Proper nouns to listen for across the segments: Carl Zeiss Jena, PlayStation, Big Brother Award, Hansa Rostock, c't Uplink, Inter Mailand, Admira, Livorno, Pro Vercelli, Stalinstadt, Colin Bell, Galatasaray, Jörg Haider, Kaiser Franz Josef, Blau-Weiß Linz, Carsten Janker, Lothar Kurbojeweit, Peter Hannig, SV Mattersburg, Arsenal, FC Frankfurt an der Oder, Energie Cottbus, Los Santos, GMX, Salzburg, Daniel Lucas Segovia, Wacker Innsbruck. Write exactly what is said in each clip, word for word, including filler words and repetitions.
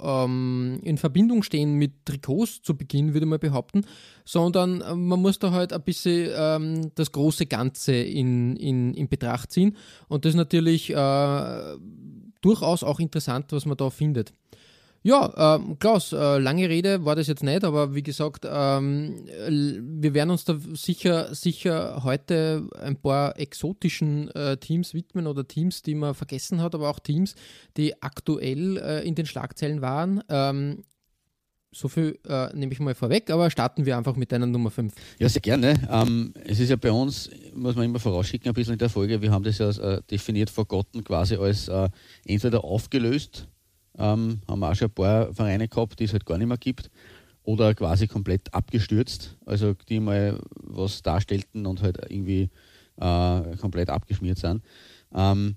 in Verbindung stehen mit Trikots zu Beginn, würde man behaupten, sondern man muss da halt ein bisschen ähm, das große Ganze in, in, in Betracht ziehen und das ist natürlich äh, durchaus auch interessant, was man da findet. Ja, äh, Klaus, äh, lange Rede war das jetzt nicht, aber wie gesagt, ähm, wir werden uns da sicher, sicher heute ein paar exotischen äh, Teams widmen oder Teams, die man vergessen hat, aber auch Teams, die aktuell äh, in den Schlagzeilen waren. Ähm, so viel äh, nehme ich mal vorweg, aber starten wir einfach mit deiner Nummer fünf. Ja, sehr gerne. Ähm, es ist ja bei uns, muss man immer vorausschicken, ein bisschen in der Folge, wir haben das ja äh, definiert, forgotten quasi als äh, entweder aufgelöst, Ähm, haben wir auch schon ein paar Vereine gehabt, die es halt gar nicht mehr gibt oder quasi komplett abgestürzt, also die mal was darstellten und halt irgendwie äh, komplett abgeschmiert sind. Ähm,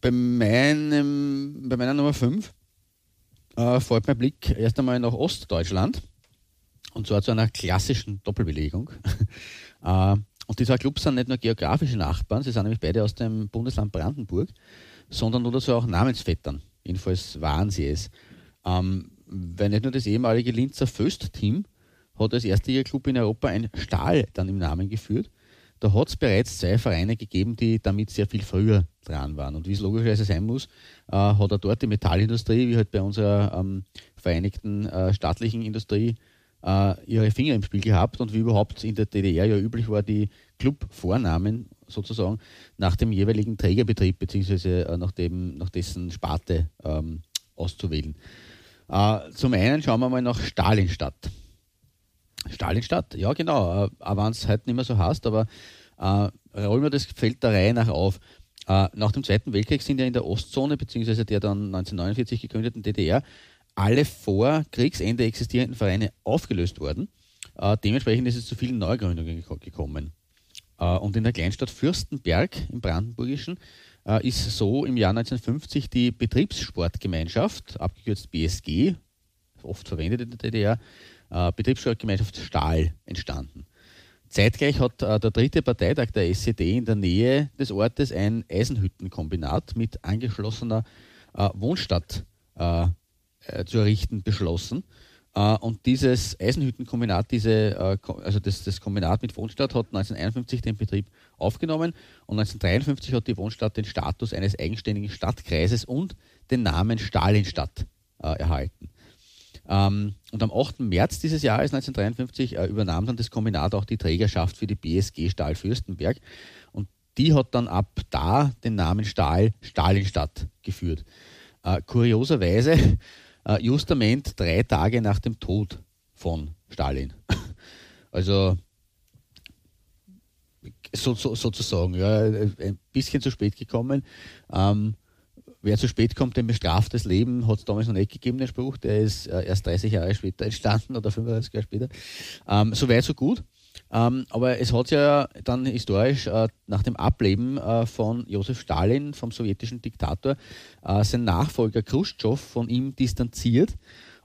bei, meinem, bei meiner Nummer fünf äh, fällt mein Blick erst einmal nach Ostdeutschland und zwar zu einer klassischen Doppelbelegung. äh, und die zwei Clubs sind nicht nur geografische Nachbarn, sie sind nämlich beide aus dem Bundesland Brandenburg, sondern oder so auch Namensvettern. Jedenfalls waren sie es. Ähm, weil nicht nur das ehemalige Linzer Föst-Team hat als erster Club in Europa ein Stahl dann im Namen geführt. Da hat es bereits zwei Vereine gegeben, die damit sehr viel früher dran waren. Und wie es logischerweise sein muss, äh, hat auch dort die Metallindustrie, wie halt bei unserer ähm, vereinigten äh, staatlichen Industrie, äh, ihre Finger im Spiel gehabt. Und wie überhaupt in der D D R ja üblich war, die Clubvornamen sozusagen nach dem jeweiligen Trägerbetrieb bzw. nach dem, nach dessen Sparte ähm, auszuwählen. Äh, zum einen schauen wir mal nach Stalinstadt. Stalinstadt, ja genau, äh, auch wenn es heute nicht mehr so heißt, aber äh, rollen wir das Feld der Reihe nach auf. Äh, nach dem Zweiten Weltkrieg sind ja in der Ostzone bzw. der dann neunzehnhundertneunundvierzig gegründeten D D R alle vor Kriegsende existierenden Vereine aufgelöst worden. Äh, dementsprechend ist es zu vielen Neugründungen gek- gekommen. Uh, und in der Kleinstadt Fürstenberg im Brandenburgischen uh, ist so im Jahr neunzehnhundertfünfzig die Betriebssportgemeinschaft, abgekürzt B S G, oft verwendet in der D D R, uh, Betriebssportgemeinschaft Stahl entstanden. Zeitgleich hat uh, der dritte Parteitag der S E D in der Nähe des Ortes ein Eisenhüttenkombinat mit angeschlossener uh, Wohnstadt uh, äh, zu errichten beschlossen. Uh, und dieses Eisenhüttenkombinat, diese, uh, also das, das Kombinat mit Wohnstadt, hat neunzehnhunderteinundfünfzig den Betrieb aufgenommen und neunzehnhundertdreiundfünfzig hat die Wohnstadt den Status eines eigenständigen Stadtkreises und den Namen Stalinstadt uh, erhalten. Um, und am achten März dieses Jahres neunzehnhundertdreiundfünfzig uh, übernahm dann das Kombinat auch die Trägerschaft für die B S G Stahl Fürstenberg und die hat dann ab da den Namen Stahl Stalinstadt geführt. Uh, kurioserweise Uh, justament drei Tage nach dem Tod von Stalin. Also so, so, sozusagen, ja, ein bisschen zu spät gekommen. Ähm, wer zu spät kommt, dem bestraft das Leben, hat es damals noch nicht gegeben, den Spruch. Der ist äh, erst dreißig Jahre später entstanden oder fünfunddreißig Jahre später. Ähm, so weit, so gut. Ähm, aber es hat ja dann historisch äh, nach dem Ableben äh, von Josef Stalin, vom sowjetischen Diktator, äh, sein Nachfolger Chruschtschow von ihm distanziert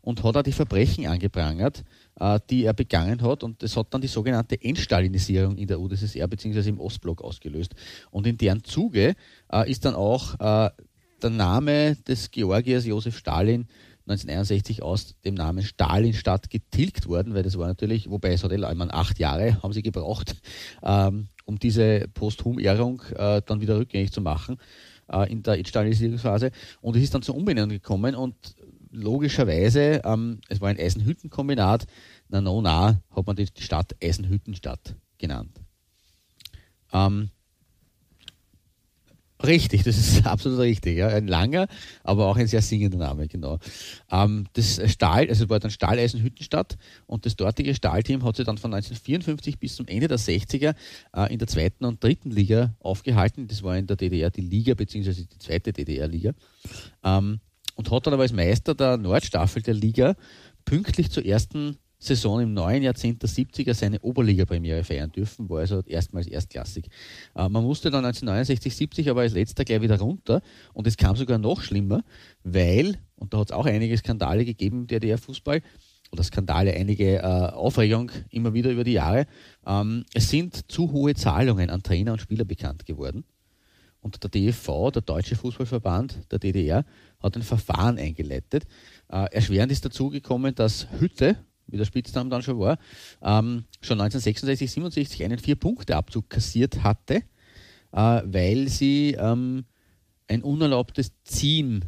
und hat auch die Verbrechen angeprangert, äh, die er begangen hat. Und es hat dann die sogenannte Entstalinisierung in der U d S S R bzw. im Ostblock ausgelöst. Und in deren Zuge äh, ist dann auch äh, der Name des Georgiers Josef Stalin neunzehnhunderteinundsechzig aus dem Namen Stalinstadt getilgt worden, weil das war natürlich, wobei es hat, ich meine, acht Jahre haben sie gebraucht, ähm, um diese Posthum-Ehrung äh, dann wieder rückgängig zu machen äh, in der Entstalinisierungsphase. Und es ist dann zur Umbenennung gekommen und logischerweise, ähm, es war ein Eisenhüttenkombinat, na no, na, hat man die Stadt Eisenhüttenstadt genannt. Ähm, Richtig, das ist absolut richtig. Ja. Ein langer, aber auch ein sehr singender Name, genau. Ähm, das Stahl, also es war dann Stahl Eisenhüttenstadt und das dortige Stahlteam hat sich dann von neunzehnhundertvierundfünfzig bis zum Ende der sechziger äh, in der zweiten und dritten Liga aufgehalten. Das war in der D D R die Liga, beziehungsweise die zweite D D R-Liga. Ähm, und hat dann aber als Meister der Nordstaffel der Liga pünktlich zur ersten Saison im neuen Jahrzehnt der siebziger seine Oberliga-Premiere feiern dürfen, war also erstmals erstklassig. Äh, man musste dann neunzehnhundertneunundsechzig siebzig aber als letzter gleich wieder runter und es kam sogar noch schlimmer, weil, und da hat es auch einige Skandale gegeben im D D R-Fußball, oder Skandale, einige äh, Aufregung immer wieder über die Jahre, ähm, es sind zu hohe Zahlungen an Trainer und Spieler bekannt geworden. Und der D F V, der Deutsche Fußballverband der D D R, hat ein Verfahren eingeleitet. Äh, erschwerend ist dazugekommen, dass Hütte, wie der Spitzname dann schon war, ähm, schon neunzehnhundertsechsundsechzig, siebenundsechzig einen Vier-Punkte-Abzug kassiert hatte, äh, weil sie ähm, ein unerlaubtes Ziehen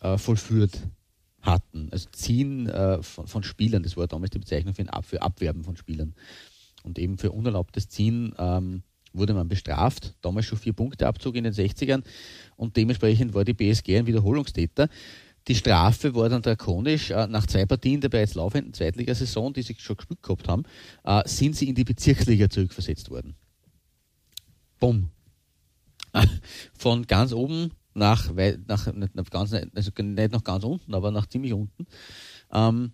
äh, vollführt hatten. Also Ziehen äh, von, von Spielern, das war damals die Bezeichnung für, ein Ab- für Abwerben von Spielern. Und eben für unerlaubtes Ziehen ähm, wurde man bestraft, damals schon Vier-Punkte-Abzug in den sechzigern und dementsprechend war die B S G ein Wiederholungstäter. Die Strafe war dann drakonisch. Nach zwei Partien der bereits laufenden Zweitligasaison, die sie schon gespielt gehabt haben, sind sie in die Bezirksliga zurückversetzt worden. Bumm. Von ganz oben nach, nach nicht, ganz, also nicht nach ganz unten, aber nach ziemlich unten. Ähm,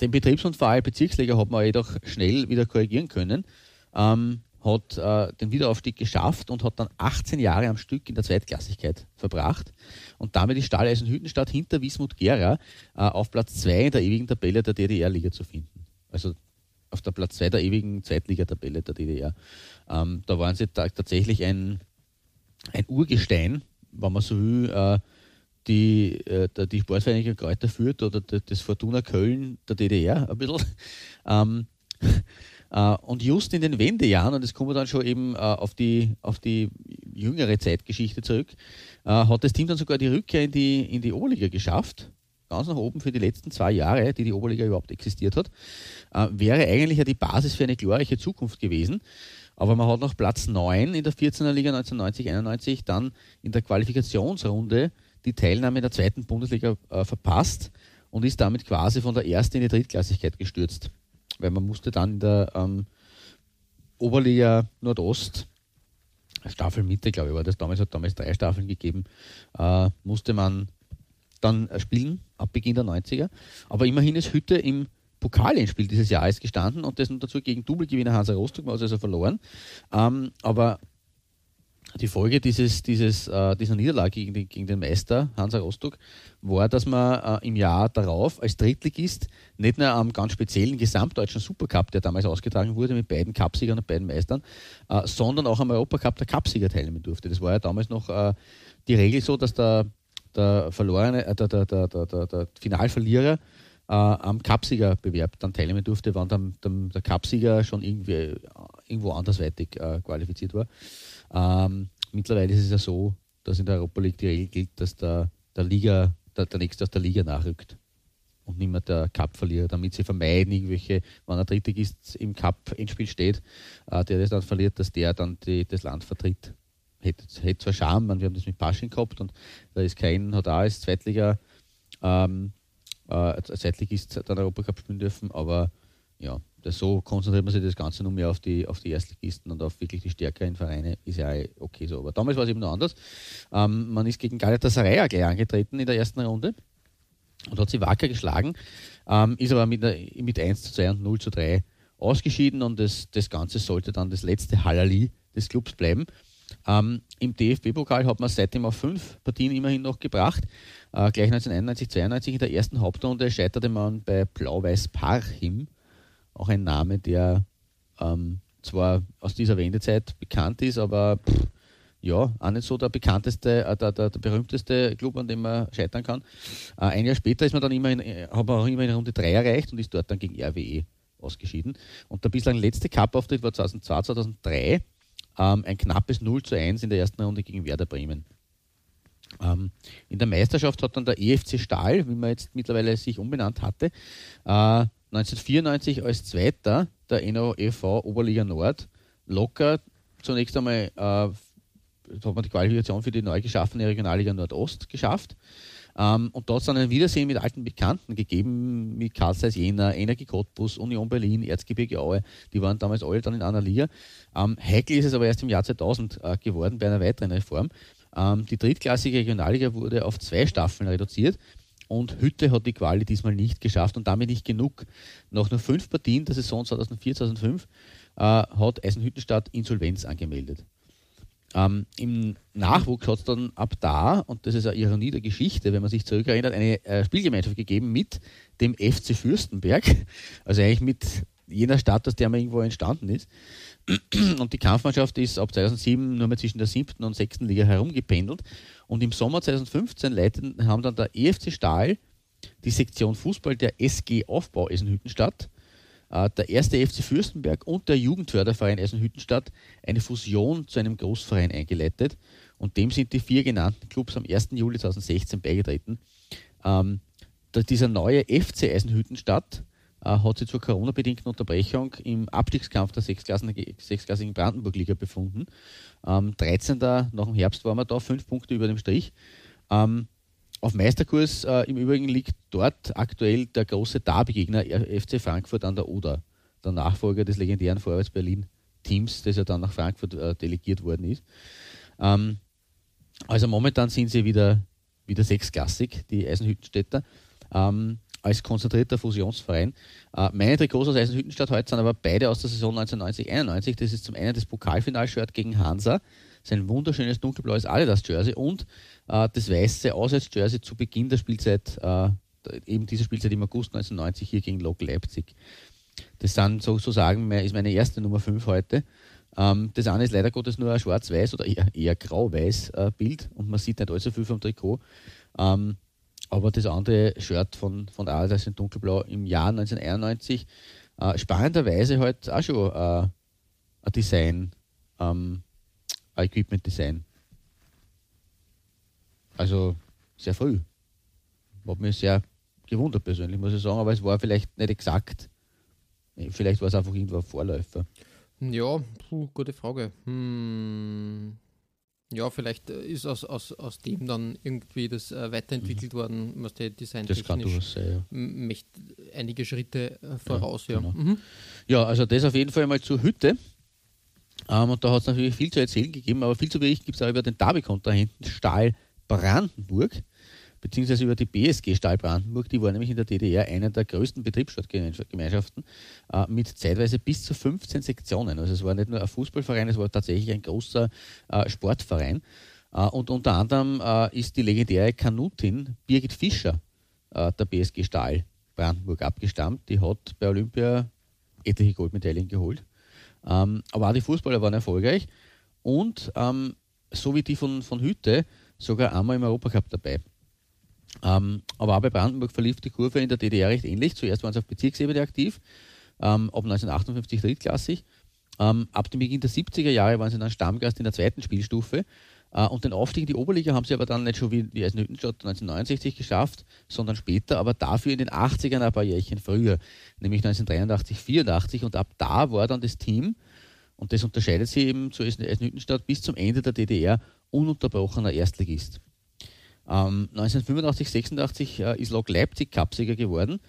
den Betriebsunfall Bezirksliga hat man jedoch schnell wieder korrigieren können. Ähm, hat äh, den Wiederaufstieg geschafft und hat dann achtzehn Jahre am Stück in der Zweitklassigkeit verbracht. Und damit ist Stahl Eisenhüttenstadt hinter Wismut Gera äh, auf Platz zwei in der ewigen Tabelle der D D R-Liga zu finden. Also auf der Platz zwei der ewigen Zweitliga-Tabelle der D D R. Ähm, da waren sie ta- tatsächlich ein, ein Urgestein, wenn man so will, äh, die, äh, die Sportvereinigung Kräuter Fürth oder d- das Fortuna Köln der D D R ein bisschen. Ähm, Uh, und just in den Wendejahren, und das kommen wir dann schon eben uh, auf die, auf die jüngere Zeitgeschichte zurück, uh, hat das Team dann sogar die Rückkehr in die, in die Oberliga geschafft, ganz nach oben für die letzten zwei Jahre, die die Oberliga überhaupt existiert hat, uh, wäre eigentlich ja die Basis für eine glorreiche Zukunft gewesen, aber man hat noch Platz neun in der vierzehner Liga neunzehnhundertneunzig einundneunzig dann in der Qualifikationsrunde die Teilnahme in der zweiten Bundesliga uh, verpasst und ist damit quasi von der ersten in die Drittklassigkeit gestürzt. Weil man musste dann in der ähm, Oberliga Nordost, Staffel Mitte, glaube ich, war das damals, hat damals drei Staffeln gegeben, äh, musste man dann spielen ab Beginn der neunziger. Aber immerhin ist Hütte im Pokalendspiel dieses Jahres gestanden und das nun dazu gegen Doppelgewinner Hansa Rostock, man hat also verloren. Ähm, aber die Folge dieses, dieses, äh, dieser Niederlage gegen den, gegen den Meister Hansa Rostock war, dass man äh, im Jahr darauf als Drittligist nicht nur am ganz speziellen gesamtdeutschen Supercup, der damals ausgetragen wurde, mit beiden Cupsiegern und beiden Meistern, äh, sondern auch am Europacup der Cupsieger teilnehmen durfte. Das war ja damals noch äh, die Regel so, dass der, der, verlorene, äh, der, der, der, der, der, der Finalverlierer äh, am Cupsiegerbewerb dann teilnehmen durfte, wann der, der, der Cupsieger schon irgendwie, irgendwo andersweitig äh, qualifiziert war. Ähm, mittlerweile ist es ja so, dass in der Europa League die Regel gilt, dass der, der Liga, der, der nächste aus der Liga nachrückt und nicht mehr der Cup-Verlierer, damit sie vermeiden, irgendwelche, wenn ein Drittligist im Cup-Endspiel steht, äh, der das dann verliert, dass der dann die, das Land vertritt. Hätte, hätte zwar Charme, man, wir haben das mit Pasching gehabt und da ist kein, hat auch als Zweitliga, ähm, äh, als Zweitligist dann Europacup spielen dürfen, aber ja. Das, so konzentriert man sich das Ganze nur mehr auf die, auf die Erstligisten und auf wirklich die stärkeren Vereine, ist ja okay so. Aber damals war es eben noch anders. Ähm, man ist gegen Galatasaray gleich angetreten in der ersten Runde und hat sie wacker geschlagen, ähm, ist aber mit, mit eins zu zwei und null zu drei ausgeschieden und das, das Ganze sollte dann das letzte Hallali des Clubs bleiben. Ähm, Im D F B-Pokal hat man seitdem auf fünf Partien immerhin noch gebracht. Äh, gleich neunzehnhunderteinundneunzig, zweiundneunzig in der ersten Hauptrunde scheiterte man bei Blau-Weiß Parchim. Auch ein Name, der ähm, zwar aus dieser Wendezeit bekannt ist, aber pff, ja, auch nicht so der bekannteste, äh, der, der, der berühmteste Club, an dem man scheitern kann. Äh, ein Jahr später ist man dann immerhin, hat man auch immerhin Runde drei erreicht und ist dort dann gegen R W E ausgeschieden. Und der bislang letzte Cup-Auftritt war zweitausendzwei, zweitausenddrei. Ähm, ein knappes null zu eins in der ersten Runde gegen Werder Bremen. Ähm, in der Meisterschaft hat dann der E F C Stahl, wie man jetzt mittlerweile sich umbenannt hatte, äh, neunzehnhundertvierundneunzig als Zweiter der N O e V Oberliga Nord locker zunächst einmal äh, hat man die Qualifikation für die neu geschaffene Regionalliga Nordost geschafft. Ähm, und dort sind ein Wiedersehen mit alten Bekannten gegeben, mit Carl Zeiss Jena, Energie Cottbus, Union Berlin, Erzgebirge Aue, die waren damals alle dann in einer Liga. Ähm, heikel ist es aber erst im Jahr zweitausend äh, geworden bei einer weiteren Reform. Ähm, die drittklassige Regionalliga wurde auf zwei Staffeln reduziert und Hütte hat die Quali diesmal nicht geschafft und damit nicht genug. Nach nur fünf Partien der Saison zweitausendvier zweitausendfünf äh, hat Eisenhüttenstadt Insolvenz angemeldet. Ähm, Im Nachwuchs hat es dann ab da, und das ist eine Ironie der Geschichte, wenn man sich zurückerinnert, eine äh, Spielgemeinschaft gegeben mit dem F C Fürstenberg, also eigentlich mit jener Stadt, aus der man irgendwo entstanden ist. Und die Kampfmannschaft ist ab zweitausendsieben nur mehr zwischen der siebten und sechsten Liga herumgependelt. Und im Sommer zweitausendfünfzehn leiteten, haben dann der E F C Stahl die Sektion Fußball der S G Aufbau Eisenhüttenstadt, der erste F C Fürstenberg und der Jugendförderverein Eisenhüttenstadt eine Fusion zu einem Großverein eingeleitet. Und dem sind die vier genannten Clubs am ersten Juli zweitausendsechzehn beigetreten. Ähm, dieser neue F C Eisenhüttenstadt äh, hat sich zur Corona-bedingten Unterbrechung im Abstiegskampf der sechsklassigen Brandenburg-Liga befunden. Ähm, dreizehnter nach dem Herbst waren wir da, fünf Punkte über dem Strich. Ähm, Auf Meisterkurs äh, im Übrigen liegt dort aktuell der große Derby-Gegner F C Frankfurt an der Oder, der Nachfolger des legendären Vorwärts Berlin-Teams, das ja dann nach Frankfurt äh, delegiert worden ist. Ähm, also momentan sind sie wieder, wieder sechsklassig, die Eisenhüttenstädter, ähm, als konzentrierter Fusionsverein. Äh, meine Trikots aus Eisenhüttenstadt heute sind aber beide aus der Saison neunzehnhundertneunzig einundneunzig. Das ist zum einen das Pokalfinalshirt gegen Hansa, sein wunderschönes dunkelblaues Adidas-Jersey und äh, das weiße Auswärts-Jersey zu Beginn der Spielzeit, äh, eben dieser Spielzeit im August neunzehnhundertneunzig hier gegen Lok Leipzig. Das sind sozusagen, ist meine erste Nummer fünf heute. Ähm, das eine ist leider Gottes nur ein schwarz-weiß oder eher, eher grau-weiß äh, Bild und man sieht nicht allzu viel vom Trikot. Ähm, aber das andere Shirt von, von Adidas in dunkelblau im Jahr neunzehnhunderteinundneunzig, äh, spannenderweise halt auch schon äh, ein Design, ähm, Equipment Design. Also sehr früh. Hat mich sehr gewundert persönlich, muss ich sagen, aber es war vielleicht nicht exakt. Vielleicht war es einfach irgendwo ein Vorläufer. Ja, puh, gute Frage. Hm. Ja, vielleicht ist aus, aus, aus dem dann irgendwie das äh, weiterentwickelt mhm. worden, was der Design technisch ja. Mächt einige Schritte äh, voraus. Ja, ja. Genau. Mhm. Ja, also das auf jeden Fall mal zur Hütte. Um, und da hat es natürlich viel zu erzählen gegeben, aber viel zu berichten gibt es auch über den Derby-Kontrahenten Stahl Brandenburg, beziehungsweise über die B S G Stahl Brandenburg, die war nämlich in der D D R eine der größten Betriebssportgemeinschaften äh, mit zeitweise bis zu fünfzehn Sektionen. Also es war nicht nur ein Fußballverein, es war tatsächlich ein großer äh, Sportverein. Äh, und unter anderem äh, ist die legendäre Kanutin Birgit Fischer äh, der B S G Stahl Brandenburg abgestammt. Die hat bei Olympia etliche Goldmedaillen geholt. Ähm, aber auch die Fußballer waren erfolgreich und ähm, so wie die von, von Hütte sogar einmal im Europacup dabei. Ähm, aber auch bei Brandenburg verlief die Kurve in der D D R recht ähnlich. Zuerst waren sie auf Bezirksebene aktiv, ähm, ab neunzehnhundertachtundfünfzig drittklassig. Ähm, ab dem Beginn der siebziger Jahre waren sie dann Stammgast in der zweiten Spielstufe äh, und den Aufstieg in die Oberliga haben sie aber dann nicht schon wie die Eisenhüttenstadt neunzehnhundertneunundsechzig geschafft, sondern später, aber dafür in den achtzigern ein paar Jährchen früher, nämlich neunzehnhundertdreiundachtzig, vierundachtzig und ab da war dann das Team, und das unterscheidet sie eben zur Eisenhüttenstadt, bis zum Ende der D D R ununterbrochener Erstligist. Ähm, neunzehnhundertfünfundachtzig, sechsundachtzig äh, ist Lok Leipzig Cupsieger geworden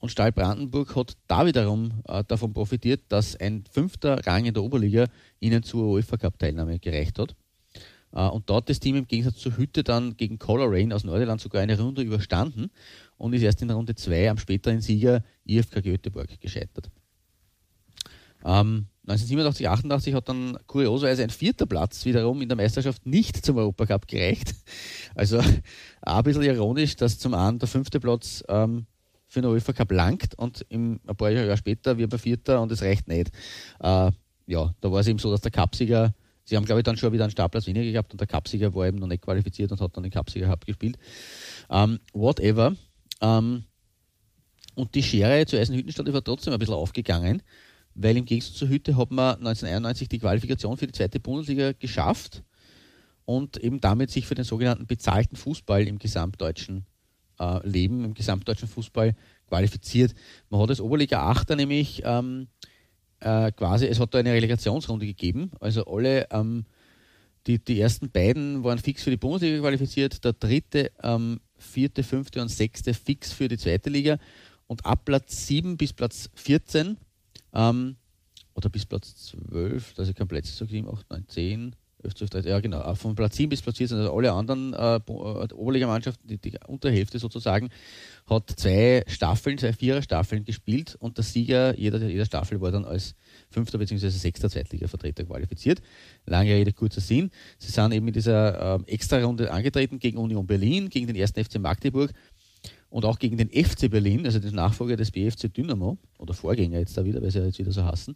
und Stahl Brandenburg hat da wiederum äh, davon profitiert, dass ein fünfter Rang in der Oberliga ihnen zur UEFA-Cup-Teilnahme gereicht hat. Äh, und dort das Team im Gegensatz zur Hütte dann gegen Coleraine aus Nordirland sogar eine Runde überstanden und ist erst in Runde zwei am späteren Sieger I F K Göteborg gescheitert. Ähm, neunzehnhundertsiebenundachtzig, achtundachtzig hat dann kurioserweise ein vierter Platz wiederum in der Meisterschaft nicht zum Europacup gereicht. Also ein bisschen ironisch, dass zum einen der fünfte Platz ähm, für den UEFA Cup langt und im, ein paar Jahre später wird man vierter und es reicht nicht. Äh, ja, da war es eben so, dass der Cupsieger, sie haben glaube ich dann schon wieder einen Startplatz weniger gehabt und der Cupsieger war eben noch nicht qualifiziert und hat dann den Cupsieger abgespielt. Ähm, whatever. Ähm, und die Schere zur Eisenhüttenstadt war trotzdem ein bisschen aufgegangen, weil im Gegensatz zur Hütte hat man neunzehnhunderteinundneunzig die Qualifikation für die zweite Bundesliga geschafft und eben damit sich für den sogenannten bezahlten Fußball im gesamtdeutschen äh, Leben, im gesamtdeutschen Fußball qualifiziert. Man hat als Oberliga-Achter nämlich ähm, äh, quasi, es hat da eine Relegationsrunde gegeben, also alle, ähm, die, die ersten beiden waren fix für die Bundesliga qualifiziert, der dritte, ähm, vierte, fünfte und sechste fix für die zweite Liga und ab Platz sieben bis Platz vierzehn Ähm, oder bis Platz zwölf, da ist ja kein Platz, so sieben, acht, neun, zehn, elf, zwölf, dreizehn, ja genau, von Platz sieben bis Platz vierzehn, also alle anderen äh, Oberligamannschaften, die, die Unterhälfte sozusagen, hat zwei Staffeln, zwei Vierer-Staffeln gespielt und der Sieger jeder, jeder Staffel war dann als fünfter bzw. sechster Zweitliga-Vertreter qualifiziert. Lange Rede, kurzer Sinn. Sie sind eben in dieser äh, Extra-Runde angetreten gegen Union Berlin, gegen den ersten F C Magdeburg, und auch gegen den F C Berlin, also den Nachfolger des B F C Dynamo, oder Vorgänger jetzt da wieder, weil sie ja jetzt wieder so hassen.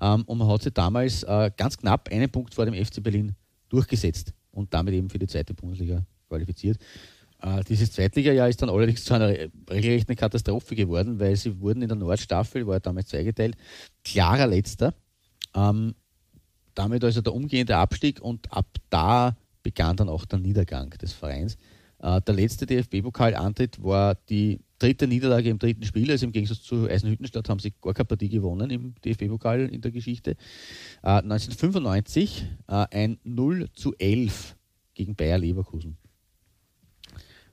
Ähm, und man hat sie damals äh, ganz knapp einen Punkt vor dem F C Berlin durchgesetzt und damit eben für die zweite Bundesliga qualifiziert. Äh, dieses Zweitliga-Jahr ist dann allerdings zu einer regelrechten Katastrophe geworden, weil sie wurden in der Nordstaffel, war ja damals zweigeteilt, klarer Letzter. Ähm, damit also der umgehende Abstieg und ab da begann dann auch der Niedergang des Vereins. Der letzte D F B-Pokal-Antritt war die dritte Niederlage im dritten Spiel. Also im Gegensatz zu Eisenhüttenstadt haben sie gar keine Partie gewonnen im D F B-Pokal in der Geschichte. Äh, neunzehnhundertfünfundneunzig äh, ein null zu elf gegen Bayer Leverkusen.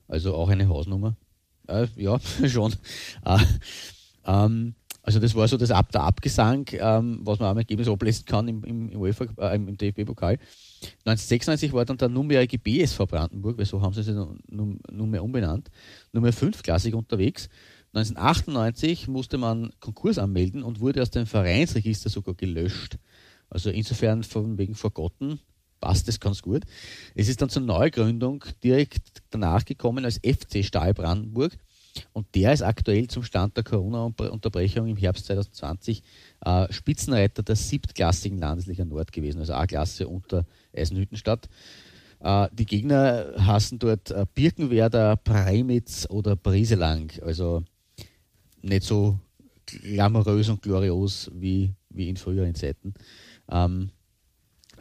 Also auch eine Hausnummer. Äh, ja, schon. Äh, ähm, also das war so das Ab- der Abgesang, ähm, was man am Ergebnis ablesen kann im, im, im, äh, im D F B-Pokal. neunzehnhundertsechsundneunzig war dann der nunmehrige B S V Brandenburg, weil so haben sie es ja nun, nunmehr umbenannt, nunmehr fünfklassig unterwegs. neunzehnhundertachtundneunzig musste man Konkurs anmelden und wurde aus dem Vereinsregister sogar gelöscht. Also insofern von wegen Forgotten passt das ganz gut. Es ist dann zur Neugründung direkt danach gekommen als F C Stahl Brandenburg und der ist aktuell zum Stand der Corona-Unterbrechung im Herbst zweitausendzwanzig äh, Spitzenreiter der siebtklassigen Landesliga Nord gewesen, also A-Klasse unter Eisenhüttenstadt. Äh, die Gegner hassen dort äh, Birkenwerder, Preimitz oder Brieselang. Also nicht so glamourös und glorios wie, wie in früheren Zeiten. Ähm,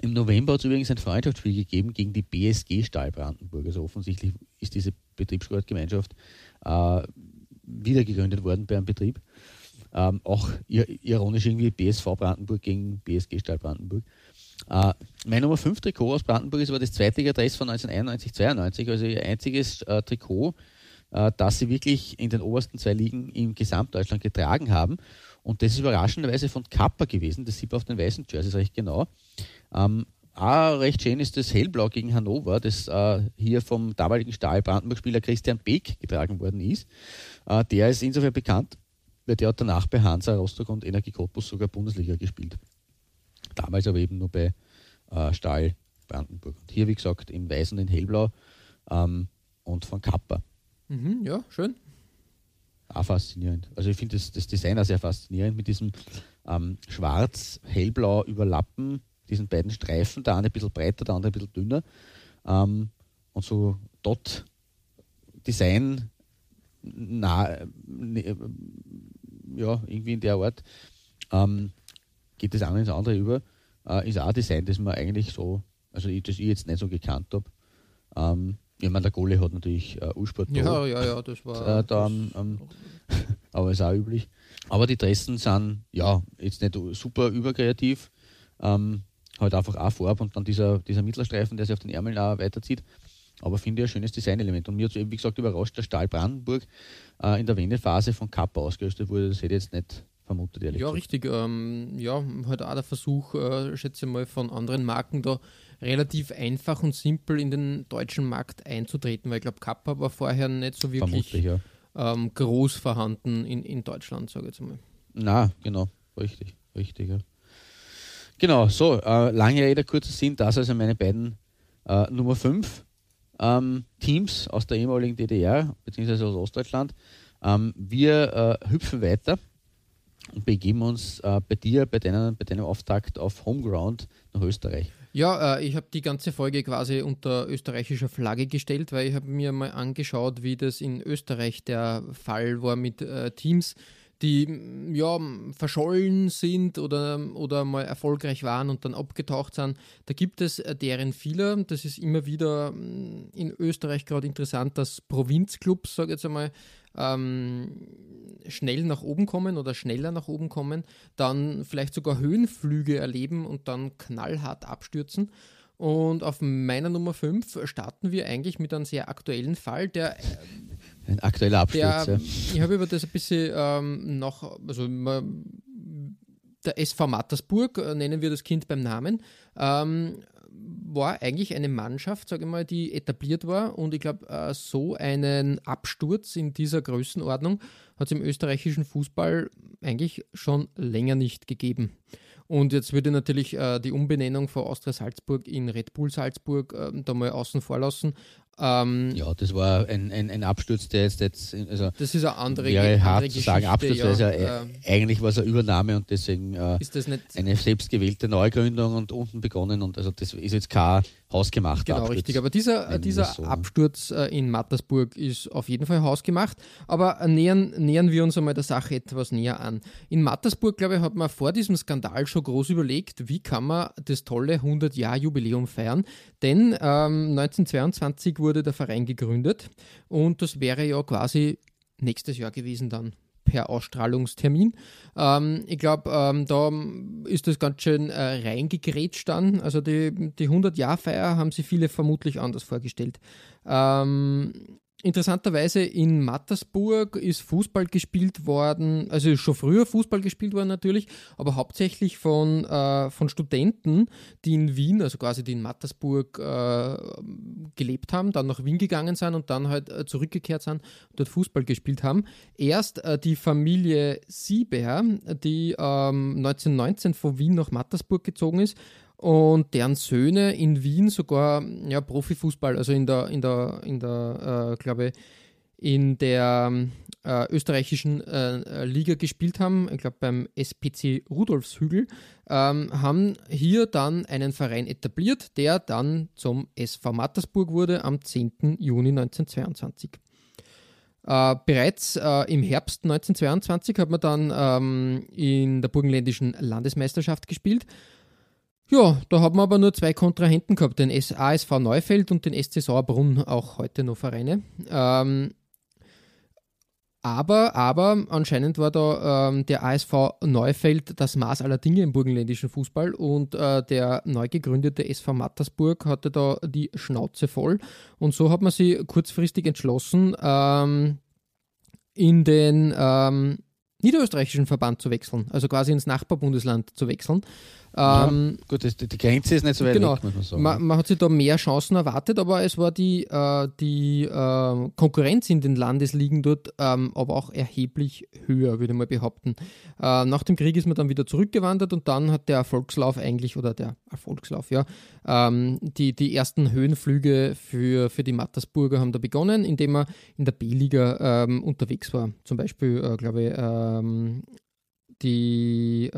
Im November hat es übrigens ein Freundschaftsspiel gegeben gegen die B S G Stahl Brandenburg. Also offensichtlich ist diese Betriebssportgemeinschaft äh, wiedergegründet worden bei einem Betrieb. Ähm, auch ir- ironisch irgendwie B S V Brandenburg gegen B S G Stahl Brandenburg. Uh, mein Nummer fünf Trikot aus Brandenburg ist aber das Zweitliga-Dress von neunzehnhunderteinundneunzig zweiundneunzig, also ihr einziges äh, Trikot, äh, das sie wirklich in den obersten zwei Ligen im Gesamtdeutschland getragen haben. Und das ist überraschenderweise von Kappa gewesen, das sieht man auf den weißen Jerseys recht genau. Ähm, auch recht schön ist das Hellblau gegen Hannover, das äh, hier vom damaligen Stahl-Brandenburg-Spieler Christian Beek getragen worden ist. Äh, der ist insofern bekannt, weil der hat danach bei Hansa Rostock und Energie Cottbus sogar Bundesliga gespielt. Damals aber eben nur bei äh, Stahl Brandenburg. Und hier, wie gesagt, in Weiß und in Hellblau ähm, und von Kappa. Mhm, ja, schön. Auch faszinierend. Also ich finde das, das Design auch sehr faszinierend mit diesem ähm, schwarz-hellblau überlappen, diesen beiden Streifen, der eine ein bisschen breiter, der andere ein bisschen dünner. Ähm, und so Dot-Design na, ne, ja, irgendwie in der Art. Ähm, geht das eine ins andere über, äh, ist auch ein Design, das man eigentlich so, also ich, das ich jetzt nicht so gekannt habe. Ähm, ich meine, der Goalie hat natürlich äh, U-Sport. Ja, ja, ja, das war äh, da, das ähm, aber ist auch üblich. Aber die Dressen sind, ja, jetzt nicht super überkreativ, ähm, halt einfach auch Farbe und dann dieser, dieser Mittelstreifen, der sich auf den Ärmeln auch weiterzieht. Aber finde ich ein schönes Designelement. Und mir hat es eben, wie gesagt, überrascht, dass Stahl Brandenburg äh, in der Wendephase von Kappa ausgerüstet wurde. Das hätte ich jetzt nicht vermutet, ehrlich. Ja, richtig. Ähm, ja, halt auch der Versuch, äh, schätze ich mal, von anderen Marken da relativ einfach und simpel in den deutschen Markt einzutreten, weil ich glaube, Kappa war vorher nicht so wirklich Vermutlich, ja. ähm, groß vorhanden in, in Deutschland, sage ich jetzt mal. Na, genau, richtig. Richtig, ja. Genau, so, äh, lange Rede, kurzer Sinn, das also meine beiden äh, Nummer fünf ähm, Teams aus der ehemaligen D D R, beziehungsweise aus Ostdeutschland. Ähm, wir äh, hüpfen weiter und begeben uns äh, bei dir, bei, deinen, bei deinem Auftakt auf Homeground nach Österreich. Ja, äh, ich habe die ganze Folge quasi unter österreichischer Flagge gestellt, weil ich habe mir mal angeschaut, wie das in Österreich der Fall war mit äh, Teams, die ja, verschollen sind oder, oder mal erfolgreich waren und dann abgetaucht sind. Da gibt es deren viele. Das ist immer wieder in Österreich gerade interessant, dass Provinzclubs, sage ich jetzt einmal, ähm, schnell nach oben kommen oder schneller nach oben kommen, dann vielleicht sogar Höhenflüge erleben und dann knallhart abstürzen. Und auf meiner Nummer fünf starten wir eigentlich mit einem sehr aktuellen Fall, der... Ein aktueller Absturz, der, ja. Ich habe über das ein bisschen ähm, noch, also der S V Mattersburg, nennen wir das Kind beim Namen, ähm, war eigentlich eine Mannschaft, sage ich mal, die etabliert war. Und ich glaube, äh, so einen Absturz in dieser Größenordnung hat es im österreichischen Fußball eigentlich schon länger nicht gegeben. Und jetzt würde natürlich äh, die Umbenennung von Austria Salzburg in Red Bull Salzburg äh, da mal außen vor lassen. Ähm, ja, das war ein, ein, ein Absturz, der jetzt, jetzt also das ist eine andere, wäre hart andere zu sagen, Absturz, ja, also, äh, eigentlich war es eine Übernahme und deswegen äh, ist das nicht eine selbstgewählte Neugründung und unten begonnen und also das ist jetzt kein hausgemachter genau, Absturz. Genau, richtig, aber dieser, dieser so. Absturz äh, in Mattersburg ist auf jeden Fall hausgemacht, aber nähern, nähern wir uns einmal der Sache etwas näher an. In Mattersburg, glaube ich, hat man vor diesem Skandal schon groß überlegt, wie kann man das tolle hundert-Jahr-Jubiläum feiern, denn ähm, neunzehnhundertzweiundzwanzig wurde der Verein gegründet und das wäre ja quasi nächstes Jahr gewesen dann per Ausstrahlungstermin. Ähm, ich glaube, ähm, da ist das ganz schön äh, reingegrätscht dann. Also die, die hundert-Jahr-Feier haben sich viele vermutlich anders vorgestellt. Ähm, interessanterweise in Mattersburg ist Fußball gespielt worden, also ist schon früher Fußball gespielt worden natürlich, aber hauptsächlich von, äh, von Studenten, die in Wien, also quasi die in Mattersburg äh, gelebt haben, dann nach Wien gegangen sind und dann halt äh, zurückgekehrt sind und dort Fußball gespielt haben. Erst äh, die Familie Sieber, die ähm, neunzehnhundertneunzehn von Wien nach Mattersburg gezogen ist, und deren Söhne in Wien sogar ja, Profifußball, also in der, in der, in der, äh, glaube ich, in der äh, österreichischen äh, Liga gespielt haben, ich glaube beim S P C Rudolfshügel, ähm, haben hier dann einen Verein etabliert, der dann zum S V Mattersburg wurde am zehnten Juni neunzehnhundertzweiundzwanzig. Äh, bereits äh, im Herbst neunzehnhundertzweiundzwanzig hat man dann ähm, in der burgenländischen Landesmeisterschaft gespielt. Ja, da haben wir aber nur zwei Kontrahenten gehabt, den A S V Neufeld und den S C Sauerbrunn, auch heute noch Vereine. Ähm, aber, aber anscheinend war da ähm, der A S V Neufeld das Maß aller Dinge im burgenländischen Fußball und äh, der neu gegründete S V Mattersburg hatte da die Schnauze voll. Und so hat man sich kurzfristig entschlossen, ähm, in den... Ähm, niederösterreichischen Verband zu wechseln, also quasi ins Nachbarbundesland zu wechseln. Ja, ähm, gut, das, die Grenze ist nicht so weit genau, weg, muss man sagen. Man, man hat sich da mehr Chancen erwartet, aber es war die, äh, die äh, Konkurrenz in den Landesligen dort ähm, aber auch erheblich höher, würde ich mal behaupten. Äh, nach dem Krieg ist man dann wieder zurückgewandert und dann hat der Erfolgslauf eigentlich, oder der Erfolgslauf, ja, ähm, die, die ersten Höhenflüge für, für die Mattersburger haben da begonnen, indem er in der B-Liga ähm, unterwegs war. Zum Beispiel, äh, glaube ich, äh, die äh,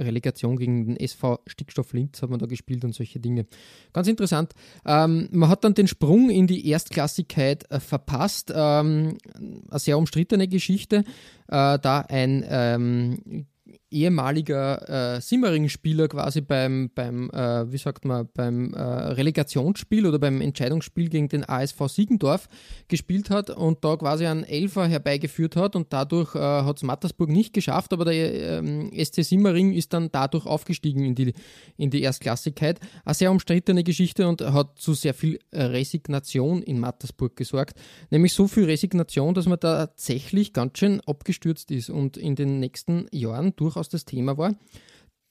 Relegation gegen den S V Stickstoff Linz hat man da gespielt und solche Dinge. Ganz interessant. Ähm, man hat dann den Sprung in die Erstklassigkeit äh, verpasst. Ähm, eine sehr umstrittene Geschichte, äh, da ein ähm, ehemaliger äh, Simmering-Spieler quasi beim, beim äh, wie sagt man, beim äh, Relegationsspiel oder beim Entscheidungsspiel gegen den A S V Siegendorf gespielt hat und da quasi einen Elfer herbeigeführt hat und dadurch äh, hat es Mattersburg nicht geschafft, aber der äh, S C Simmering ist dann dadurch aufgestiegen in die, in die Erstklassigkeit. Eine sehr umstrittene Geschichte und hat zu sehr viel Resignation in Mattersburg gesorgt, nämlich so viel Resignation, dass man da tatsächlich ganz schön abgestürzt ist und in den nächsten Jahren durchaus das Thema war,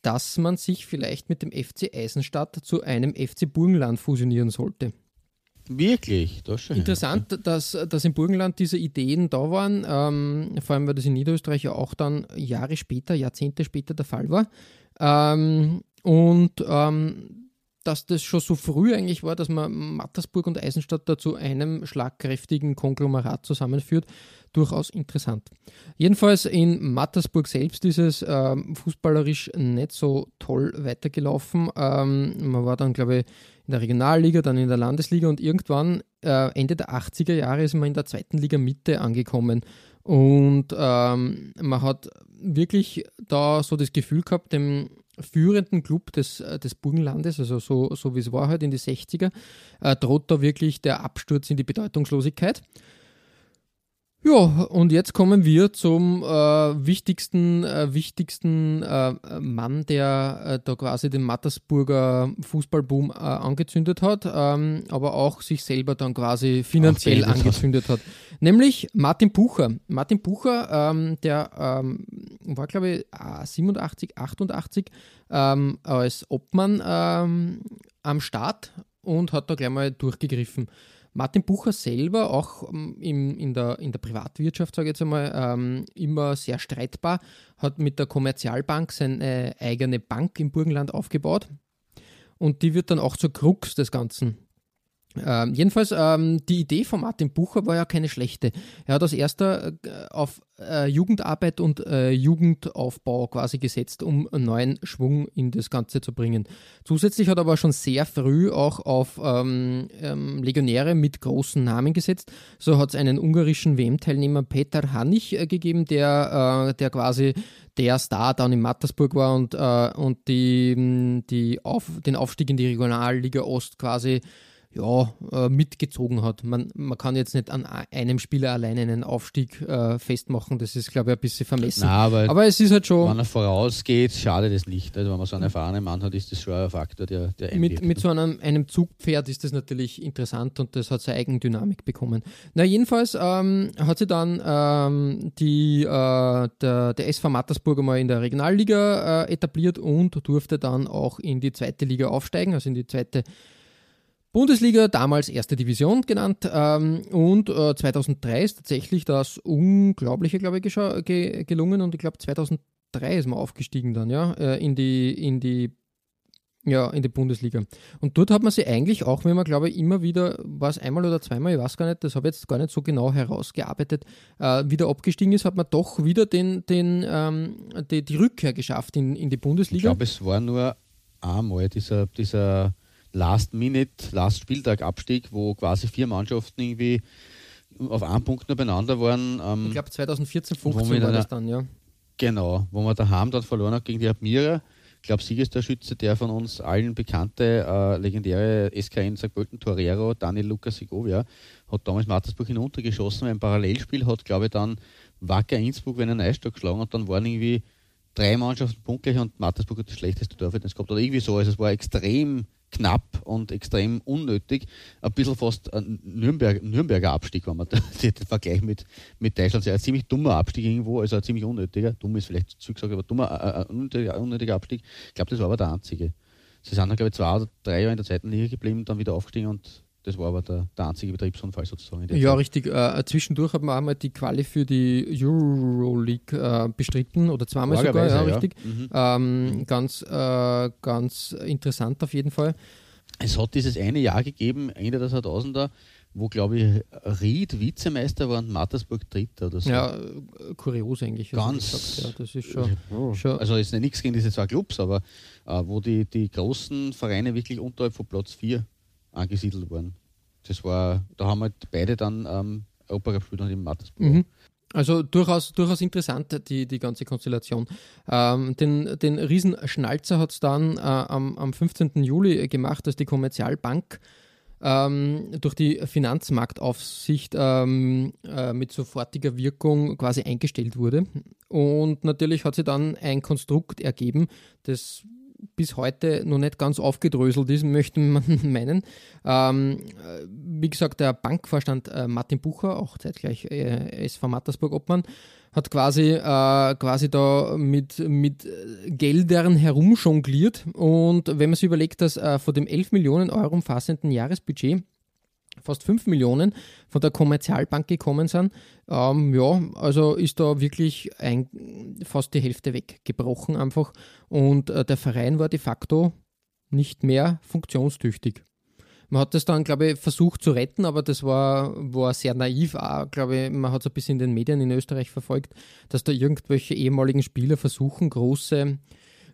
dass man sich vielleicht mit dem F C Eisenstadt zu einem F C Burgenland fusionieren sollte. Wirklich? Das ist schön. Interessant, okay. dass, dass im Burgenland diese Ideen da waren, ähm, vor allem weil das in Niederösterreich ja auch dann Jahre später, Jahrzehnte später der Fall war. Ähm, und ähm, dass das schon so früh eigentlich war, dass man Mattersburg und Eisenstadt da zu einem schlagkräftigen Konglomerat zusammenführt, durchaus interessant. Jedenfalls in Mattersburg selbst ist es ähm, fußballerisch nicht so toll weitergelaufen. Ähm, man war dann, glaube ich, in der Regionalliga, dann in der Landesliga und irgendwann äh, Ende der achtziger Jahre ist man in der zweiten Liga Mitte angekommen. Und ähm, man hat wirklich da so das Gefühl gehabt, dem führenden Club des, des Burgenlandes, also so, so wie es war halt in die sechziger, äh, droht da wirklich der Absturz in die Bedeutungslosigkeit. Ja, und jetzt kommen wir zum äh, wichtigsten, äh, wichtigsten äh, Mann, der äh, da quasi den Mattersburger Fußballboom äh, angezündet hat, ähm, aber auch sich selber dann quasi finanziell Ach, angezündet hat. Nämlich Martin Bucher. Martin Bucher, ähm, der ähm, war, glaube ich, siebenundachtzig, achtundachtzig ähm, als Obmann ähm, am Start und hat da gleich mal durchgegriffen. Martin Bucher selber, auch im, in, der, in der Privatwirtschaft, sage ich jetzt einmal, ähm, immer sehr streitbar, hat mit der Kommerzialbank seine eigene Bank im Burgenland aufgebaut und die wird dann auch zur Krux des Ganzen. Ähm, jedenfalls, ähm, die Idee von Martin Bucher war ja keine schlechte. Er hat als erster äh, auf äh, Jugendarbeit und äh, Jugendaufbau quasi gesetzt, um neuen Schwung in das Ganze zu bringen. Zusätzlich hat er aber schon sehr früh auch auf ähm, ähm, Legionäre mit großen Namen gesetzt. So hat es einen ungarischen W M-Teilnehmer Peter Hannig äh, gegeben, der, äh, der quasi der Star dann in Mattersburg war und, äh, und die, die auf, den Aufstieg in die Regionalliga Ost quasi ja, äh, mitgezogen hat. Man, man kann jetzt nicht an einem Spieler alleine einen Aufstieg äh, festmachen, das ist, glaube ich, ein bisschen vermessen. Nein, aber, aber es ist halt schon... Wenn er vorausgeht, schadet es nicht. Also wenn man so einen erfahrenen Mann hat, ist das schon ein Faktor, der, der mit, mit so einem, einem Zugpferd ist das natürlich interessant und das hat seine Eigendynamik bekommen. Na, jedenfalls ähm, hat sie dann ähm, die, äh, der, der S V Mattersburg einmal in der Regionalliga äh, etabliert und durfte dann auch in die zweite Liga aufsteigen, also in die zweite Bundesliga, damals erste Division genannt, ähm, und äh, zweitausenddrei ist tatsächlich das Unglaubliche, glaube ich, gescha- ge- gelungen und ich glaube zweitausenddrei ist man aufgestiegen dann, ja, äh, in die, in die, ja, in die Bundesliga. Und dort hat man sie eigentlich auch, wenn man, glaube ich, immer wieder, war es einmal oder zweimal, ich weiß gar nicht, das habe ich jetzt gar nicht so genau herausgearbeitet, äh, wieder abgestiegen ist, hat man doch wieder den, den, ähm, die, die Rückkehr geschafft in, in die Bundesliga. Ich glaube, es war nur einmal dieser, dieser, Last-Minute, Last-Spieltag-Abstieg, wo quasi vier Mannschaften irgendwie auf einen Punkt nur beieinander waren. Ähm, ich glaube zweitausendvierzehn, fünfzehn war das dann, ja. Genau, wo man daheim dann verloren hat gegen die Admira. Ich glaube, Sieg ist der Schütze, der von uns allen bekannte äh, legendäre S K N Sankt Pölten Torero, Daniel Lucas Segovia, hat damals Mattersburg hinuntergeschossen, weil ein Parallelspiel hat, glaube ich, dann Wacker Innsbruck einen Eisstock geschlagen und dann waren irgendwie drei Mannschaften punktgleich und Mattersburg hat das schlechteste Torverhältnis gehabt. Oder irgendwie so, also es war extrem knapp und extrem unnötig. Ein bisschen fast ein Nürnberg, Nürnberger Abstieg, wenn man den Vergleich mit, mit Deutschland sieht. Ein ziemlich dummer Abstieg irgendwo, also ein ziemlich unnötiger. Dumm ist vielleicht zu gesagt, aber dummer, ein unnötiger, unnötiger Abstieg. Ich glaube, das war aber der einzige. Sie sind dann, glaube ich, zwei oder drei Jahre in der zweiten Liga geblieben, dann wieder aufgestiegen und das war aber der, der einzige Betriebsunfall sozusagen. In ja, Zeit. Richtig. Äh, zwischendurch hat man einmal die Quali für die Euroleague äh, bestritten oder zweimal sogar, ja, richtig. Ja. Mhm. Ähm, ganz, äh, ganz interessant auf jeden Fall. Es hat dieses eine Jahr gegeben, Ende der zweitausender, wo, glaube ich, Ried Vizemeister war und Mattersburg Dritter oder so. Ja, kurios eigentlich. Ganz. Also, ja, das ist schon, ja, schon also ist nichts gegen diese zwei Clubs, aber äh, wo die, die großen Vereine wirklich unterhalb von Platz vier angesiedelt worden. Das war, da haben halt beide dann ähm, Europa gespielt und im Mattersburg. Mhm. Also durchaus, durchaus interessant, die, die ganze Konstellation. Ähm, den, den Riesenschnalzer hat es dann äh, am, am fünfzehnten Juli gemacht, dass die Kommerzialbank ähm, durch die Finanzmarktaufsicht ähm, äh, mit sofortiger Wirkung quasi eingestellt wurde. Und natürlich hat sie dann ein Konstrukt ergeben, das bis heute noch nicht ganz aufgedröselt ist, möchte man meinen. Ähm, wie gesagt, der Bankvorstand äh, Martin Bucher, auch zeitgleich äh, S V Mattersburg-Obmann, hat quasi, äh, quasi da mit, mit Geldern herumjongliert. Und wenn man sich überlegt, dass äh, von dem elf Millionen Euro umfassenden Jahresbudget fast fünf Millionen von der Kommerzialbank gekommen sind. Ähm, ja, also ist da wirklich ein, fast die Hälfte weggebrochen einfach. Und äh, der Verein war de facto nicht mehr funktionstüchtig. Man hat das dann, glaube ich, versucht zu retten, aber das war, war sehr naiv auch, glaube ich. Man hat es ein bisschen in den Medien in Österreich verfolgt, dass da irgendwelche ehemaligen Spieler versuchen, große,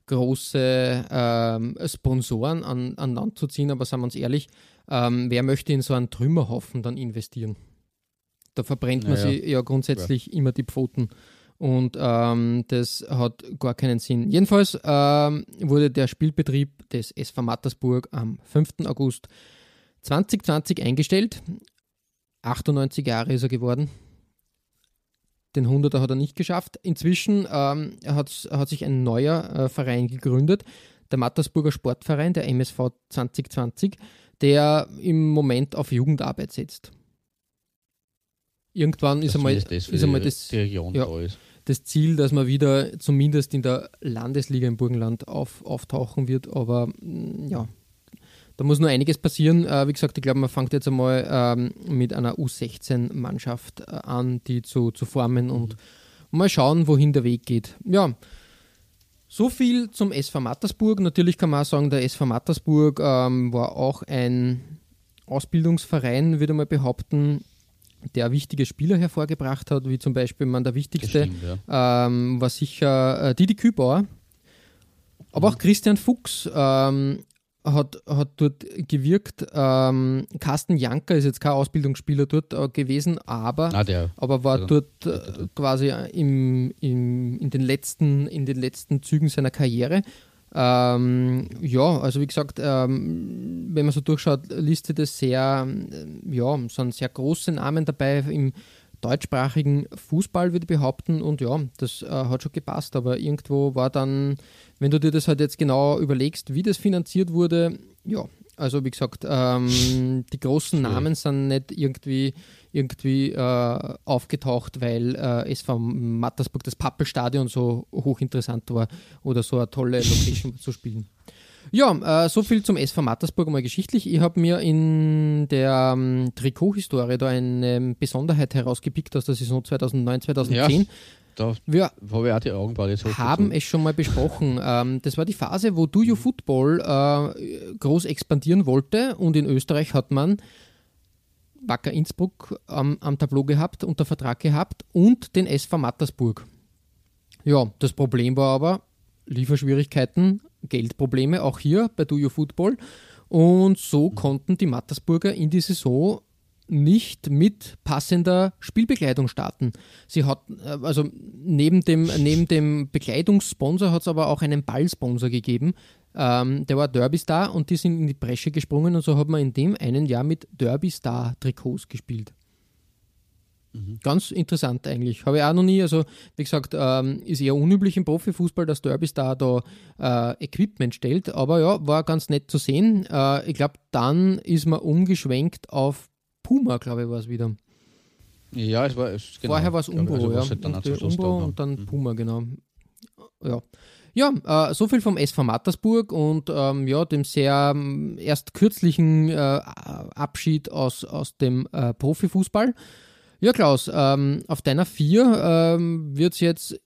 große ähm, Sponsoren an, an Land zu ziehen. Aber seien wir uns ehrlich, ähm, wer möchte in so einen Trümmerhaufen dann investieren? Da verbrennt naja. man sich ja grundsätzlich ja. immer die Pfoten. Und ähm, das hat gar keinen Sinn. Jedenfalls ähm, wurde der Spielbetrieb des S V Mattersburg am fünften August zweitausendzwanzig eingestellt. achtundneunzig Jahre ist er geworden. Den hunderter hat er nicht geschafft. Inzwischen ähm, hat, hat sich ein neuer äh, Verein gegründet, der Mattersburger Sportverein, der M S V zwanzig zwanzig, der im Moment auf Jugendarbeit setzt. Irgendwann das ist einmal, ist das, ist einmal das, die Region ja, da ist. das Ziel, dass man wieder zumindest in der Landesliga im Burgenland auf, auftauchen wird, aber ja, da muss noch einiges passieren. Äh, wie gesagt, ich glaube, man fängt jetzt einmal ähm, mit einer U sechzehn Mannschaft äh, an, die zu, zu formen und mhm. mal schauen, wohin der Weg geht. Ja, so viel zum S V Mattersburg. Natürlich kann man auch sagen, der S V Mattersburg ähm, war auch ein Ausbildungsverein, würde man behaupten, der wichtige Spieler hervorgebracht hat, wie zum Beispiel man der wichtigste stimmt, ja. ähm, war sicher äh, Didi Kübauer, aber mhm. auch Christian Fuchs ähm, hat, hat dort gewirkt. Ähm, Carsten Janker ist jetzt kein Ausbildungsspieler dort äh, gewesen, aber, ah, der, aber war der, dort äh, der, der, quasi im, im, in, den letzten, in den letzten Zügen seiner Karriere. Ähm, ja, also wie gesagt, ähm, wenn man so durchschaut, listet es sehr, äh, ja, sind sehr große Namen dabei im deutschsprachigen Fußball, würde ich behaupten, und ja, das äh, hat schon gepasst, aber irgendwo war dann, wenn du dir das halt jetzt genau überlegst, wie das finanziert wurde, ja, also wie gesagt, ähm, die großen Namen sind nicht irgendwie, irgendwie äh, aufgetaucht, weil äh, S V Mattersburg das Pappelstadion so hochinteressant war oder so eine tolle Location zu spielen. Ja, äh, so viel zum S V Mattersburg mal geschichtlich. Ich habe mir in der ähm, Trikothistorie da eine Besonderheit herausgepickt aus der Saison zweitausendneun zweitausendzehn. Ja. Da ja. habe ich auch die Augenbrauen jetzt haben es schon mal besprochen. ähm, das war die Phase, wo Do You Football äh, groß expandieren wollte, und in Österreich hat man Wacker Innsbruck ähm, am Tableau gehabt, unter Vertrag gehabt, und den S V Mattersburg. Ja, das Problem war aber Lieferschwierigkeiten, Geldprobleme, auch hier bei Do You Football. Und so konnten die Mattersburger in die Saison nicht mit passender Spielbekleidung starten. Sie hat, also neben dem, neben dem Bekleidungssponsor hat es aber auch einen Ballsponsor gegeben. Ähm, der war Derbystar, und die sind in die Bresche gesprungen, und so hat man in dem einen Jahr mit Derbystar-Trikots gespielt. Mhm. Ganz interessant eigentlich. Habe ich auch noch nie, also wie gesagt, ähm, ist eher unüblich im Profifußball, dass Derbystar da äh, Equipment stellt, aber ja, war ganz nett zu sehen. Äh, ich glaube, dann ist man umgeschwenkt auf Puma, glaube ich, war es wieder. Ja, es war es, genau. Vorher war es Umbro, also ja. Halt dann und, Umbro und dann Puma, genau. Ja, ja äh, so viel vom S V Mattersburg und ähm, ja, dem sehr ähm, erst kürzlichen äh, Abschied aus, aus dem äh, Profifußball. Ja, Klaus, ähm, auf deiner vier ähm, wird es jetzt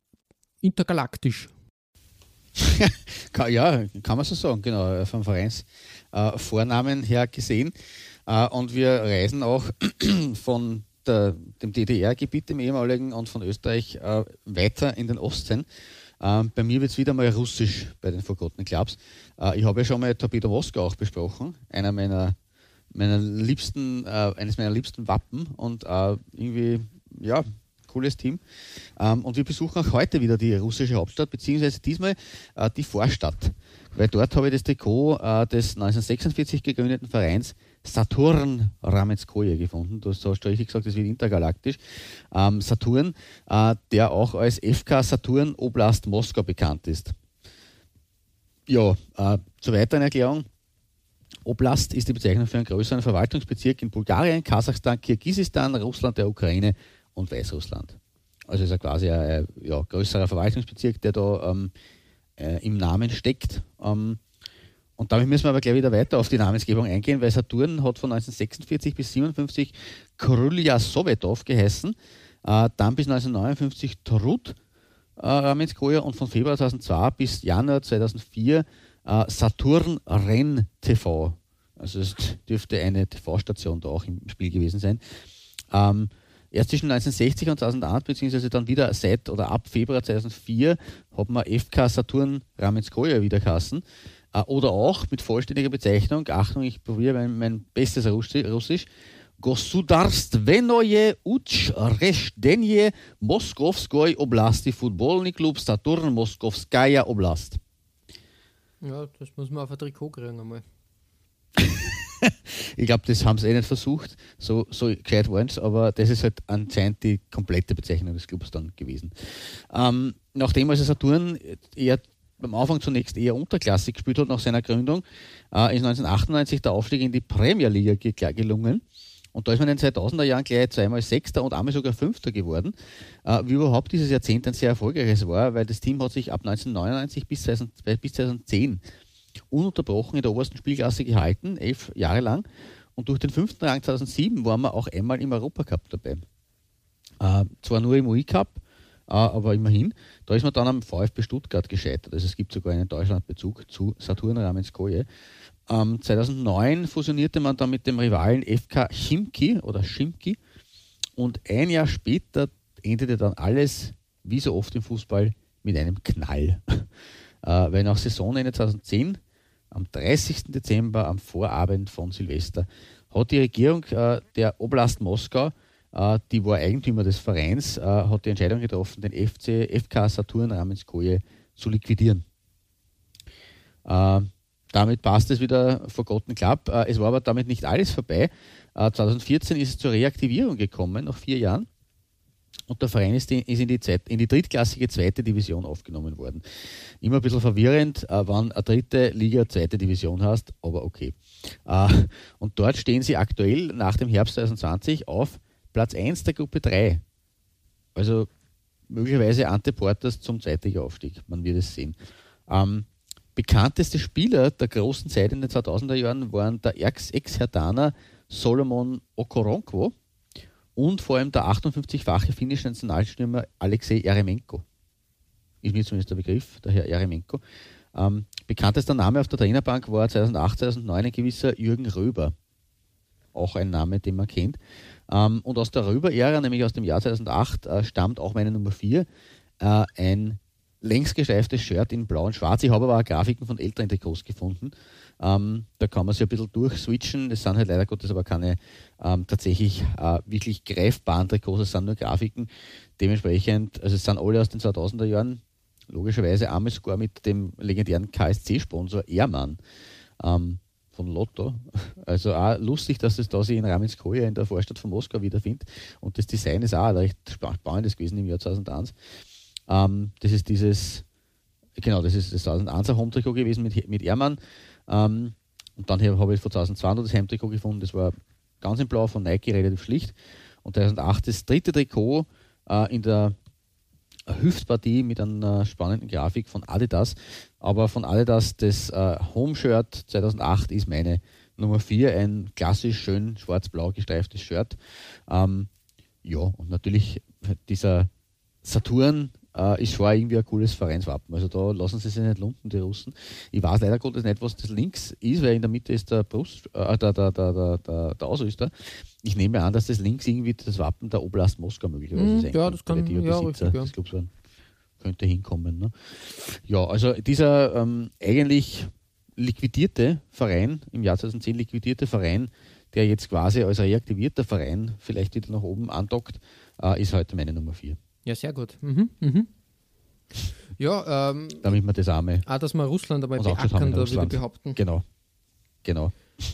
intergalaktisch. Ja, kann man so sagen, genau, vom Vereinsvornamen äh, her gesehen. Uh, und wir reisen auch von der, dem D D R-Gebiet, dem ehemaligen, und von Österreich uh, weiter in den Osten. Uh, bei mir wird es wieder mal russisch bei den Forgotten Clubs. Uh, ich habe ja schon mal Torpedo Moskau auch besprochen, einer meiner, meiner liebsten, uh, eines meiner liebsten Wappen, und uh, irgendwie, ja, cooles Team. Um, und wir besuchen auch heute wieder die russische Hauptstadt, beziehungsweise diesmal uh, die Vorstadt, weil dort habe ich das Trikot uh, des neunzehnhundertsechsundvierzig gegründeten Vereins Saturn Ramenskoje gefunden. Du hast so richtig gesagt, das wird intergalaktisch. Ähm, Saturn, äh, der auch als F K Saturn Oblast Moskau bekannt ist. Ja, äh, zur weiteren Erklärung. Oblast ist die Bezeichnung für einen größeren Verwaltungsbezirk in Bulgarien, Kasachstan, Kirgisistan, Russland, der Ukraine und Weißrussland. Also ist er quasi ein ja, größerer Verwaltungsbezirk, der da ähm, äh, im Namen steckt. Ähm, Und damit müssen wir aber gleich wieder weiter auf die Namensgebung eingehen, weil Saturn hat von neunzehnhundertsechsundvierzig bis neunzehnhundertsiebenundfünfzig Krylja Sowetow geheißen, äh, dann bis neunzehnhundertneunundfünfzig Trud äh, Ramenskoja und von Februar zweitausendzwei bis Januar zweitausendvier äh, Saturn Renn T V. Also es dürfte eine T V-Station da auch im Spiel gewesen sein. Ähm, erst zwischen neunzehnhundertsechzig und zweitausendeins, beziehungsweise dann wieder seit oder ab Februar zweitausendvier, hat man F K Saturn Ramenskoja wieder geheißen. Äh, oder auch mit vollständiger Bezeichnung, Achtung, ich probiere mein, mein bestes Russisch, Gosudarstvennoye Uchreshdenye Moskowskoi Oblasti Futbolny Klub Saturn Moskowskaja Oblast. Ja, das muss man auf ein Trikot kriegen einmal. Ich glaube, das haben sie eh nicht versucht, so, so gescheit waren es, aber das ist halt anscheinend die komplette Bezeichnung des Clubs dann gewesen. Ähm, nachdem also Saturn eher am Anfang zunächst eher unterklassig gespielt hat nach seiner Gründung, äh, ist neunzehnhundertachtundneunzig der Aufstieg in die Premier League ge- gelungen und da ist man in den zweitausender Jahren gleich zweimal Sechster und einmal sogar Fünfter geworden, äh, wie überhaupt dieses Jahrzehnt ein sehr erfolgreiches war, weil das Team hat sich ab neunzehnhundertneunundneunzig bis zweitausendzehn ununterbrochen in der obersten Spielklasse gehalten, elf Jahre lang. Und durch den fünften Rang zweitausendsieben waren wir auch einmal im Europacup dabei. Äh, zwar nur im U I Cup, äh, aber immerhin. Da ist man dann am VfB Stuttgart gescheitert. Also es gibt sogar einen Deutschlandbezug zu Saturn Ramenskoje. Ähm, zweitausendneun fusionierte man dann mit dem Rivalen F K Chimki oder Schimki. Und ein Jahr später endete dann alles, wie so oft im Fußball, mit einem Knall. Uh, weil nach Saisonende zweitausendzehn, am dreißigsten Dezember, am Vorabend von Silvester, hat die Regierung uh, der Oblast Moskau, uh, die war Eigentümer des Vereins, uh, hat die Entscheidung getroffen, den F C, F K Saturn Ramenskoje zu liquidieren. Uh, damit passt es wieder Forgotten Club. Uh, es war aber damit nicht alles vorbei. Uh, zweitausendvierzehn ist es zur Reaktivierung gekommen, nach vier Jahren. Und der Verein ist in die, Zeit, in die drittklassige zweite Division aufgenommen worden. Immer ein bisschen verwirrend, äh, wann eine dritte Liga zweite Division heißt, aber okay. Äh, und dort stehen sie aktuell nach dem Herbst zweitausendzwanzig auf Platz eins der Gruppe drei. Also möglicherweise ante portas zum zweitliga Aufstieg, man wird es sehen. Ähm, bekannteste Spieler der großen Zeit in den zweitausender Jahren waren der Ex-Hertaner Solomon Okoronkwo und vor allem der achtundfünfzigfache finnische Nationalstürmer Alexei Eremenko. Ist mir zumindest der Begriff, der Herr Eremenko. Ähm, bekanntester Name auf der Trainerbank war zweitausendacht, zweitausendneun ein gewisser Jürgen Röber. Auch ein Name, den man kennt. Ähm, und aus der Röber-Ära, nämlich aus dem Jahr zweitausendacht, äh, stammt auch meine Nummer vier, äh, ein längst gestreiftes Shirt in blau und schwarz. Ich habe aber auch Grafiken von älteren Trikots gefunden. Ähm, da kann man sich ein bisschen durchswitchen. Das sind halt leider Gottes aber keine ähm, tatsächlich äh, wirklich greifbaren Trikots, es sind nur Grafiken. Dementsprechend, also es sind alle aus den zweitausender Jahren, logischerweise einmal sogar mit dem legendären K S C-Sponsor Ehrmann ähm, von Lotto. Also auch lustig, dass es da sich in Ramenskoje in der Vorstadt von Moskau wiederfindet. Und das Design ist auch ein recht spannendes gewesen im Jahr zweitausendeins. Ähm, das ist dieses, genau, das ist das zweitausendeins Home-Trikot gewesen mit, mit Ehrmann. Um, und dann habe ich von zweitausendzweihundert das Heimtrikot gefunden, das war ganz in Blau von Nike, relativ schlicht. Und zweitausendacht das dritte Trikot uh, in der Hüftpartie mit einer spannenden Grafik von Adidas. Aber von Adidas das uh, Home-Shirt zweitausendacht ist meine Nummer vier, ein klassisch schön schwarz-blau gestreiftes Shirt. Um, ja, und natürlich dieser Saturn Uh, ist schon irgendwie ein cooles Vereinswappen. Also da lassen sie sich nicht lumpen, die Russen. Ich weiß leider Gottes nicht, was das links ist, weil in der Mitte ist der Brust, äh, der, der, der, der, der, der Ausrüster. Ich nehme an, dass das links irgendwie das Wappen der Oblast Moskau möglicherweise mm, sein ja, kann. Das kann die ja, Besitzer des Clubs waren. Könnte hinkommen. Ne? Ja, also dieser ähm, eigentlich liquidierte Verein, im Jahr zweitausendzehn liquidierte Verein, der jetzt quasi als reaktivierter Verein vielleicht wieder nach oben andockt, äh, ist heute meine Nummer vier. Ja, sehr gut. Mhm, mhm. Ja, ähm, damit man das arme. Ah, dass man Russland einmal beackern, da würde ich behaupten. Genau, genau.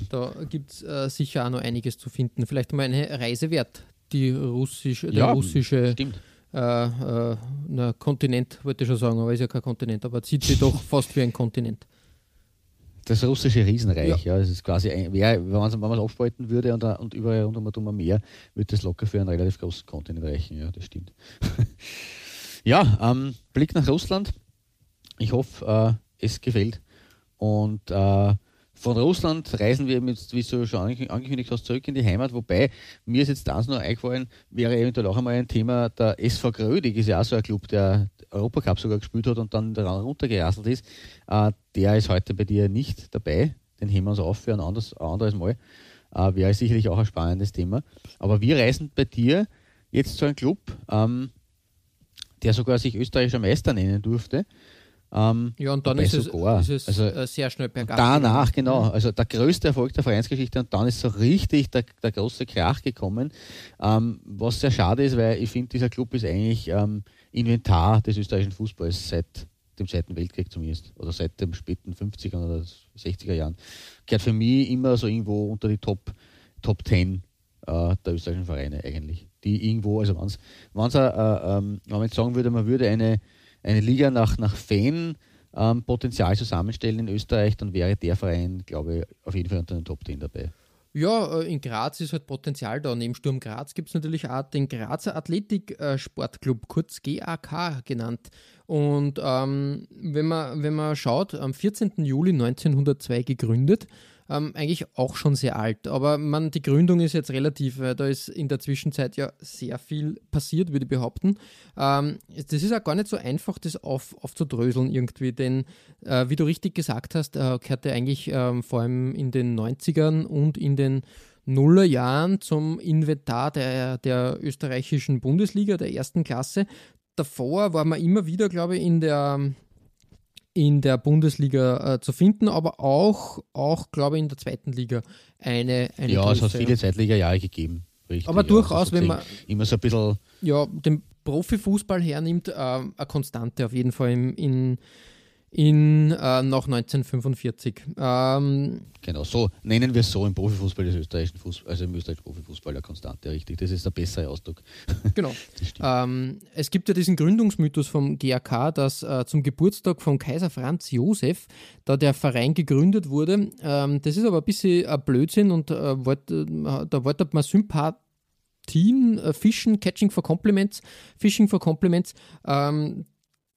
Da gibt es äh, sicher auch noch einiges zu finden. Vielleicht mal eine Reise wert, die russisch, der ja, russische äh, äh, na, Kontinent, wollte ich schon sagen, aber ist ja kein Kontinent, aber zieht sich doch fast wie ein Kontinent. Das russische Riesenreich, ja, ja das ist quasi, ein, wär, wenn man es aufspalten würde und, und überall rund um ein Meer, würde das locker für einen relativ großen Kontinent reichen, ja, das stimmt. ja, ähm, Blick nach Russland. Ich hoffe, äh, es gefällt Und äh, von Russland reisen wir eben jetzt, wie du schon angekündigt hast, zurück in die Heimat. Wobei, mir ist jetzt das nur eingefallen, wäre eventuell auch einmal ein Thema, der S V Grödig ist ja auch so ein Club, der Europacup sogar gespielt hat und dann runtergerasselt ist. Äh, der ist heute bei dir nicht dabei. Den heben wir uns auf für ein anderes, anderes Mal. Äh, wäre sicherlich auch ein spannendes Thema. Aber wir reisen bei dir jetzt zu einem Club, ähm, der sogar sich österreichischer Meister nennen durfte. Ähm, ja, und dann ist es, sogar, ist es also sehr schnell bergab. Danach, genau. Also der größte Erfolg der Vereinsgeschichte und dann ist so richtig der, der große Krach gekommen. Ähm, was sehr schade ist, weil ich finde, dieser Club ist eigentlich ähm, Inventar des österreichischen Fußballs seit dem Zweiten Weltkrieg zumindest oder seit den späten fünfziger oder sechziger Jahren. Gehört für mich immer so irgendwo unter die Top, Top zehn äh, der österreichischen Vereine eigentlich. Die irgendwo, also wenn's, wenn's, äh, äh, wenn man jetzt sagen würde, man würde eine eine Liga nach, nach Fan-Potenzial ähm, zusammenstellen in Österreich, dann wäre der Verein, glaube ich, auf jeden Fall unter den Top zehn dabei. Ja, in Graz ist halt Potenzial da. Neben Sturm Graz gibt es natürlich auch den Grazer Athletik-Sportclub, kurz G A K genannt. Und ähm, wenn man, wenn man schaut, am vierzehnten Juli neunzehnhundertzwei gegründet, ähm, eigentlich auch schon sehr alt. Aber man, die Gründung ist jetzt relativ, weil da ist in der Zwischenzeit ja sehr viel passiert, würde ich behaupten. Ähm, das ist auch gar nicht so einfach, das auf, aufzudröseln irgendwie, denn äh, wie du richtig gesagt hast, äh, gehörte eigentlich äh, vor allem in den neunzigern und in den Nullerjahren zum Inventar der, der österreichischen Bundesliga, der ersten Klasse. Davor war man immer wieder, glaube ich, in der... in der Bundesliga äh, zu finden, aber auch, auch glaube ich, in der zweiten Liga eine, eine ja, Größe. Es hat viele Zweitliga-Jahre gegeben. Richtig, aber durchaus, ja, wenn man immer so ein bisschen ja, den Profifußball hernimmt, äh, eine Konstante auf jeden Fall in, in, in, äh, nach neunzehnhundertfünfundvierzig. Ähm, genau, so nennen wir es so im Profifußball des österreichischen Fußball, also im österreichischen Profifußball eine Konstante, richtig. Das ist der bessere Ausdruck. Genau. Ähm, es gibt ja diesen Gründungsmythos vom G A K, dass äh, zum Geburtstag von Kaiser Franz Josef da der Verein gegründet wurde. Ähm, das ist aber ein bisschen ein Blödsinn und äh, wollt, äh, da wollte man sympathisch Team, äh, Fischen, Catching for Compliments, Fishing for Compliments, ähm,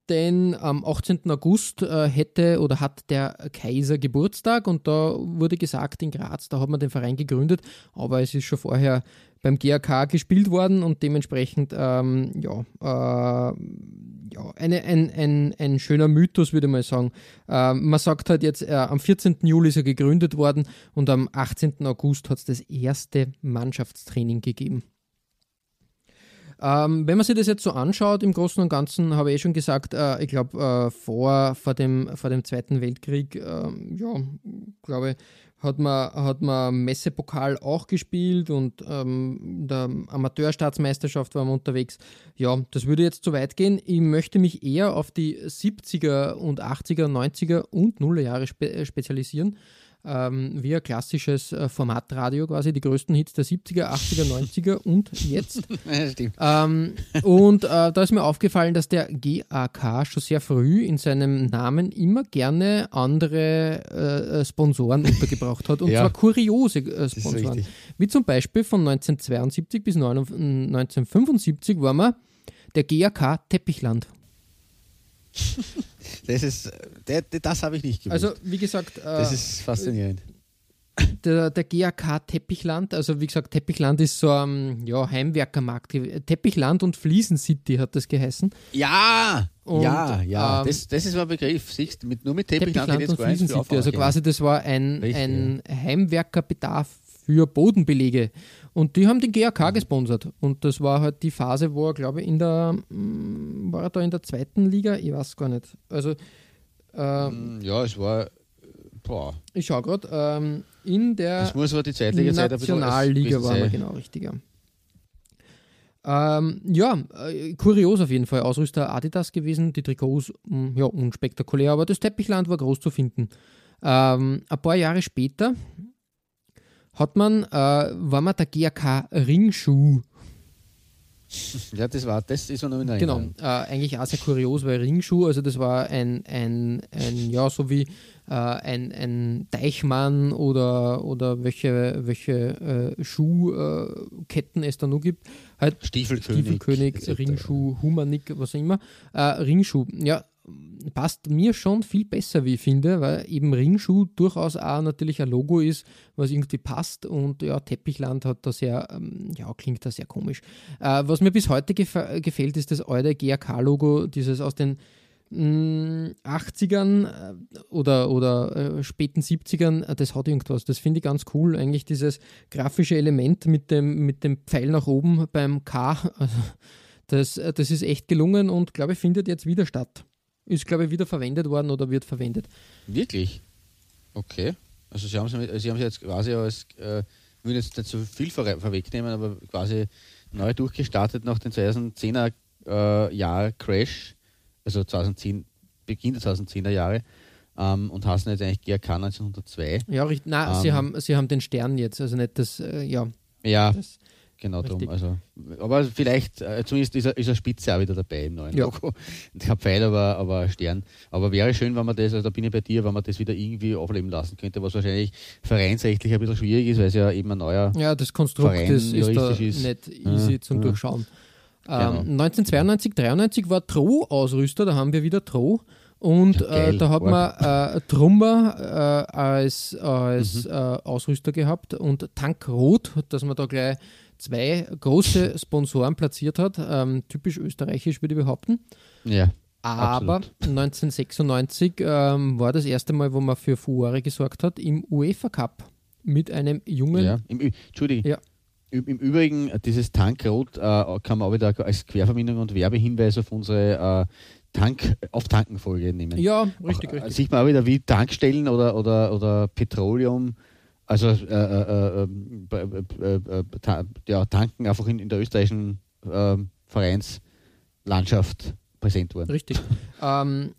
denn am achtzehnten August äh, hätte oder hat der Kaiser Geburtstag und da wurde gesagt, in Graz, da hat man den Verein gegründet, aber es ist schon vorher beim G A K gespielt worden und dementsprechend ähm, ja, äh, ja eine, ein, ein, ein schöner Mythos, würde ich mal sagen. Äh, man sagt halt jetzt, äh, am vierzehnten Juli ist er gegründet worden und am achtzehnten August hat es das erste Mannschaftstraining gegeben. Ähm, wenn man sich das jetzt so anschaut, im Großen und Ganzen habe ich eh schon gesagt, äh, ich glaube, äh, vor, vor, dem, vor dem Zweiten Weltkrieg, äh, ja, glaube ich, hat man, hat man Messepokal auch gespielt und ähm, in der Amateurstaatsmeisterschaft waren wir unterwegs. Ja, das würde jetzt zu weit gehen. Ich möchte mich eher auf die siebziger und achtziger, neunziger und Nuller Jahre spe- spezialisieren. Ähm, wie ein klassisches äh, Formatradio quasi, die größten Hits der siebziger, achtziger, neunziger und jetzt. Ja, ähm, und äh, da ist mir aufgefallen, dass der G A K schon sehr früh in seinem Namen immer gerne andere äh, Sponsoren untergebracht hat und ja. zwar kuriose äh, Sponsoren. Wie zum Beispiel von neunzehnhundertzweiundsiebzig bis neunzehnhundertfünfundsiebzig war man der G A K Teppichland. Das ist, das, das habe ich nicht gewusst. Also wie gesagt, äh, das ist faszinierend. Der, der G A K Teppichland, also wie gesagt, Teppichland ist so ein ja, Heimwerkermarkt. Teppichland und Fliesen City hat das geheißen. Ja, und, ja, ja. Ähm, das, das ist mein Begriff. Siehst, mit, nur mit Teppichland, Teppichland und Fliesen City. Also quasi das war ein, Richtig, ein ja. Heimwerkerbedarf für Bodenbelege. Und die haben den G A K gesponsert. Und das war halt die Phase, wo er, glaube ich, in der war er da in der zweiten Liga? Ich weiß gar nicht. Also ähm, ja, es war boah. Ich schaue gerade, ähm, in der das muss aber die Zeitliga Zeit Nationalliga war man genau richtiger. Ähm, ja, äh, kurios auf jeden Fall. Ausrüster Adidas gewesen, die Trikots mh, ja, unspektakulär, aber das Teppichland war groß zu finden. Ähm, ein paar Jahre später hat man, äh, war man der G A K Ringschuh. Ja, das war, das ist man noch in der Genau, äh, eigentlich auch sehr kurios, weil Ringschuh, also das war ein, ein, ein ja, so wie äh, ein, ein Deichmann oder, oder welche, welche äh, Schuhketten äh, es da nur gibt. Halt Stiefelkönig, Stiefelkönig Ringschuh, Humanik, was auch immer. Äh, Ringschuh, ja, passt mir schon viel besser, wie ich finde, weil eben Ringschuh durchaus auch natürlich ein Logo ist, was irgendwie passt, und ja, Teppichland hat da sehr, ähm, ja, klingt da sehr komisch. Äh, was mir bis heute gef- gefällt, ist das alte G A K-Logo, dieses aus den mh, achtzigern oder, oder äh, späten siebzigern, das hat irgendwas, das finde ich ganz cool, eigentlich dieses grafische Element mit dem, mit dem Pfeil nach oben beim K, also das, das ist echt gelungen und glaube ich findet jetzt wieder statt. Ist, glaube ich, wieder verwendet worden oder wird verwendet. Wirklich? Okay. Also Sie haben es jetzt quasi als, äh, ich will jetzt nicht so viel ver- vorwegnehmen, aber quasi neu durchgestartet nach dem zweitausendzehner äh, Jahr Crash, also zweitausendzehn, Beginn der zweitausendzehner Jahre, ähm, und heißen jetzt eigentlich G R K neunzehnhundertzwei. Ja, richtig. Nein, ähm, Sie haben, Sie haben den Stern jetzt, also nicht das, äh, ja. Ja. Das, genau, richtig. Darum. Also, aber vielleicht, äh, zumindest ist eine Spitze auch wieder dabei im neuen ja. Logo. Der Pfeil, aber, aber Stern. Aber wäre schön, wenn man das, also da bin ich bei dir, wenn man das wieder irgendwie aufleben lassen könnte, was wahrscheinlich vereinsrechtlich ein bisschen schwierig ist, weil es ja eben ein neuer ja, das Konstrukt Verein ist, ist da ist. Nicht easy ja, zum ja. Durchschauen. Ähm, genau. neunzehnhundertzweiundneunzig, dreiundneunzig war Tro Ausrüster, da haben wir wieder Tro. Und ja, geil, äh, da hat man äh, Trumba äh, als, als mhm. äh, Ausrüster gehabt und Tankrot, dass man da gleich zwei große Sponsoren platziert hat, ähm, typisch österreichisch würde ich behaupten. Ja, aber absolut. neunzehnhundertsechsundneunzig ähm, war das erste Mal, wo man für Furore gesorgt hat, im UEFA Cup mit einem jungen... Ja. Im, Entschuldigung, ja. Im, im Übrigen, dieses Tankrot äh, kann man auch wieder als Querverbindung und Werbehinweis auf unsere äh, Tank, auf Tankenfolge nehmen. Ja, richtig, auch, richtig. Sieht man auch wieder, wie Tankstellen oder, oder, oder Petroleum... Also äh, äh, äh, äh, äh, ta- ja, Tanken einfach in, in der österreichischen äh, Vereinslandschaft präsent wurden. Richtig. ähm,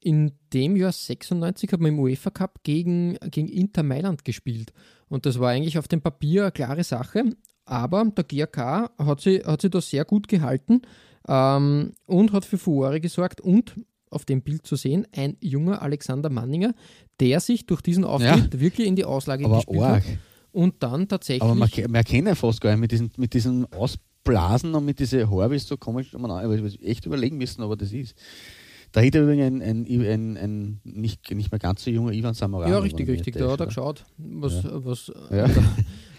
in dem Jahr sechsundneunzig hat man im UEFA Cup gegen, gegen Inter Mailand gespielt. Und das war eigentlich auf dem Papier eine klare Sache. Aber der G A K hat sie, hat sie da sehr gut gehalten ähm, und hat für Furore gesorgt und... auf dem Bild zu sehen, ein junger Alexander Manninger, der sich durch diesen Auftritt ja, wirklich in die Auslage gespielt hat. Und dann tatsächlich... Aber man, man kennt ja fast gar nicht mit diesem, mit diesem Ausblasen und mit diesen Haaren, wie es so komisch... Man muss echt überlegen müssen, aber das ist... Da hätte übrigens ein, ein, ein, ein nicht, nicht mehr ganz so junger Ivan Samaran. Ja, richtig, richtig. Da hat er geschaut, was, ja. was ja.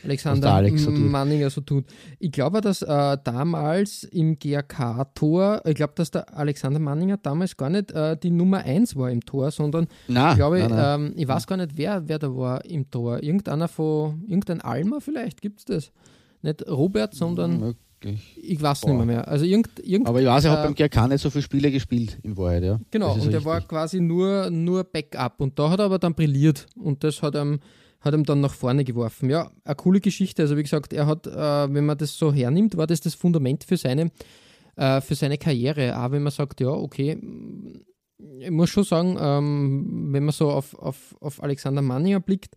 Alexander Alex so Manninger so tut. Ich glaube, dass äh, damals im G A K-Tor, ich glaube, dass der Alexander Manninger damals gar nicht äh, die Nummer eins war im Tor, sondern nein, ich glaube, nein, nein. Ähm, ich weiß gar nicht, wer, wer da war im Tor. Irgendeiner von, irgendein Almer vielleicht, gibt es das? Nicht Robert, sondern... Mhm. Ich weiß Boah. nicht mehr mehr. Also irgend, irgend, aber ich weiß, er hat äh, beim G R K nicht so viele Spiele gespielt, in Wahrheit. Ja. Genau, und er war quasi nur, nur Backup. Und da hat er aber dann brilliert. Und das hat ihm, hat ihm dann nach vorne geworfen. Ja, eine coole Geschichte. Also wie gesagt, er hat, äh, wenn man das so hernimmt, war das das Fundament für seine, äh, für seine Karriere. Auch wenn man sagt, ja, okay, ich muss schon sagen, ähm, wenn man so auf, auf, auf Alexander Manninger blickt,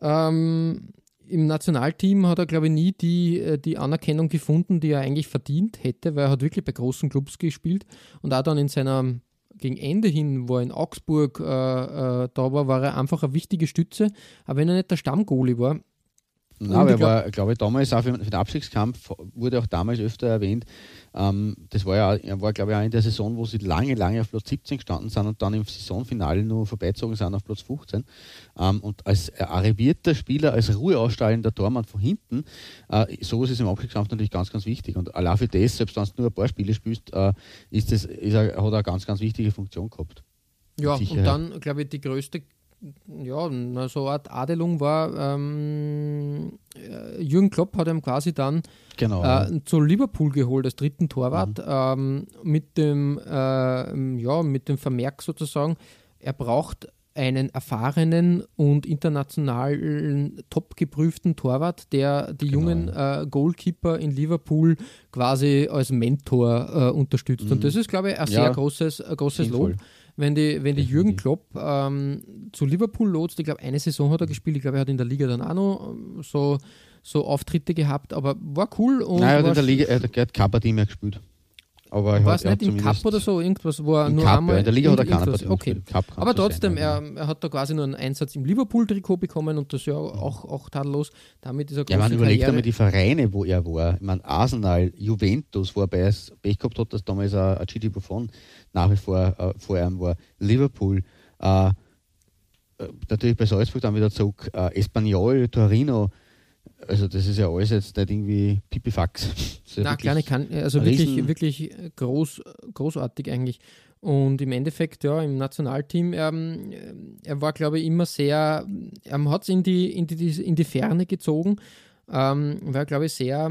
ähm, im Nationalteam hat er, glaube ich, nie die, die Anerkennung gefunden, die er eigentlich verdient hätte, weil er hat wirklich bei großen Clubs gespielt und auch dann in seiner, gegen Ende hin, wo er in Augsburg äh, äh, da war, war er einfach eine wichtige Stütze, auch wenn er nicht der Stammgoalie war. Nein, aber er war, glaube ich, damals auch für den Abstiegskampf, wurde auch damals öfter erwähnt, ähm, das war ja, er war, glaube ich, auch in der Saison, wo sie lange, lange auf Platz siebzehn gestanden sind und dann im Saisonfinale nur vorbeizogen sind auf Platz fünfzehn. Ähm, und als arrivierter Spieler, als ruheausstrahlender Tormann von hinten, äh, so ist es im Abstiegskampf natürlich ganz, ganz wichtig. Und allein für das, selbst wenn du nur ein paar Spiele spielst, äh, ist das, ist er, hat er eine ganz, ganz wichtige Funktion gehabt. Ja, und dann, glaube ich, die größte Ja, so eine Art Adelung war, ähm, Jürgen Klopp hat ihm quasi dann genau, äh, ja. zu Liverpool geholt, als dritten Torwart, mhm. ähm, mit dem, äh, ja, mit dem Vermerk sozusagen, er braucht einen erfahrenen und internationalen topgeprüften Torwart, der die genau. jungen äh, Goalkeeper in Liverpool quasi als Mentor äh, unterstützt. Mhm. Und das ist, glaube ich, ein ja. sehr großes, ein großes Lob. Wenn die, wenn die Jürgen Klopp ähm, zu Liverpool lotst, ich glaube, eine Saison hat er gespielt, ich glaube, er hat in der Liga dann auch noch so, so Auftritte gehabt, aber war cool. Und nein, er hat in der Liga, er hat kein Partie mehr gespielt. Aber war es nicht im Cup oder so? Irgendwas, wo er nur Cup, einmal... Ja, in der Liga hat er keine Partie okay. Cup, aber trotzdem, er, er hat da quasi nur einen Einsatz im Liverpool-Trikot bekommen und das ist ja auch, auch tadellos. Damit ist er ja, man überlegt einmal die Vereine, wo er war. Ich meine, Arsenal, Juventus, wo er bei Pech gehabt hat, dass damals ein Gigi Buffon nach wie vor äh, vor ihm war. Liverpool, äh, natürlich bei Salzburg dann wieder zurück. Äh, Espanyol, Torino. Also das ist ja alles jetzt nicht irgendwie Pipifax. Ja Nein, kleine Kanten, also wirklich, wirklich groß, großartig eigentlich. Und im Endeffekt, ja, im Nationalteam, ähm, er war, glaube ich, immer sehr, er hat es in die, in, die, in die Ferne gezogen, ähm, war, glaube ich, sehr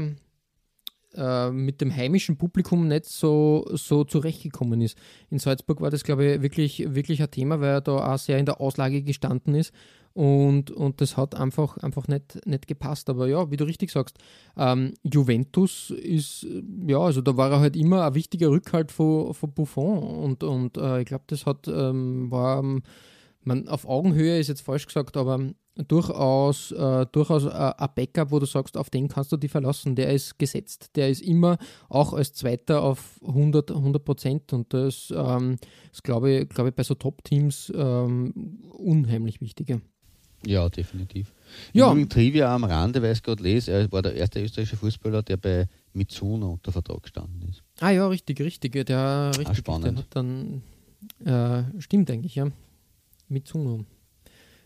äh, mit dem heimischen Publikum nicht so, so zurechtgekommen ist. In Salzburg war das, glaube ich, wirklich, wirklich ein Thema, weil er da auch sehr in der Auslage gestanden ist. Und, und das hat einfach, einfach nicht, nicht gepasst. Aber ja, wie du richtig sagst, ähm, Juventus ist, ja, also da war er halt immer ein wichtiger Rückhalt von, von Buffon. Und, und äh, ich glaube, das hat, ähm, war, man, auf Augenhöhe ist jetzt falsch gesagt, aber durchaus, äh, durchaus äh, ein Backup, wo du sagst, auf den kannst du dich verlassen. Der ist gesetzt. Der ist immer auch als Zweiter auf hundert Prozent. Und das ähm, ist, glaube ich, glaub ich, bei so Top-Teams ähm, unheimlich wichtig. Ja. Ja, definitiv. Ja. Im Trivia am Rande, weil ich es gerade lese, er war der erste österreichische Fußballer, der bei Mizuno unter Vertrag gestanden ist. Ah ja, richtig, richtig. Der, richtig, ah, spannend. Der hat dann, äh, stimmt eigentlich, ja. Mizuno.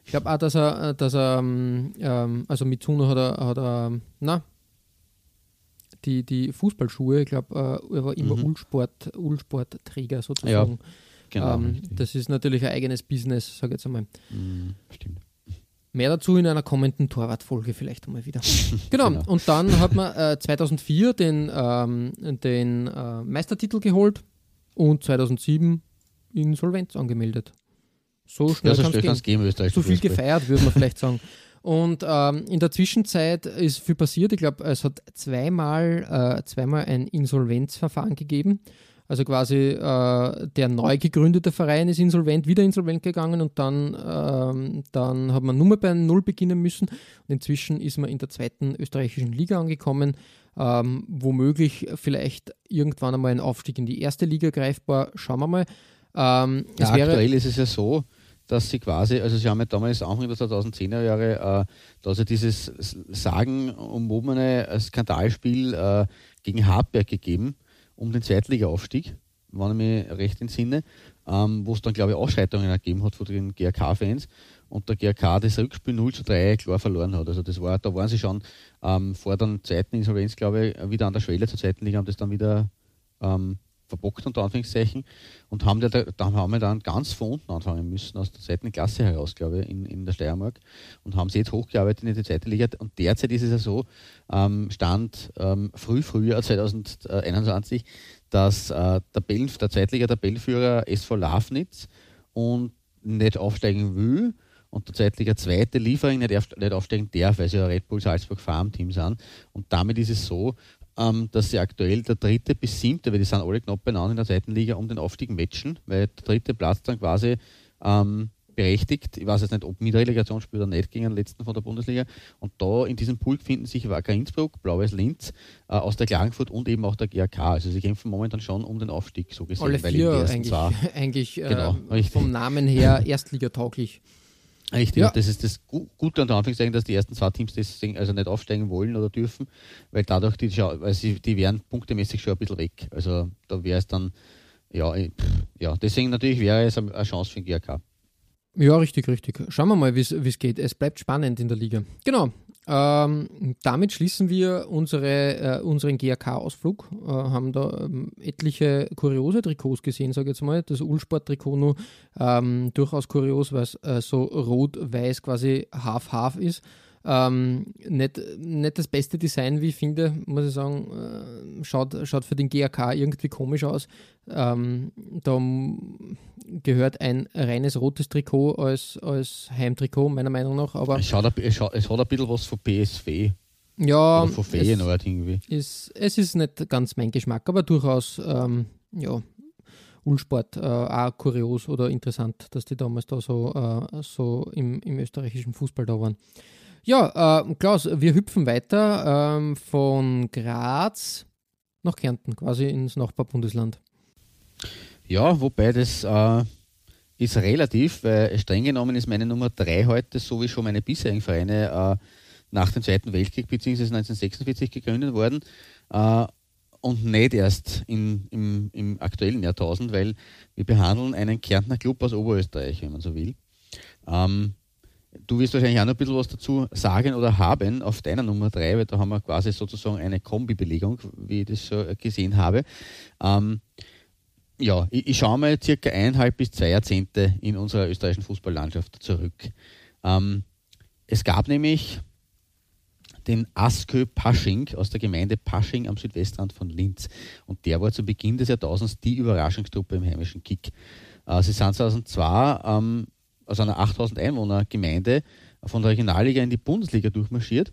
Ich glaube auch, dass er, dass er ähm, also Mizuno hat er, hat er na, die, die Fußballschuhe, ich glaube, er war immer mhm. Ulsport, Ulsport-Träger sozusagen. Ja, genau. Ähm, das ist natürlich ein eigenes Business, sage ich jetzt einmal. Mhm, stimmt. Mehr dazu in einer kommenden Torwartfolge vielleicht einmal wieder. Genau. Genau, und dann hat man äh, zweitausendvier den, ähm, den äh, Meistertitel geholt und zweitausendsieben Insolvenz angemeldet. So schnell ja, so kann es gehen. gehen so viel gefeiert, würde man vielleicht sagen. Und ähm, in der Zwischenzeit ist viel passiert. Ich glaube, es hat zweimal, äh, zweimal ein Insolvenzverfahren gegeben. Also quasi äh, der neu gegründete Verein ist insolvent, wieder insolvent gegangen und dann, ähm, dann hat man nur mehr bei Null beginnen müssen. Und inzwischen ist man in der zweiten österreichischen Liga angekommen, ähm, womöglich vielleicht irgendwann einmal ein Aufstieg in die erste Liga greifbar. Schauen wir mal. Ähm, ja, es wäre aktuell ist es ja so, dass sie quasi, also sie haben ja damals Anfang der zweitausendzehner Jahre, äh, dass sie dieses sagenumwobene Skandalspiel äh, gegen Hartberg gegeben um den Zweitliga-Aufstieg, wenn ich mich recht entsinne, ähm, wo es dann, glaube ich, Ausschreitungen ergeben hat von den G R K-Fans und der G R K das Rückspiel null zu drei klar verloren hat. Also das war, da waren sie schon ähm, vor der zweiten Insolvenz, glaube ich, wieder an der Schwelle zur zweiten Liga, haben das dann wieder ähm, verbockt, unter Anführungszeichen, und haben, da, da haben wir dann ganz von unten anfangen müssen, aus der zweiten Klasse heraus, glaube ich, in, in der Steiermark, und haben sie jetzt hochgearbeitet in die zweite Liga. Und derzeit ist es ja so, ähm, Stand ähm, früh, Frühjahr zweitausendeinundzwanzig, dass äh, der, Belf, der Zweitliga-Tabellführer S V Lafnitz und nicht aufsteigen will und der Zweitliga-Zweite Liefering nicht, auf, nicht aufsteigen darf, weil sie ja Red Bull Salzburg Farm-Team sind. Und damit ist es so, Ähm, dass sie aktuell der dritte bis siebte, weil die sind alle knapp beieinander in der zweiten Liga, um den Aufstieg matchen, weil der dritte Platz dann quasi ähm, berechtigt, ich weiß jetzt nicht, ob mit Relegation spielt oder nicht, gegen den letzten von der Bundesliga. Und da in diesem Pool finden sich Wacker Innsbruck, Blaues Linz, äh, aus der Klagenfurt und eben auch der G R K. Also sie kämpfen momentan schon um den Aufstieg, so gesehen. Alle vier weil eigentlich, zwar, eigentlich äh, genau, vom Namen her erstligatauglich. Richtig, ja. Das ist das Gute an der Anführungszeichen, dass die ersten zwei Teams deswegen also nicht aufsteigen wollen oder dürfen, weil dadurch, die, weil sie, die wären punktemäßig schon ein bisschen weg. Also da wäre es dann, ja, ja, deswegen natürlich wäre es eine Chance für den G R K. Ja, richtig, richtig. Schauen wir mal, wie es geht. Es bleibt spannend in der Liga. Genau. Ähm, damit schließen wir unsere, äh, unseren G R K-Ausflug. Äh, haben da ähm, etliche kuriose Trikots gesehen, sage ich jetzt mal. Das Ulsport-Trikot nur ähm, durchaus kurios, weil es äh, so rot-weiß quasi half-half ist. Ähm, nicht, nicht das beste Design, wie ich finde, muss ich sagen. Äh, schaut, schaut für den G R K irgendwie komisch aus. Ähm, da gehört ein reines rotes Trikot als, als Heimtrikot, meiner Meinung nach. Aber es, schaut, es, schaut, es hat ein bisschen was von P S V. Ja, oder von Feyenoord irgendwie. Ist, es ist nicht ganz mein Geschmack, aber durchaus, ähm, ja, Ulsport, äh, auch kurios oder interessant, dass die damals da so, äh, so im, im österreichischen Fußball da waren. Ja, äh, Klaus, wir hüpfen weiter ähm, von Graz nach Kärnten, quasi ins Nachbarbundesland. Ja, wobei das äh, ist relativ, weil streng genommen ist meine Nummer drei heute, so wie schon meine bisherigen Vereine, äh, nach dem Zweiten Weltkrieg bzw. neunzehnhundertsechsundvierzig gegründet worden äh, und nicht erst in, im, im aktuellen Jahrtausend, weil wir behandeln einen Kärntner Club aus Oberösterreich, wenn man so will. Ähm, du wirst wahrscheinlich auch noch ein bisschen was dazu sagen oder haben auf deiner Nummer drei, weil da haben wir quasi sozusagen eine Kombibelegung, wie ich das schon gesehen habe. Ähm, ja, ich, ich schaue mal circa eineinhalb bis zwei Jahrzehnte in unserer österreichischen Fußballlandschaft zurück. Ähm, es gab nämlich den Askö Pasching aus der Gemeinde Pasching am Südwestrand von Linz. Und der war zu Beginn des Jahrtausends die Überraschungstruppe im heimischen Kick. Äh, sie sind zweitausendzwei ähm, aus einer achttausend Einwohner-Gemeinde von der Regionalliga in die Bundesliga durchmarschiert.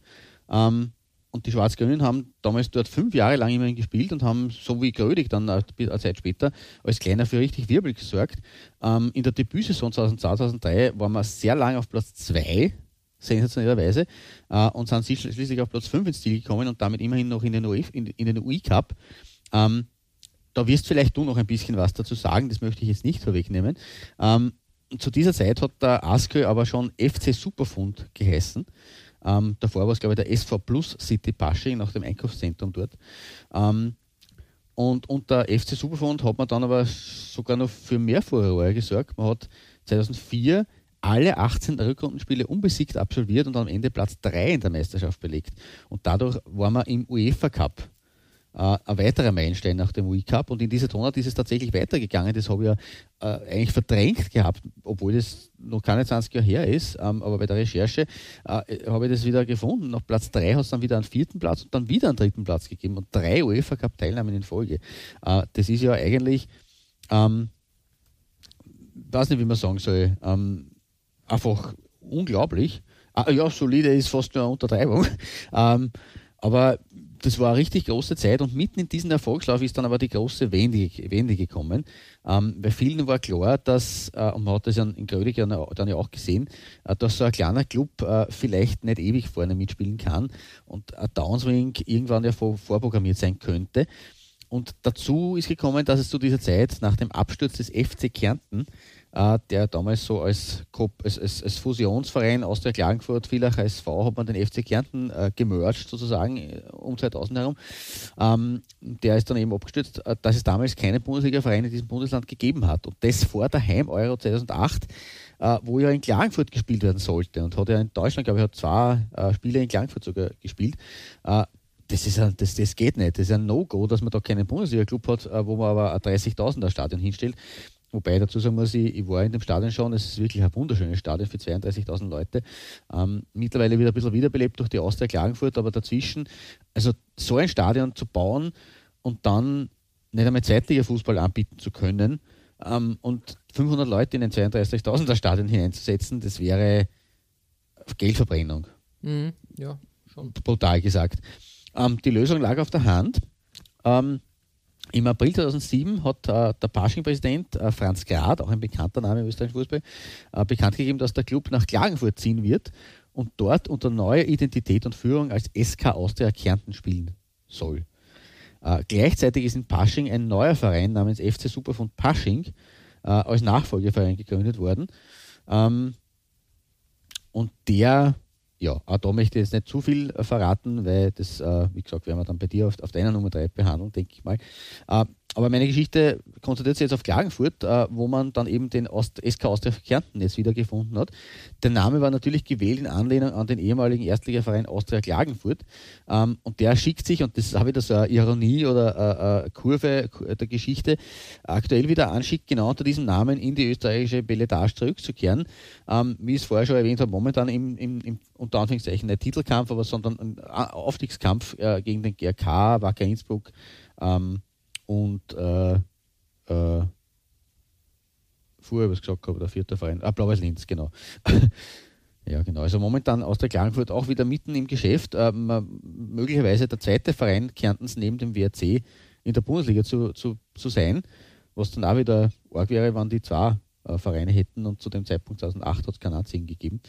Ähm, und die Schwarz-Grünen haben damals dort fünf Jahre lang immerhin gespielt und haben, so wie Grödig dann eine Zeit später, als Kleiner für richtig Wirbel gesorgt. Ähm, in der Debütsaison zweitausendzwei zweitausenddrei waren wir sehr lange auf Platz zwei, sensationellerweise, äh, und sind schließlich auf Platz fünf ins Ziel gekommen und damit immerhin noch in den U E F, in, in den U I Cup. Ähm, da wirst vielleicht du noch ein bisschen was dazu sagen, das möchte ich jetzt nicht vorwegnehmen. Ähm, zu dieser Zeit hat der Askö aber schon F C Superfund geheißen. Ähm, davor war es, glaube ich, der S V Plus City Pasching nach dem Einkaufszentrum dort. Ähm, und unter F C Superfund hat man dann aber sogar noch für mehr Furore gesorgt. Man hat zweitausendvier alle achtzehn Rückrundenspiele unbesiegt absolviert und am Ende Platz drei in der Meisterschaft belegt. Und dadurch waren wir im UEFA Cup. Äh, ein weiterer Meilenstein nach dem U E Cup. Und in dieser Tonart ist es tatsächlich weitergegangen. Das habe ich ja äh, eigentlich verdrängt gehabt, obwohl das noch keine zwanzig Jahre her ist. Ähm, aber bei der Recherche äh, habe ich das wieder gefunden. Nach Platz drei hat es dann wieder einen vierten Platz und dann wieder einen dritten Platz gegeben. Und drei UEFA Cup Teilnahmen in Folge. Äh, das ist ja eigentlich, ähm, weiß nicht, wie man sagen soll, ähm, einfach unglaublich. Ah, ja, solide ist fast nur eine Untertreibung. Ähm, aber das war eine richtig große Zeit und mitten in diesem Erfolgslauf ist dann aber die große Wende, Wende gekommen. Ähm, bei vielen war klar, dass, äh, und man hat das ja in Grödig dann ja auch gesehen, äh, dass so ein kleiner Club äh, vielleicht nicht ewig vorne mitspielen kann und ein Downswing irgendwann ja vor, vorprogrammiert sein könnte. Und dazu ist gekommen, dass es zu dieser Zeit nach dem Absturz des F C Kärnten, Uh, der damals so als, als, als, als Fusionsverein aus der Klagenfurt, Villach, S V, hat man den F C Kärnten uh, gemerged sozusagen um zweitausend herum. Um, der ist dann eben abgestürzt, uh, dass es damals keine Bundesliga-Vereine in diesem Bundesland gegeben hat. Und das vor der Heim-Euro zweitausendacht, uh, wo ja in Klagenfurt gespielt werden sollte. Und hat ja in Deutschland, glaube ich, hat zwei uh, Spiele in Klagenfurt sogar gespielt. Uh, Das, ist ein, das, das geht nicht. Das ist ein No-Go, dass man da keinen Bundesliga-Club hat, uh, wo man aber ein dreißigtausender Stadion hinstellt. Wobei ich dazu sagen muss, ich, ich war in dem Stadion schon, es ist wirklich ein wunderschönes Stadion für zweiunddreißigtausend Leute. Ähm, mittlerweile wieder ein bisschen wiederbelebt durch die Austria Klagenfurt, aber dazwischen, also so ein Stadion zu bauen und dann nicht einmal Zweitliga-Fußball anbieten zu können ähm, und fünfhundert Leute in ein zweiunddreißigtausender Stadion hineinzusetzen, das wäre Geldverbrennung. Mhm, ja, schon. Brutal gesagt. Ähm, die Lösung lag auf der Hand. Ähm, Im April zweitausendsieben hat äh, der Pasching-Präsident äh, Franz Grad, auch ein bekannter Name im österreichischen Fußball, äh, bekannt gegeben, dass der Club nach Klagenfurt ziehen wird und dort unter neuer Identität und Führung als S K Austria Kärnten spielen soll. Äh, gleichzeitig ist in Pasching ein neuer Verein namens F C Superfund Pasching äh, als Nachfolgeverein gegründet worden. Ähm, und der... Ja, auch da möchte ich jetzt nicht zu viel äh, verraten, weil das, äh, wie gesagt, werden wir dann bei dir auf, auf deiner Nummer drei behandeln, denke ich mal. Äh, aber meine Geschichte konzentriert sich jetzt auf Klagenfurt, äh, wo man dann eben den Ost- S K Austria Kärnten jetzt wiedergefunden hat. Der Name war natürlich gewählt in Anlehnung an den ehemaligen Erstligaverein Austria Klagenfurt. Ähm, und der schickt sich, und das habe ich das äh, Ironie oder äh, Kurve der Geschichte, aktuell wieder anschickt, genau unter diesem Namen in die österreichische Beletage zurückzukehren. Ähm, wie ich es vorher schon erwähnt habe, momentan im, im, im unter Anführungszeichen nicht Titelkampf, aber sondern ein Aufstiegskampf äh, gegen den G R K, Wacker Innsbruck ähm, und äh, äh, vorher, was ich gesagt habe, der vierte Verein, ah, Blau-Weiß Linz, genau. Ja, genau. Also momentan aus der Klagenfurt auch wieder mitten im Geschäft, ähm, möglicherweise der zweite Verein Kärntens neben dem W R C in der Bundesliga zu, zu, zu sein, was dann auch wieder arg wäre, wenn die zwei äh, Vereine hätten und zu dem Zeitpunkt zweitausendacht hat es keinen einzigen gegeben.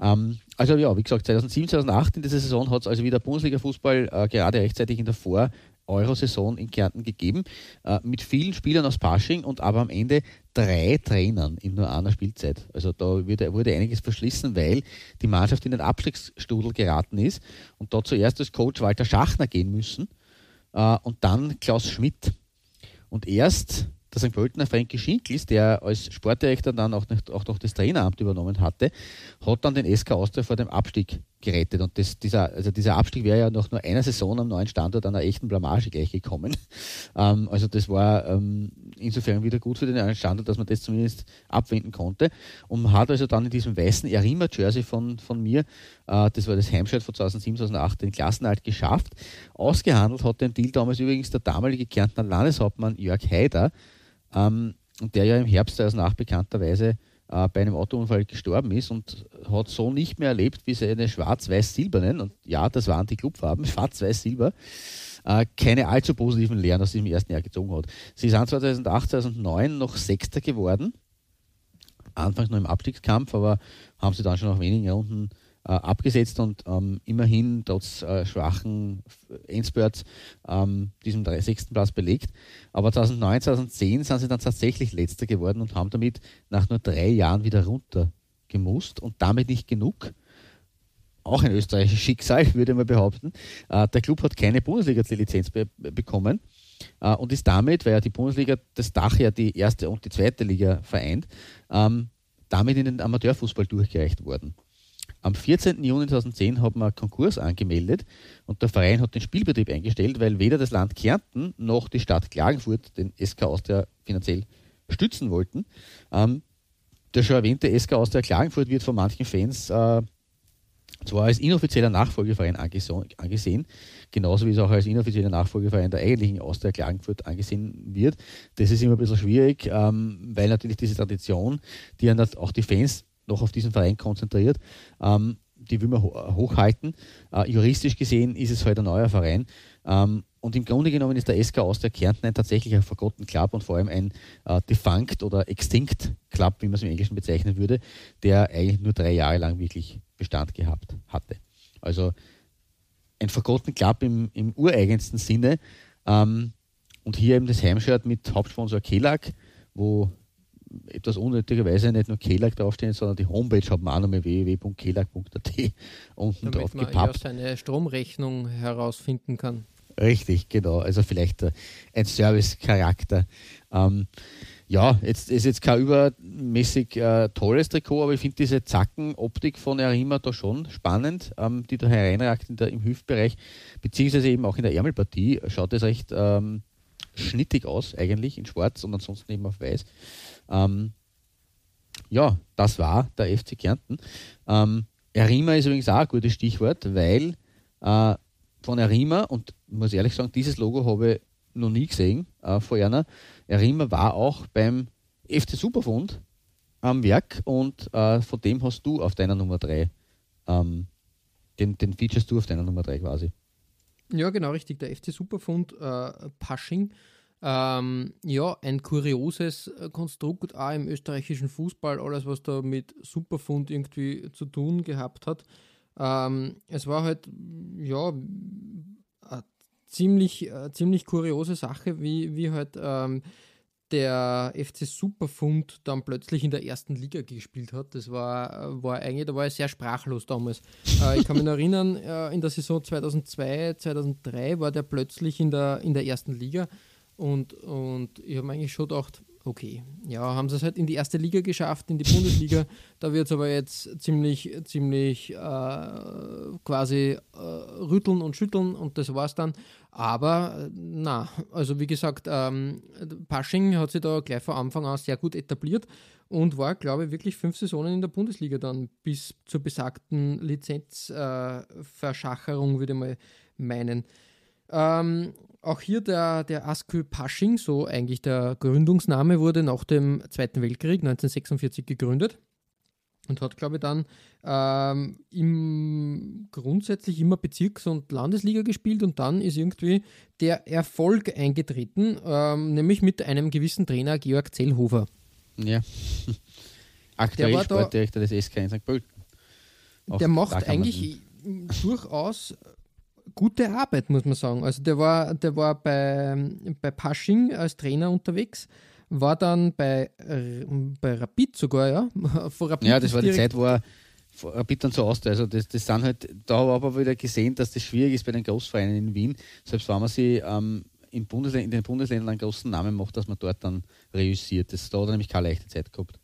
Ähm, also ja, wie gesagt, zweitausendsieben, zweitausendacht in dieser Saison hat es also wieder Bundesliga-Fußball äh, gerade rechtzeitig in der Vor- Euro-Saison in Kärnten gegeben, äh, mit vielen Spielern aus Pasching und aber am Ende drei Trainern in nur einer Spielzeit. Also da wurde, wurde einiges verschlissen, weil die Mannschaft in den Abstiegsstrudel geraten ist und da zuerst als Coach Walter Schachner gehen müssen äh, und dann Klaus Schmidt. Und erst der Sankt Pöltener Frankie Schinkels, der als Sportdirektor dann auch, nicht, auch noch das Traineramt übernommen hatte, hat dann den S K Austria vor dem Abstieg gerettet. Und das, dieser, also dieser Abstieg wäre ja nach nur einer Saison am neuen Standort einer echten Blamage gleich gekommen. Ähm, also das war ähm, insofern wieder gut für den neuen Standort, dass man das zumindest abwenden konnte. Und man hat also dann in diesem weißen Erima-Jersey von, von mir, äh, das war das Heimshirt von zweitausendsieben, zweitausendacht, den Klassenerhalt geschafft. Ausgehandelt hat den Deal damals übrigens der damalige Kärntner Landeshauptmann Jörg Haider, und um, der ja im Herbst also nach bekannterweise äh, bei einem Autounfall gestorben ist und hat so nicht mehr erlebt wie seine schwarz-weiß-silbernen, und ja, das waren die Clubfarben, schwarz-weiß-silber, äh, keine allzu positiven Lehren aus diesem ersten Jahr gezogen hat. Sie sind zweitausendacht, zweitausendneun noch Sechster geworden, anfangs noch im Abstiegskampf, aber haben sie dann schon nach wenigen Runden äh, abgesetzt und ähm, immerhin trotz äh, schwachen Endspurts ähm, diesen sechsten Platz belegt. Aber zweitausendneun, zweitausendzehn sind sie dann tatsächlich Letzter geworden und haben damit nach nur drei Jahren wieder runter gemusst und damit nicht genug. Auch ein österreichisches Schicksal, würde man behaupten. Äh, der Club hat keine Bundesliga-Lizenz be- bekommen äh, und ist damit, weil ja die Bundesliga das Dach ja die erste und die zweite Liga vereint, ähm, damit in den Amateurfußball durchgereicht worden. Am vierzehnten Juni zweitausendzehn hat man Konkurs angemeldet und der Verein hat den Spielbetrieb eingestellt, weil weder das Land Kärnten noch die Stadt Klagenfurt den S K Austria finanziell stützen wollten. Ähm, der schon erwähnte S K Austria Klagenfurt wird von manchen Fans äh, zwar als inoffizieller Nachfolgeverein angese- angesehen, genauso wie es auch als inoffizieller Nachfolgeverein der eigentlichen Austria Klagenfurt angesehen wird. Das ist immer ein bisschen schwierig, ähm, weil natürlich diese Tradition, die auch die Fans noch auf diesen Verein konzentriert, ähm, die will man ho- hochhalten. Äh, juristisch gesehen ist es halt ein neuer Verein. Ähm, und im Grunde genommen ist der S K Austria Kärnten ein tatsächlicher vergotten Club und vor allem ein äh, defunct oder extinct Club, wie man es im Englischen bezeichnen würde, der eigentlich nur drei Jahre lang wirklich Bestand gehabt hatte. Also ein vergotten Club im, im ureigensten Sinne. Ähm, und hier eben das Heimshirt mit Hauptsponsor Kelag, wo etwas unnötigerweise nicht nur Kelag draufstehen, sondern die Homepage hat man auch noch mal w w w punkt kelag punkt a t unten damit drauf gepappt. Damit man ja seine Stromrechnung herausfinden kann. Richtig, genau. Also vielleicht ein Service-Charakter. Ähm, ja, jetzt ist jetzt kein übermäßig äh, tolles Trikot, aber ich finde diese Zackenoptik von Erima da schon spannend, ähm, die da hereinragt in der, im Hüftbereich, beziehungsweise eben auch in der Ärmelpartie schaut das recht ähm, schnittig aus eigentlich, in schwarz und ansonsten eben auf weiß. Ähm, ja, das war der F C Kärnten. Ähm, Erima ist übrigens auch ein gutes Stichwort, weil äh, von Erima, und ich muss ehrlich sagen, dieses Logo habe ich noch nie gesehen äh, vor einer. Erima war auch beim F C Superfund am Werk und äh, von dem hast du auf deiner Nummer drei, ähm, den, den featurest du auf deiner Nummer drei quasi. Ja, genau, richtig. Der F C Superfund äh, Pasching. Ähm, ja, ein kurioses Konstrukt auch im österreichischen Fußball, alles was da mit Superfund irgendwie zu tun gehabt hat. Ähm, es war halt, ja, eine ziemlich, eine ziemlich kuriose Sache, wie, wie halt ähm, der F C Superfund dann plötzlich in der ersten Liga gespielt hat. Das war, war eigentlich, da war ich sehr sprachlos damals. Äh, ich kann mich erinnern, äh, in der Saison zweitausendzwei, zweitausenddrei war der plötzlich in der, in der ersten Liga. Und, und ich habe mir eigentlich schon gedacht, okay, ja, haben sie es halt in die erste Liga geschafft, in die Bundesliga, da wird es aber jetzt ziemlich, ziemlich äh, quasi äh, rütteln und schütteln und das war's dann. Aber na, also wie gesagt, ähm, Pasching hat sich da gleich von Anfang an sehr gut etabliert und war, glaube ich, wirklich fünf Saisonen in der Bundesliga dann bis zur besagten Lizenzverschacherung, äh, würde ich mal meinen. Ähm, auch hier der, der Askö Pasching, so eigentlich der Gründungsname, wurde nach dem Zweiten Weltkrieg neunzehnhundertsechsundvierzig gegründet und hat, glaube ich, dann ähm, im grundsätzlich immer Bezirks- und Landesliga gespielt und dann ist irgendwie der Erfolg eingetreten, ähm, nämlich mit einem gewissen Trainer Georg Zellhofer. Ja, aktuell Sportdirektor des S K in Sankt Pölten. Der macht eigentlich durchaus gute Arbeit, muss man sagen. Also der war, der war bei, bei Pasching als Trainer unterwegs, war dann bei, äh, bei Rapid sogar, ja. Vor Rapid ja, das war die Zeit, wo er Rapid dann so Austria. Also das, das sind halt, da habe ich aber wieder gesehen, dass das schwierig ist bei den Großvereinen in Wien. Selbst wenn man sich ähm, in, Bundesl- in den Bundesländern einen großen Namen macht, dass man dort dann reüssiert. Das, da hat er nämlich keine leichte Zeit gehabt.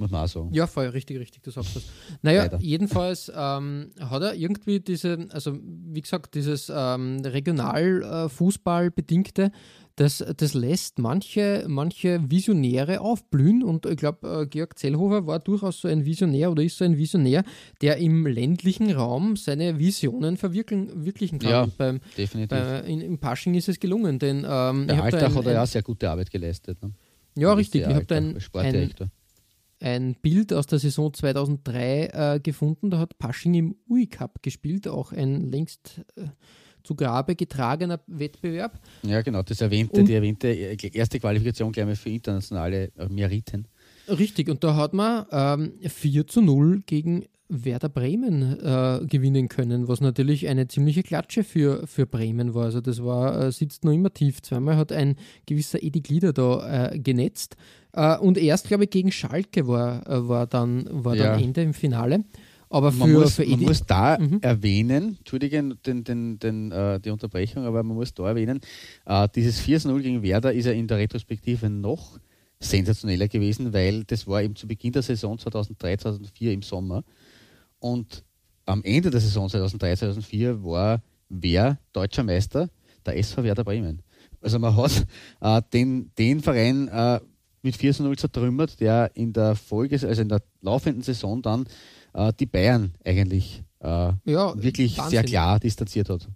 Muss man auch sagen. Ja, voll, richtig, richtig, du sagst das. Naja, Leider. jedenfalls ähm, hat er irgendwie diese, also wie gesagt, dieses ähm, Regionalfußball-bedingte, das, das lässt manche, manche Visionäre aufblühen, und ich glaube, äh, Georg Zellhofer war durchaus so ein Visionär oder ist so ein Visionär, der im ländlichen Raum seine Visionen verwirklichen kann. Ja, beim, definitiv. Bei, in, in Pasching ist es gelungen, denn ähm, der Altach hat ja sehr gute Arbeit geleistet. Ne? Ja, richtig. Ich habe da ein Sportdirektor. Ein Bild aus der Saison zweitausenddrei äh, gefunden, da hat Pasching im U I Cup gespielt, auch ein längst äh, zu Grabe getragener Wettbewerb. Ja genau, das erwähnte, und die erwähnte erste Qualifikation gleich mal für internationale Meriten. Richtig, und da hat man ähm, vier zu null gegen Werder Bremen äh, gewinnen können, was natürlich eine ziemliche Klatsche für, für Bremen war. Also das war, äh, sitzt noch immer tief. Zweimal hat ein gewisser Edi Glieder da äh, genetzt. Äh, und erst, glaube ich, gegen Schalke war, war dann, war ja. dann Ende im Finale. Aber für, man muss, für Edi... Man muss da mhm. erwähnen, Entschuldigung, den, den, den, äh, die Unterbrechung, aber man muss da erwähnen, äh, dieses vier zu null gegen Werder ist ja in der Retrospektive noch sensationeller gewesen, weil das war eben zu Beginn der Saison zweitausenddrei, zweitausendvier im Sommer. Und am Ende der Saison zweitausenddrei, zweitausendvier war wer deutscher Meister? Der S V Werder Bremen. Also man hat äh, den, den Verein äh, mit vier zu null zertrümmert, der in der Folge, also in der laufenden Saison dann äh, die Bayern eigentlich äh, ja, wirklich Wahnsinn. sehr klar distanziert hat.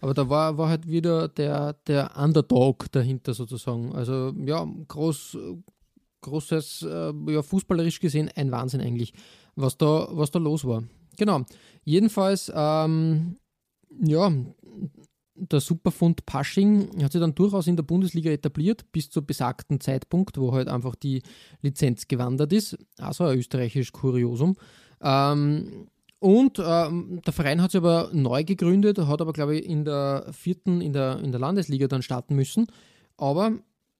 Aber da war, war halt wieder der, der Underdog dahinter sozusagen. Also ja, groß, großes, äh, ja, fußballerisch gesehen ein Wahnsinn eigentlich, was da, was da los war. Genau. Jedenfalls, ähm, ja, der Superfund Pasching hat sich dann durchaus in der Bundesliga etabliert, bis zum besagten Zeitpunkt, wo halt einfach die Lizenz gewandert ist. Also ein österreichisches Kuriosum. Ähm, und ähm, der Verein hat sich aber neu gegründet, hat aber, glaube ich, in der vierten, in der, in der Landesliga dann starten müssen. Aber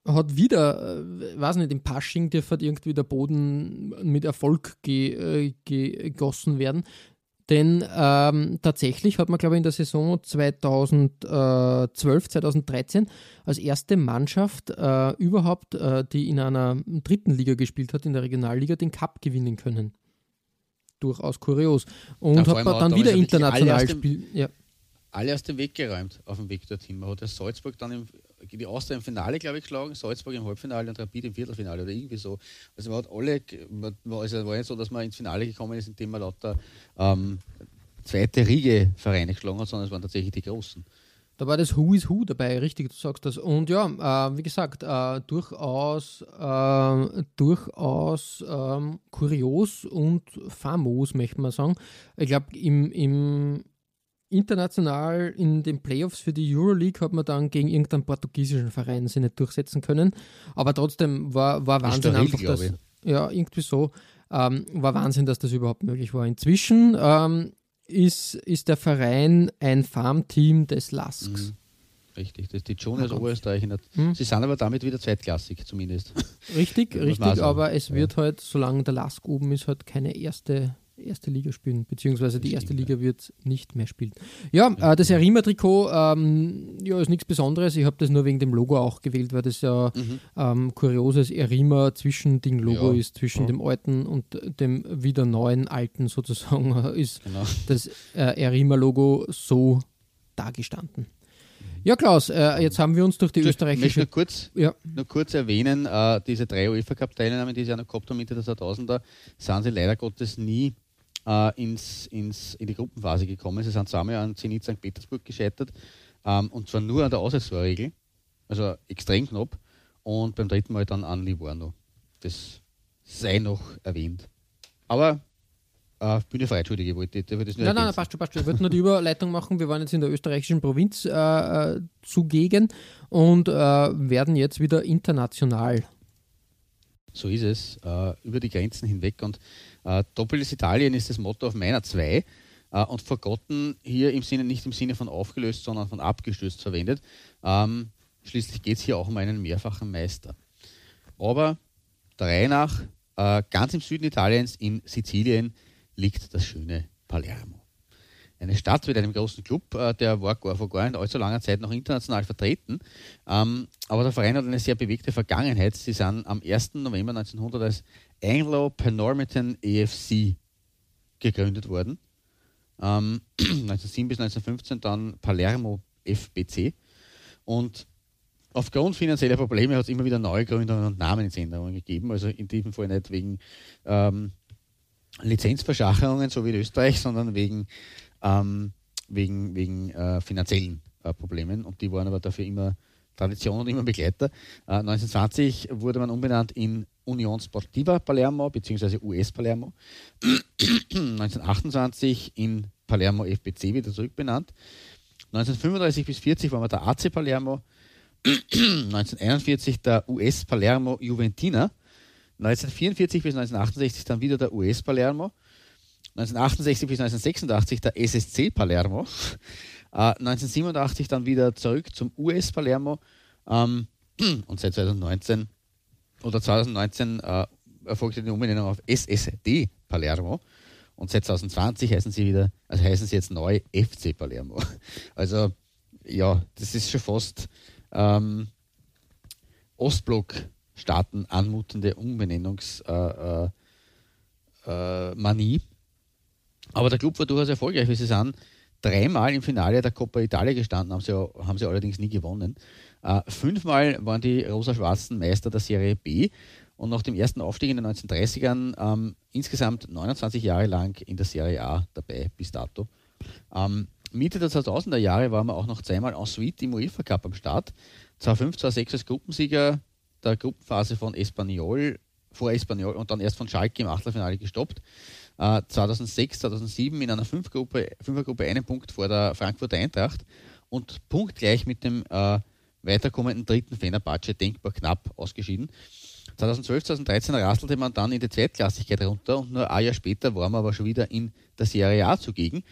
hat wieder, äh, weiß nicht, im Pasching dürfte irgendwie der Boden mit Erfolg ge, äh, gegossen werden. Denn ähm, tatsächlich hat man, glaube ich, in der Saison zweitausendzwölf, zweitausenddreizehn als erste Mannschaft äh, überhaupt, äh, die in einer dritten Liga gespielt hat, in der Regionalliga, den Cup gewinnen können. Durchaus kurios. Und ja, hat man dann wieder international gespielt. Ja. Alle aus dem Weg geräumt, auf dem Weg dorthin. Man hat ja Salzburg dann im, die Austria im Finale, glaube ich, geschlagen, Salzburg im Halbfinale und Rapid im Viertelfinale oder irgendwie so. Also man hat alle, also es war nicht so, dass man ins Finale gekommen ist, indem man lauter ähm, zweite Riege Vereine geschlagen hat, sondern es waren tatsächlich die Großen. Da war das Who is Who dabei, richtig, du sagst das. Und ja, äh, wie gesagt, äh, durchaus, äh, durchaus äh, kurios und famos, möchte man sagen. Ich glaube, im, im international in den Playoffs für die Euroleague hat man dann gegen irgendeinen portugiesischen Verein sich nicht durchsetzen können. Aber trotzdem war, war Wahnsinn Steril, einfach, dass, ja, irgendwie so, ähm, war Wahnsinn, dass das überhaupt möglich war. Inzwischen ähm, ist, ist der Verein ein Farmteam des Lasks. Mhm. Richtig, das ist die Jonas ja, Oberösterreich. Mhm. Sie sind aber damit wieder zweitklassig zumindest. Richtig, richtig, aber es wird ja. halt, solange der Lask oben ist, halt keine erste erste Liga spielen, beziehungsweise die erste Liga wird nicht mehr spielen. Ja, äh, das Arima-Trikot ähm, ja, ist nichts Besonderes. Ich habe das nur wegen dem Logo auch gewählt, weil das ja mhm. ähm, kurioses Arima-Zwischending-Logo ja. ist, zwischen ja. dem alten und dem wieder neuen alten sozusagen, äh, ist genau. das äh, Arima-Logo so dargestanden. Ja, Klaus, äh, jetzt haben wir uns durch die ich österreichische... Ich möchte nur kurz, ja. nur kurz erwähnen, äh, diese drei UEFA-Cup-Teilnahmen, die sie ja noch gehabt haben, Mitte der zweitausender, sind sie leider Gottes nie Uh, ins, ins, in die Gruppenphase gekommen. Sie sind zusammen an Zenit Sankt Petersburg gescheitert, um, und zwar nur an der Aussatzregel, also extrem knapp, und beim dritten Mal dann an Livorno. Das sei noch erwähnt. Aber uh, Bühne frei, Entschuldige, ich wollte das nur ergänzen. Nein, nein, passt schon, passt schon. Ich wollte nur die Überleitung machen. Wir waren jetzt in der österreichischen Provinz äh, zugegen und äh, werden jetzt wieder international. So ist es, äh, über die Grenzen hinweg, und äh, Doppeltes Italien ist das Motto auf meiner zwei. äh, und vergotten hier im Sinne, nicht im Sinne von aufgelöst, sondern von abgestürzt verwendet. Ähm, schließlich geht es hier auch um einen mehrfachen Meister. Aber der Reihe nach, äh, ganz im Süden Italiens, in Sizilien, liegt das schöne Palermo. Eine Stadt mit einem großen Club, äh, der war gar, vor gar nicht allzu langer Zeit noch international vertreten. Ähm, aber der Verein hat eine sehr bewegte Vergangenheit. Sie sind am ersten November neunzehnhundert als Anglo-Panormitan E F C gegründet worden. Ähm, neunzehnhundertsieben bis neunzehnhundertfünfzehn dann Palermo F B C. Und aufgrund finanzieller Probleme hat es immer wieder neue Gründungen und Namensänderungen gegeben. Also in diesem Fall nicht wegen ähm, Lizenzverschacherungen, so wie in Österreich, sondern wegen wegen, wegen äh, finanziellen äh, Problemen, und die waren aber dafür immer Tradition und immer Begleiter. Äh, neunzehnhundertzwanzig wurde man umbenannt in Union Sportiva Palermo bzw. U S Palermo, neunzehnhundertachtundzwanzig in Palermo F B C wieder zurückbenannt, neunzehnhundertfünfunddreißig bis vierzig waren wir der A C Palermo, neunzehnhunderteinundvierzig der U S Palermo Juventina, neunzehnhundertvierundvierzig bis neunzehnhundertachtundsechzig dann wieder der U S Palermo, neunzehnhundertachtundsechzig bis neunzehnhundertsechsundachtzig der S S C Palermo, äh, neunzehnhundertsiebenundachtzig dann wieder zurück zum U S Palermo, ähm, und seit zweitausendneunzehn oder zweitausendneunzehn äh, erfolgte die Umbenennung auf S S D Palermo, und seit zweitausendzwanzig heißen sie wieder, also heißen sie jetzt neu F C Palermo. Also ja, das ist schon fast ähm, Ostblock-Staaten anmutende Umbenennungsmanie. Äh, äh, Aber der Club war durchaus erfolgreich, wie sie sind. Dreimal im Finale der Coppa Italia gestanden, haben sie, haben sie allerdings nie gewonnen. Äh, fünfmal waren die rosa-schwarzen Meister der Serie B und nach dem ersten Aufstieg in den neunzehnhundertdreißigern ähm, insgesamt neunundzwanzig Jahre lang in der Serie A dabei bis dato. Ähm, Mitte der zweitausender Jahre waren wir auch noch zweimal en suite im UEFA Cup am Start. zweitausendfünf, zweitausendsechs als Gruppensieger der Gruppenphase von Espanyol, vor Espanyol und dann erst von Schalke im Achtelfinale gestoppt. Uh, zweitausendsechs, zweitausendsieben in einer Fünfergruppe, Fünfergruppe einen Punkt vor der Frankfurter Eintracht und punktgleich mit dem uh, weiterkommenden dritten Fenerbahce denkbar knapp ausgeschieden. zweitausendzwölf, zweitausenddreizehn rastelte man dann in die Zweitklassigkeit runter und nur ein Jahr später war man aber schon wieder in der Serie A zugegen,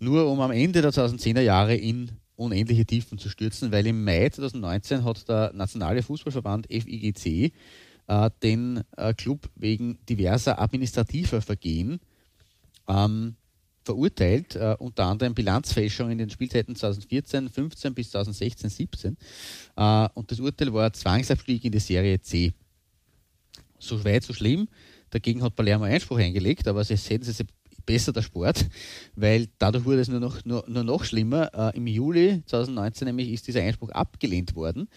nur um am Ende der zweitausendzehner Jahre in unendliche Tiefen zu stürzen, weil im Mai zweitausendneunzehn hat der nationale Fußballverband F I G C den äh, Club wegen diverser administrativer Vergehen ähm, verurteilt, äh, unter anderem Bilanzfälschung in den Spielzeiten zweitausendvierzehn, fünfzehn bis zweitausendsechzehn, siebzehn. Äh, und das Urteil war Zwangsabstieg in die Serie C. So weit, so schlimm. Dagegen hat Palermo Einspruch eingelegt, aber sie sehen, es ist besser der Sport, weil dadurch wurde es nur noch, nur, nur noch schlimmer. Äh, Im Juli zweitausendneunzehn nämlich ist dieser Einspruch abgelehnt worden.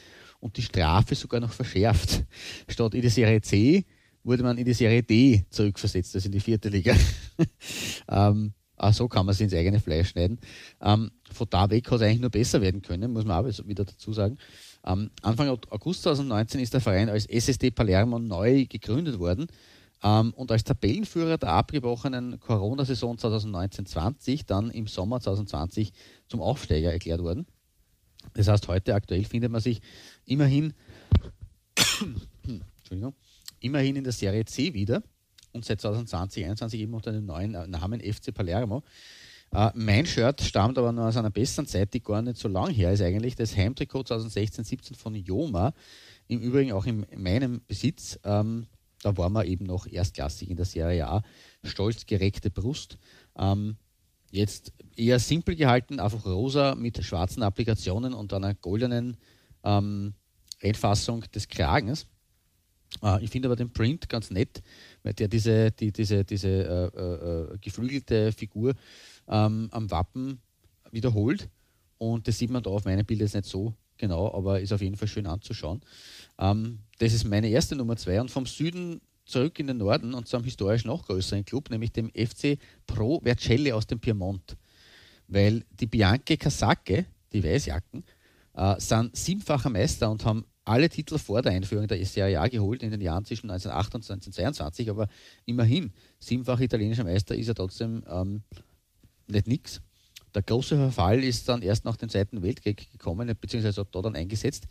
Und die Strafe sogar noch verschärft. Statt in die Serie C wurde man in die Serie D zurückversetzt, also in die vierte Liga. ähm, auch so kann man sich ins eigene Fleisch schneiden. Ähm, von da weg hat es eigentlich nur besser werden können, muss man aber wieder dazu sagen. Ähm, Anfang August zweitausendneunzehn ist der Verein als S S D Palermo neu gegründet worden, ähm, und als Tabellenführer der abgebrochenen Corona-Saison zweitausendneunzehn zwanzig dann im Sommer zweitausendzwanzig zum Aufsteiger erklärt worden. Das heißt, heute aktuell findet man sich immerhin, Entschuldigung, immerhin in der Serie C wieder und seit zweitausendzwanzig, einundzwanzig eben unter dem neuen Namen F C Palermo. Äh, mein Shirt stammt aber noch aus einer besseren Zeit, die gar nicht so lang her ist eigentlich. Das Heimtrikot zweitausendsechzehn, siebzehn von Joma, im Übrigen auch in meinem Besitz. Ähm, da waren wir eben noch erstklassig in der Serie A. Stolz gereckte Brust. Ähm, Jetzt eher simpel gehalten, einfach rosa mit schwarzen Applikationen und einer goldenen ähm, Einfassung des Kragens. Äh, ich finde aber den Print ganz nett, weil der diese, die, diese, diese äh, äh, geflügelte Figur ähm, am Wappen wiederholt. Und das sieht man da auf meinem Bild jetzt nicht so genau, aber ist auf jeden Fall schön anzuschauen. Ähm, das ist meine erste Nummer zwei. Und vom Süden zurück in den Norden und zu einem historisch noch größeren Club, nämlich dem F C Pro Vercelli aus dem Piemont. Weil die Bianche Casache, die Weißjacken, äh, sind siebenfacher Meister und haben alle Titel vor der Einführung der Serie A geholt in den Jahren zwischen neunzehnhundertacht und neunzehnhundertzweiundzwanzig, aber immerhin, siebenfach italienischer Meister ist ja trotzdem ähm, nicht nix. Der große Verfall ist dann erst nach dem Zweiten Weltkrieg gekommen, beziehungsweise hat da dann eingesetzt.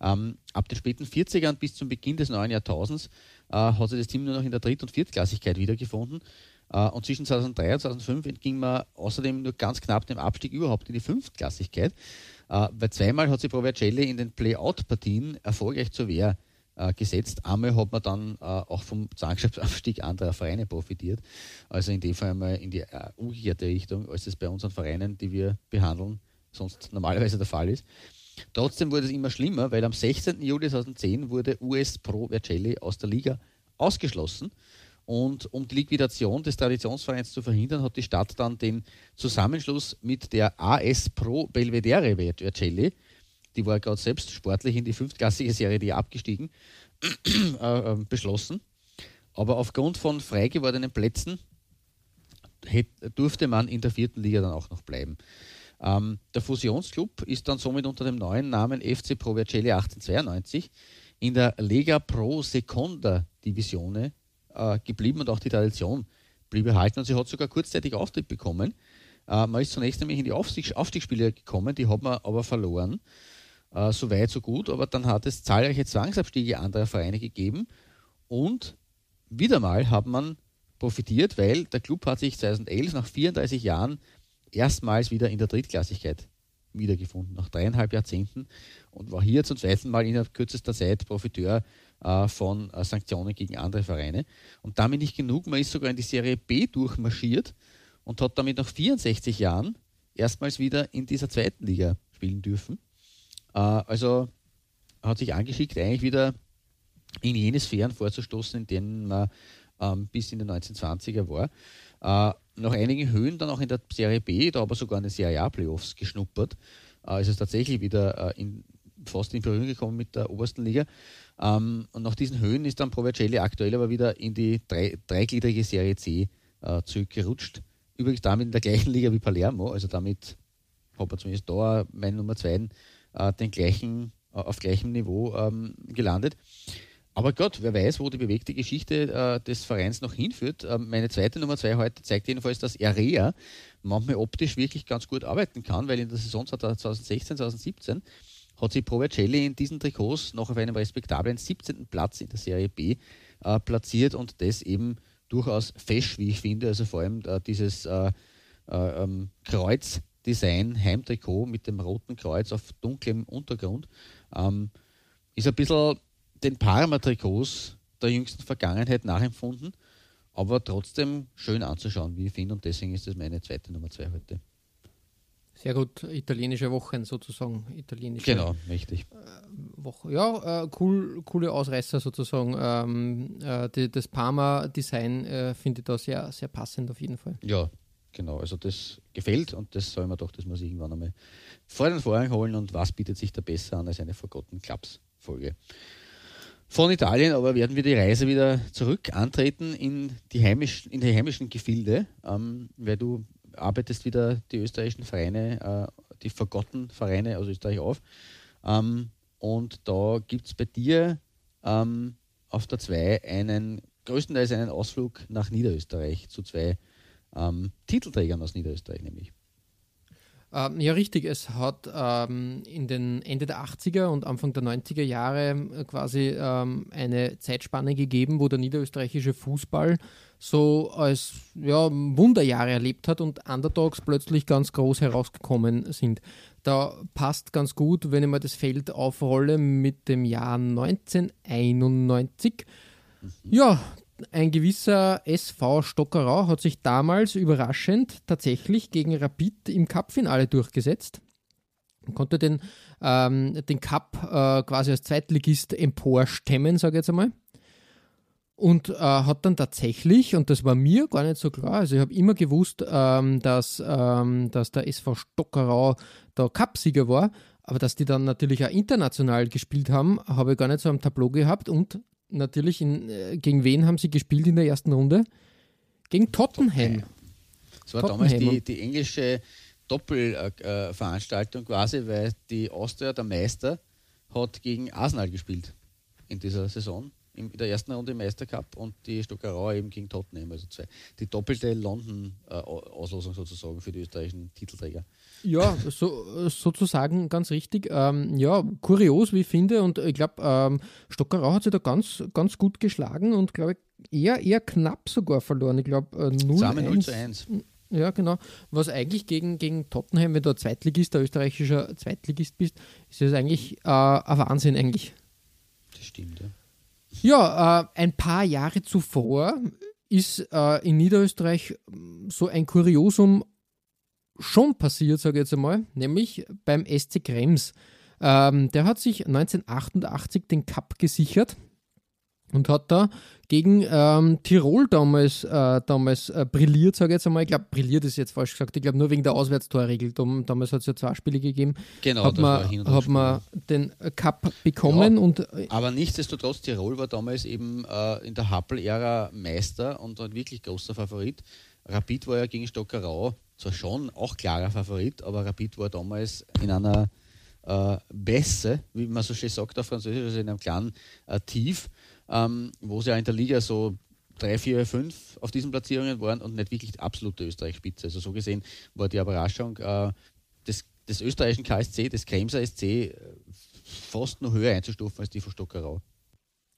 Ähm, ab den späten vierzigern bis zum Beginn des neuen Jahrtausends äh, hat sich das Team nur noch in der Dritt- und Viertklassigkeit wiedergefunden. Und zwischen zweitausenddrei und zweitausendfünf entging man außerdem nur ganz knapp dem Abstieg überhaupt in die Fünftklassigkeit, weil zweimal hat sich Provercelli in den Play-Out-Partien erfolgreich zur Wehr gesetzt. Einmal hat man dann auch vom Zwangsabstieg anderer Vereine profitiert, also in dem Fall einmal in die umgekehrte Richtung, als das bei unseren Vereinen, die wir behandeln, sonst normalerweise der Fall ist. Trotzdem wurde es immer schlimmer, weil am sechzehnten Juli zweitausendzehn wurde U S Provercelli aus der Liga ausgeschlossen. Und um die Liquidation des Traditionsvereins zu verhindern, hat die Stadt dann den Zusammenschluss mit der A S Pro Belvedere Vercelli, die war gerade selbst sportlich in die fünftklassige Serie D abgestiegen, äh, beschlossen. Aber aufgrund von frei gewordenen Plätzen hätte, durfte man in der vierten Liga dann auch noch bleiben. Ähm, der Fusionsclub ist dann somit unter dem neuen Namen F C Pro Vercelli achtzehnhundertzweiundneunzig in der Lega Pro Seconda Divisione geblieben und auch die Tradition blieb erhalten und sie hat sogar kurzzeitig Auftritt bekommen. Äh, man ist zunächst nämlich in die Aufstiegs- Aufstiegsspiele gekommen, die hat man aber verloren. Äh, so weit, so gut, aber dann hat es zahlreiche Zwangsabstiege anderer Vereine gegeben und wieder mal hat man profitiert, weil der Club hat sich zweitausendelf nach vierunddreißig Jahren erstmals wieder in der Drittklassigkeit wiedergefunden, nach dreieinhalb Jahrzehnten und war hier zum zweiten Mal innerhalb kürzester Zeit Profiteur von Sanktionen gegen andere Vereine. Und damit nicht genug, man ist sogar in die Serie B durchmarschiert und hat damit nach vierundsechzig Jahren erstmals wieder in dieser zweiten Liga spielen dürfen. Also hat sich angeschickt, eigentlich wieder in jene Sphären vorzustoßen, in denen man bis in den neunzehnhundertzwanziger war. Nach einigen Höhen dann auch in der Serie B, da aber sogar in den Serie A-Playoffs geschnuppert. Ist es tatsächlich wieder in fast in Berührung gekommen mit der obersten Liga. Ähm, und nach diesen Höhen ist dann Provercelli aktuell aber wieder in die drei, dreigliedrige Serie C äh, zurückgerutscht. Übrigens damit in der gleichen Liga wie Palermo, also damit hat man zumindest da mein Nummer zwei äh, den gleichen, äh, auf gleichem Niveau ähm, gelandet. Aber Gott, wer weiß, wo die bewegte Geschichte äh, des Vereins noch hinführt. Äh, meine zweite Nummer zwei heute zeigt jedenfalls, dass Area manchmal optisch wirklich ganz gut arbeiten kann, weil in der Saison zweitausendsechzehn, zweitausendsiebzehn hat sich Provercelli in diesen Trikots noch auf einem respektablen siebzehnten Platz in der Serie B äh, platziert und das eben durchaus fesch, wie ich finde. Also vor allem äh, dieses äh, äh, ähm, Kreuzdesign, Heimtrikot mit dem roten Kreuz auf dunklem Untergrund, ähm, ist ein bisschen den Parma-Trikots der jüngsten Vergangenheit nachempfunden, aber trotzdem schön anzuschauen, wie ich finde. Und deswegen ist das meine zweite Nummer zwei heute. Sehr gut, italienische Wochen sozusagen. Italienische, genau, richtig. Woche. Ja, äh, cool, coole Ausreißer sozusagen. Ähm, äh, die, das Parma-Design äh, finde ich da sehr, sehr passend auf jeden Fall. Ja, genau. Also das gefällt und das soll man doch, das muss ich irgendwann einmal vor den Vorhang holen. Und was bietet sich da besser an als eine Forgotten Clubs-Folge? Von Italien aber werden wir die Reise wieder zurück antreten in die, heimisch, in die heimischen Gefilde, ähm, weil du arbeitest wieder die österreichischen Vereine, äh, die vergottenen Vereine aus Österreich auf. Ähm, und da gibt es bei dir ähm, auf der zwei einen, größtenteils einen Ausflug nach Niederösterreich zu zwei ähm, Titelträgern aus Niederösterreich nämlich. Ähm, ja, richtig. Es hat ähm, in den Ende der achtziger und Anfang der neunziger Jahre quasi ähm, eine Zeitspanne gegeben, wo der niederösterreichische Fußball so als ja, Wunderjahre erlebt hat und Underdogs plötzlich ganz groß herausgekommen sind. Da passt ganz gut, wenn ich mal das Feld aufrolle mit dem Jahr neunzehnhunderteinundneunzig. Ja, ein gewisser S V Stockerau hat sich damals überraschend tatsächlich gegen Rapid im Cup-Finale durchgesetzt. Man konnte den, ähm, den Cup äh, quasi als Zweitligist emporstemmen, sage ich jetzt einmal. Und äh, hat dann tatsächlich, und das war mir gar nicht so klar, also ich habe immer gewusst, ähm, dass, ähm, dass der S V Stockerau der Cupsieger war, aber dass die dann natürlich auch international gespielt haben, habe ich gar nicht so am Tableau gehabt. Und natürlich, in, äh, gegen wen haben sie gespielt in der ersten Runde? Gegen Tottenham. Das war Tottenham. Damals die, die englische Doppelveranstaltung äh, quasi, weil die Austria, der Meister, hat gegen Arsenal gespielt in dieser Saison. in der ersten Runde im Meistercup und die Stuckerauer eben gegen Tottenham, also zwei. Die doppelte London-Auslosung sozusagen für die österreichischen Titelträger. Ja, so, sozusagen ganz richtig. Ähm, ja, kurios, wie ich finde. Und ich glaube, ähm, Stuckerauer hat sich da ganz, ganz gut geschlagen und glaube ich eher, eher knapp sogar verloren. Ich glaube äh, null zu eins. Ja, genau. Was eigentlich gegen, gegen Tottenham, wenn du ein Zweitligist, ein österreichischer Zweitligist bist, ist das eigentlich äh, ein Wahnsinn eigentlich. Das stimmt, ja. Ja, äh, ein paar Jahre zuvor ist äh, in Niederösterreich so ein Kuriosum schon passiert, sage ich jetzt einmal, nämlich beim S C Krems. Ähm, der hat sich neunzehnhundertachtundachtzig den Cup gesichert und hat da gegen ähm, Tirol damals, äh, damals äh, brilliert, sage ich jetzt einmal. Ich glaube, brilliert ist jetzt falsch gesagt. Ich glaube, nur wegen der Auswärtstorregel. Damals hat es ja zwei Spiele gegeben. Genau, hat das man, war hin und hat man den Cup bekommen. Ja, und, äh, aber nichtsdestotrotz, Tirol war damals eben äh, in der Happel-Ära Meister und ein wirklich großer Favorit. Rapid war ja gegen Stockerau zwar schon auch klarer Favorit, aber Rapid war damals in einer äh, Bässe, wie man so schön sagt auf Französisch, also in einem kleinen äh, Tief, Ähm, wo sie ja in der Liga so drei, vier, fünf auf diesen Platzierungen waren und nicht wirklich die absolute Österreich-Spitze. Also so gesehen war die Überraschung äh, des, des österreichischen K S C, des Kremser S C, fast noch höher einzustufen als die von Stockerau.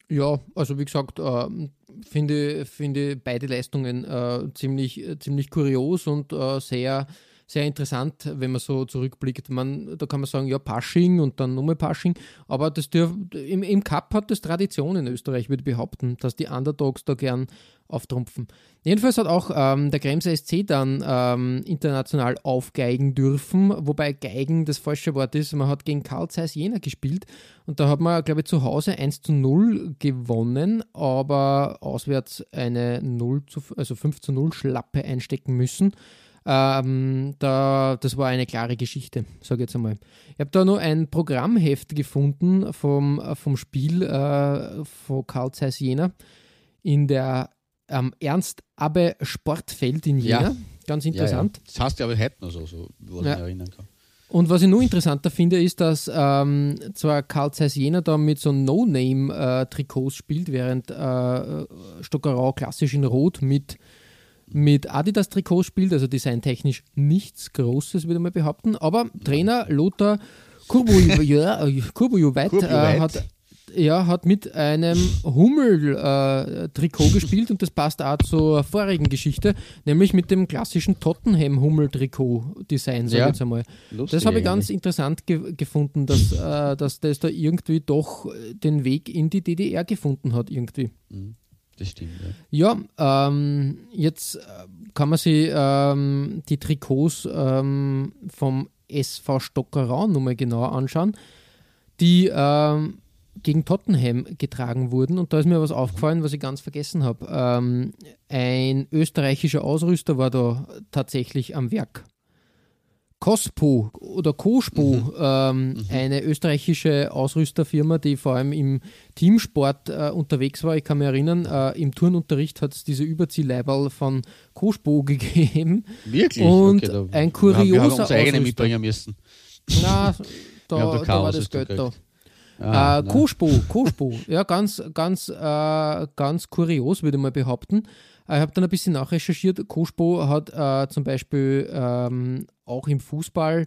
Ja, also wie gesagt, äh, finde, finde beide Leistungen äh, ziemlich, äh, ziemlich kurios und äh, sehr... sehr interessant, wenn man so zurückblickt. Man, da kann man sagen, ja, Pasching und dann nochmal Pasching, aber das dürf, im, im Cup hat das Tradition in Österreich, würde ich behaupten, dass die Underdogs da gern auftrumpfen. Jedenfalls hat auch ähm, der Kremser S C dann ähm, international aufgeigen dürfen, wobei geigen das falsche Wort ist. Man hat gegen Carl Zeiss Jena gespielt und da hat man, glaube ich, zu Hause eins zu null gewonnen, aber auswärts eine null zu, also fünf zu null Schlappe einstecken müssen. Ähm, da, das war eine klare Geschichte, sage ich jetzt einmal. Ich habe da nur ein Programmheft gefunden vom, vom Spiel äh, von Carl Zeiss Jena in der ähm, Ernst-Abbe-Sportfeld in Jena. Ja. Ganz interessant. Ja, ja. Das heißt ja aber heute noch so, so was ja. Ich mich erinnern kann. Und was ich noch interessanter finde, ist, dass ähm, zwar Carl Zeiss Jena da mit so No-Name-Trikots spielt, während äh, Stockerau klassisch in Rot mit mit Adidas-Trikots spielt, also designtechnisch nichts Großes, würde man behaupten. Aber Trainer Lothar Kurbojeweit äh, hat, ja, hat mit einem Hummel-Trikot äh, gespielt und das passt auch zur vorigen Geschichte, nämlich mit dem klassischen Tottenham-Hummel-Trikot-Design, sage ich ja. jetzt einmal. Lustig, das habe ich ganz interessant ge- gefunden, dass, äh, dass das da irgendwie doch den Weg in die D D R gefunden hat irgendwie. Mhm. Das stimmt, ja. Ja, ähm, jetzt kann man sich ähm, die Trikots ähm, vom S V Stockerau nochmal genauer anschauen, die ähm, gegen Tottenham getragen wurden. Und da ist mir was aufgefallen, was ich ganz vergessen habe. Ähm, ein österreichischer Ausrüster war da tatsächlich am Werk. Cospo oder Cospo, mhm. Ähm, mhm. eine österreichische Ausrüsterfirma, die vor allem im Teamsport äh, unterwegs war. Ich kann mich erinnern, äh, im Turnunterricht hat es diese Überziehleiberl von Cospo gegeben. Wirklich? Und okay, da ein kurioser Ausrüster. Wir haben unsere eigene mitbringen müssen. Nein, da, da, da war das Geld da. Ah, äh, Cospo, Cospo. Ja, ganz, ganz, äh, ganz kurios, würde ich mal behaupten. Ich habe dann ein bisschen nachrecherchiert. Cospo hat äh, zum Beispiel ähm, auch im Fußball äh,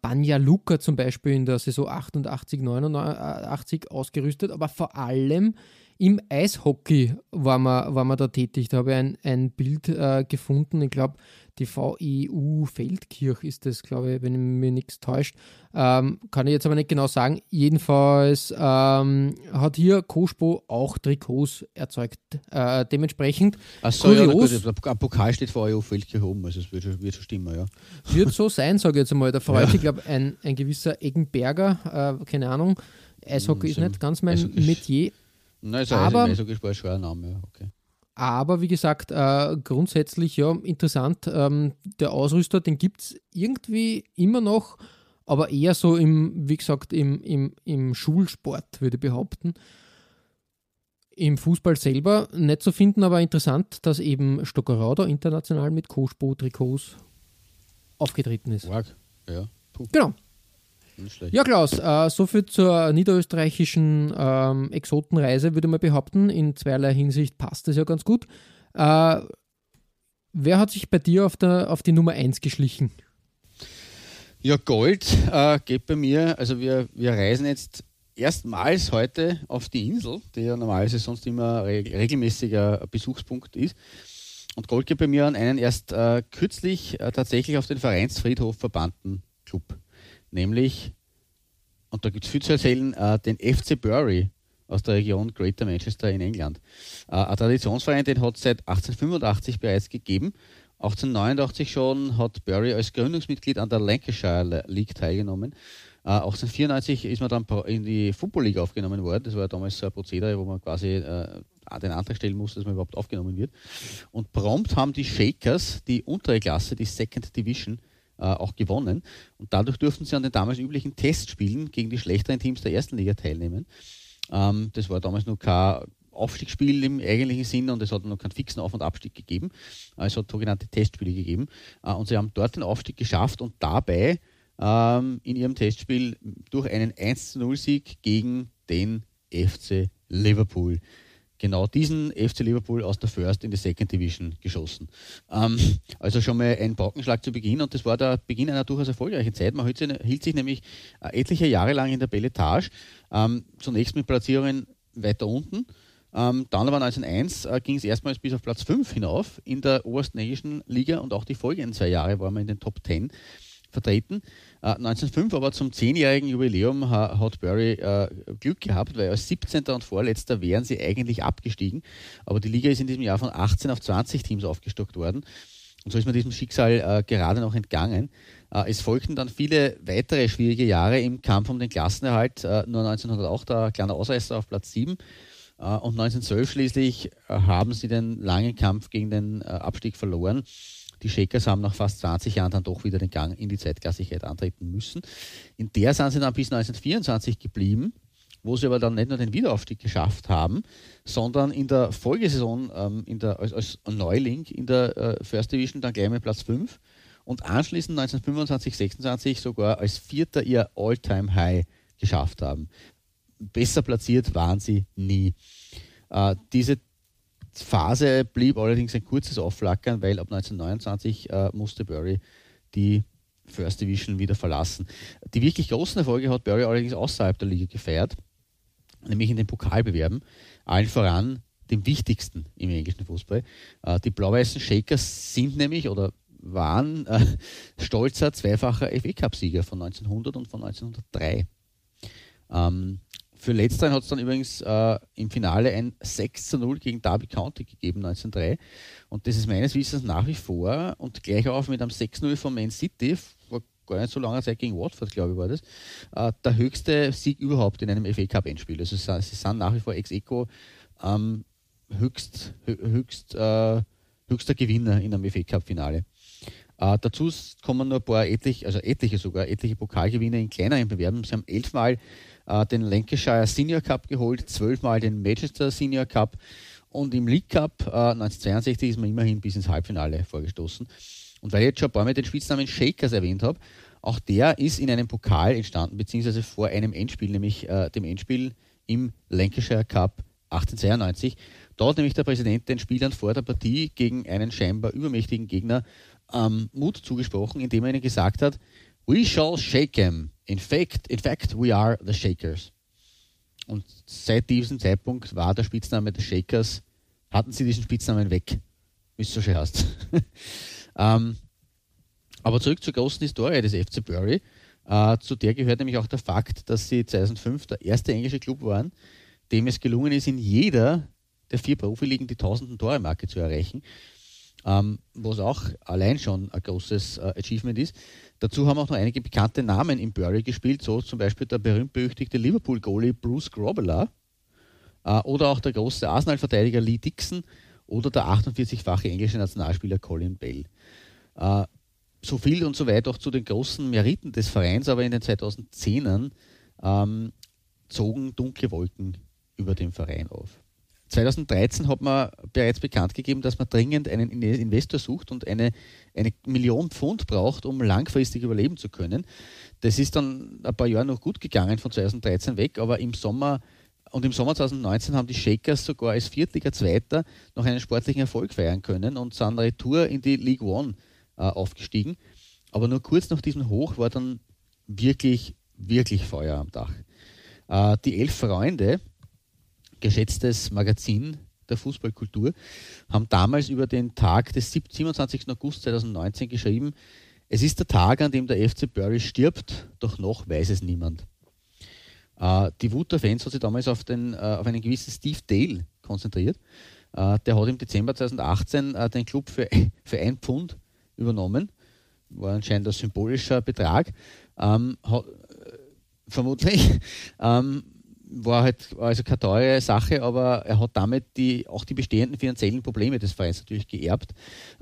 Banja Luka zum Beispiel in der Saison achtundachtzig, neunundachtzig ausgerüstet, aber vor allem im Eishockey war man, war man da tätig. Da habe ich ein, ein Bild äh, gefunden. Ich glaube, die V E U Feldkirch ist das, glaube ich, wenn ich mir nichts täuscht. Ähm, kann ich jetzt aber nicht genau sagen. Jedenfalls ähm, hat hier Cospo auch Trikots erzeugt. Äh, dementsprechend Ach so, kurios. Ja, gut, der Pokal steht V E U Feldkirch oben, also es wird, wird so stimmen, ja. Wird so sein, sage ich jetzt einmal. Da freut sich, ja. glaube ich, ein, ein gewisser Eggenberger, äh, keine Ahnung. Eishockey ist nicht ganz mein Metier. Nein, ist aber, ein Name, okay. Aber wie gesagt, äh, grundsätzlich ja interessant. Ähm, der Ausrüster, den gibt es irgendwie immer noch, aber eher so im, wie gesagt, im, im, im Schulsport, würde ich behaupten. Im Fußball selber nicht zu finden, aber interessant, dass eben Stockerau da international mit Cospo-Trikots aufgetreten ist. Warg. Ja. Puh. Genau. Nicht schlecht. Ja, Klaus, äh, soviel zur niederösterreichischen ähm, Exotenreise, würde man behaupten. In zweierlei Hinsicht passt das ja ganz gut. Äh, wer hat sich bei dir auf, der, auf die Nummer eins geschlichen? Ja, Gold äh, geht bei mir. Also wir, wir reisen jetzt erstmals heute auf die Insel, die ja normalerweise sonst immer reg- regelmäßiger Besuchspunkt ist. Und Gold geht bei mir an einen erst äh, kürzlich äh, tatsächlich auf den Vereinsfriedhof verbannten Club. Nämlich, und da gibt es viel zu erzählen, äh, den F C Bury aus der Region Greater Manchester in England. Äh, ein Traditionsverein, den hat es seit achtzehnhundertfünfundachtzig bereits gegeben. achtzehnhundertneunundachtzig schon hat Bury als Gründungsmitglied an der Lancashire League teilgenommen. Äh, achtzehnhundertvierundneunzig ist man dann in die Football League aufgenommen worden. Das war ja damals so ein Prozedere, wo man quasi äh, den Antrag stellen muss, dass man überhaupt aufgenommen wird. Und prompt haben die Shakers die untere Klasse, die Second Division, äh, auch gewonnen. Und dadurch durften sie an den damals üblichen Testspielen gegen die schlechteren Teams der ersten Liga teilnehmen. Ähm, das war damals nur kein Aufstiegsspiel im eigentlichen Sinne und es hat noch keinen fixen Auf- und Abstieg gegeben. Es hat sogenannte Testspiele gegeben und sie haben dort den Aufstieg geschafft und dabei ähm, in ihrem Testspiel durch einen eins zu null Sieg gegen den F C Liverpool. Genau diesen F C Liverpool aus der First in die Second Division geschossen. Ähm, also schon mal ein Paukenschlag zu Beginn und das war der Beginn einer durchaus erfolgreichen Zeit. Man hielt sich, hielt sich nämlich etliche Jahre lang in der Beletage. Ähm, zunächst mit Platzierungen weiter unten. Ähm, dann aber neunzehnhunderteins äh, ging es erstmals bis auf Platz fünf hinauf in der obersten englischen Liga und auch die folgenden zwei Jahre waren wir in den Top zehn vertreten. Äh, neunzehnhundertfünf aber zum zehnjährigen Jubiläum ha- hat Bury äh, Glück gehabt, weil als siebzehnter und Vorletzter wären sie eigentlich abgestiegen, aber die Liga ist in diesem Jahr von achtzehn auf zwanzig Teams aufgestockt worden und so ist man diesem Schicksal äh, gerade noch entgangen. Äh, es folgten dann viele weitere schwierige Jahre im Kampf um den Klassenerhalt, äh, nur neunzehnhundertacht ein kleiner Ausreißer auf Platz sieben. Und neunzehnhundertzwölf schließlich haben sie den langen Kampf gegen den Abstieg verloren. Die Shakers haben nach fast zwanzig Jahren dann doch wieder den Gang in die Zweitklassigkeit antreten müssen. In der sind sie dann bis neunzehnhundertvierundzwanzig geblieben, wo sie aber dann nicht nur den Wiederaufstieg geschafft haben, sondern in der Folgesaison ähm, in der, als, als Neuling in der äh, First Division dann gleich mit Platz fünf und anschließend neunzehnhundertfünfundzwanzig, sechsundzwanzig sogar als Vierter ihr All-Time-High geschafft haben. Besser platziert waren sie nie. Äh, diese Phase blieb allerdings ein kurzes Aufflackern, weil ab neunzehnhundertneunundzwanzig äh, musste Bury die First Division wieder verlassen. Die wirklich großen Erfolge hat Bury allerdings außerhalb der Liga gefeiert, nämlich in den Pokalbewerben, allen voran dem wichtigsten im englischen Fußball. Äh, die blau-weißen Shakers sind nämlich oder waren äh, stolzer zweifacher F A Cup-Sieger von neunzehnhundert und von neunzehnhundertdrei. Ähm, Für Letzteren hat es dann übrigens äh, im Finale ein sechs zu null gegen Derby County gegeben, neunzehnhundertdrei. Und das ist meines Wissens nach wie vor und gleich auf mit einem sechs null von Man City, vor gar nicht so langer Zeit gegen Watford, glaube ich, war das, äh, der höchste Sieg überhaupt in einem F A Cup-Endspiel. Also sie, sie sind nach wie vor ex-aequo ähm, höchst, höchst, äh, höchster Gewinner in einem F A Cup-Finale. Äh, dazu kommen nur ein paar etliche, also etliche sogar, etliche Pokalgewinne in kleineren Bewerben. Sie haben elfmal den Lancashire Senior Cup geholt, zwölfmal den Manchester Senior Cup und im League Cup äh, neunzehnhundertzweiundsechzig ist man immerhin bis ins Halbfinale vorgestoßen. Und weil ich jetzt schon ein paar Mal den Spitznamen Shakers erwähnt habe, auch der ist in einem Pokal entstanden, beziehungsweise vor einem Endspiel, nämlich äh, dem Endspiel im Lancashire Cup achtzehnhundertzweiundneunzig. Da hat nämlich der Präsident den Spielern vor der Partie gegen einen scheinbar übermächtigen Gegner ähm, Mut zugesprochen, indem er ihnen gesagt hat, "We shall shake him. In fact, in fact, we are the Shakers." Und seit diesem Zeitpunkt war der Spitzname der Shakers, hatten sie diesen Spitznamen weg, wie es so schön heißt. ähm, aber zurück zur großen Historie des F C Bury. Äh, zu der gehört nämlich auch der Fakt, dass sie zweitausendfünf der erste englische Club waren, dem es gelungen ist, in jeder der vier Profiligen die tausend-Tore-Marke zu erreichen. Ähm, was auch allein schon ein großes äh, Achievement ist. Dazu haben auch noch einige bekannte Namen im Bury gespielt, so zum Beispiel der berühmt-berüchtigte Liverpool-Goalie Bruce Grobbelaar äh, oder auch der große Arsenal-Verteidiger Lee Dixon oder der achtundvierzigfache englische Nationalspieler Colin Bell. Äh, so viel und so weit auch zu den großen Meriten des Vereins, aber in den zweitausendzehnern ähm, zogen dunkle Wolken über den Verein auf. zweitausenddreizehn hat man bereits bekannt gegeben, dass man dringend einen Investor sucht und eine, eine Million Pfund braucht, um langfristig überleben zu können. Das ist dann ein paar Jahre noch gut gegangen, von zweitausenddreizehn weg, aber im Sommer und im Sommer zweitausendneunzehn haben die Shakers sogar als Viertliga Zweiter noch einen sportlichen Erfolg feiern können und sind retour in die League One äh, aufgestiegen. Aber nur kurz nach diesem Hoch war dann wirklich, wirklich Feuer am Dach. Äh, die elf Freunde, geschätztes Magazin der Fußballkultur, haben damals über den Tag des siebenundzwanzigsten August zweitausendneunzehn geschrieben: Es ist der Tag, an dem der F C Bury stirbt, doch noch weiß es niemand. Äh, die Wut der Fans hat sich damals auf, den, äh, auf einen gewissen Steve Dale konzentriert. Äh, der hat im Dezember zweitausendachtzehn äh, den Club für, für ein Pfund übernommen. War anscheinend ein symbolischer Betrag. Ähm, hat, äh, vermutlich. Ähm, War halt also keine teure Sache, aber er hat damit die, auch die bestehenden finanziellen Probleme des Vereins natürlich geerbt.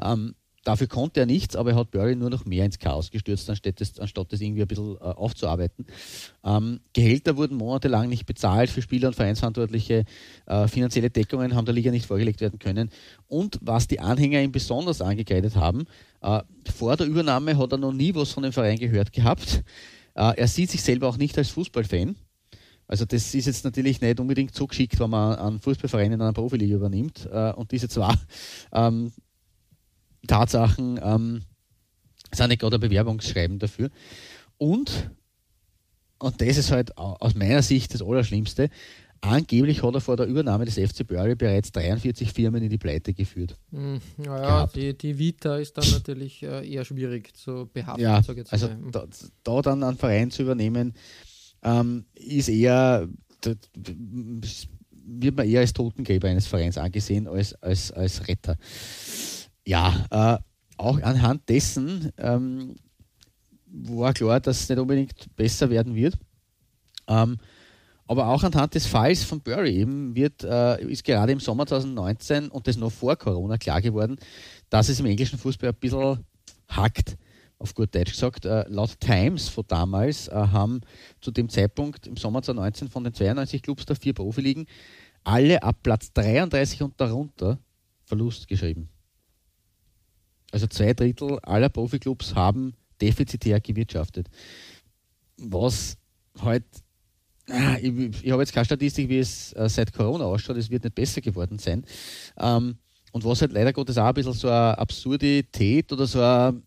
Ähm, dafür konnte er nichts, aber er hat Bury nur noch mehr ins Chaos gestürzt, anstatt das, anstatt das irgendwie ein bisschen äh, aufzuarbeiten. Ähm, Gehälter wurden monatelang nicht bezahlt für Spieler und Vereinsverantwortliche. Äh, finanzielle Deckungen haben der Liga nicht vorgelegt werden können. Und was die Anhänger ihm besonders angekreidet haben, äh, vor der Übernahme hat er noch nie was von dem Verein gehört gehabt. Äh, er sieht sich selber auch nicht als Fußballfan. Also das ist jetzt natürlich nicht unbedingt so geschickt, wenn man einen Fußballverein in einer Profiliga übernimmt. Und diese zwei ähm, Tatsachen ähm, sind nicht gerade ein Bewerbungsschreiben dafür. Und, und das ist halt aus meiner Sicht das Allerschlimmste, angeblich hat er vor der Übernahme des F C Bury bereits dreiundvierzig Firmen in die Pleite geführt. Hm, naja, die, die Vita ist dann natürlich eher schwierig zu behaften. Ja, sag jetzt also da, da dann einen Verein zu übernehmen, Ähm, ist eher, das wird man eher als Totengräber eines Vereins angesehen als, als, als Retter. Ja, äh, auch anhand dessen ähm, war klar, dass es nicht unbedingt besser werden wird. Ähm, aber auch anhand des Falls von Bury eben wird, äh, ist gerade im Sommer zweitausendneunzehn und das noch vor Corona klar geworden, dass es im englischen Fußball ein bisschen hackt. Auf gut Deutsch gesagt, äh, laut Times von damals äh, haben zu dem Zeitpunkt im Sommer zweitausendneunzehn von den zweiundneunzig Clubs der vier Profiligen alle ab Platz dreiunddreißig und darunter Verlust geschrieben. Also zwei Drittel aller Profiklubs haben defizitär gewirtschaftet. Was halt, äh, ich, ich habe jetzt keine Statistik, wie es äh, seit Corona ausschaut, es wird nicht besser geworden sein. Ähm, und was halt leider Gottes auch ein bisschen so eine Absurdität oder so eine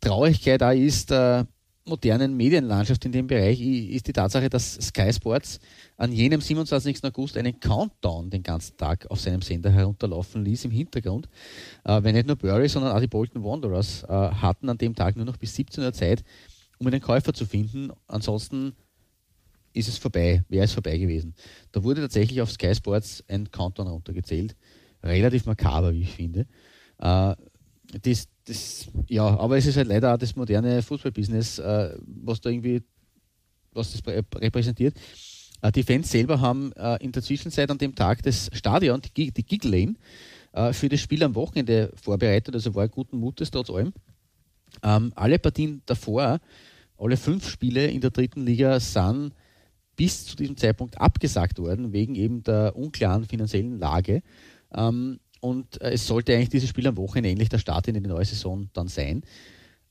Traurigkeit auch ist der modernen Medienlandschaft in dem Bereich, ist die Tatsache, dass Sky Sports an jenem siebenundzwanzigsten August einen Countdown den ganzen Tag auf seinem Sender herunterlaufen ließ im Hintergrund, äh, weil nicht nur Bury, sondern auch die Bolton Wanderers äh, hatten an dem Tag nur noch bis siebzehn Uhr Zeit, um einen Käufer zu finden. Ansonsten ist es vorbei, wäre es vorbei gewesen. Da wurde tatsächlich auf Sky Sports ein Countdown runtergezählt, relativ makaber, wie ich finde. Äh, das Das, ja, aber es ist halt leider auch das moderne Fußballbusiness, äh, was da irgendwie, was das repräsentiert. Äh, die Fans selber haben äh, in der Zwischenzeit an dem Tag das Stadion, die, die Gig Lane, äh, für das Spiel am Wochenende vorbereitet, also war guten Mutes trotz allem. Ähm, alle Partien davor, alle fünf Spiele in der dritten Liga sind bis zu diesem Zeitpunkt abgesagt worden, wegen eben der unklaren finanziellen Lage. Ähm, Und es sollte eigentlich dieses Spiel am Wochenende ähnlich der Start in die neue Saison dann sein.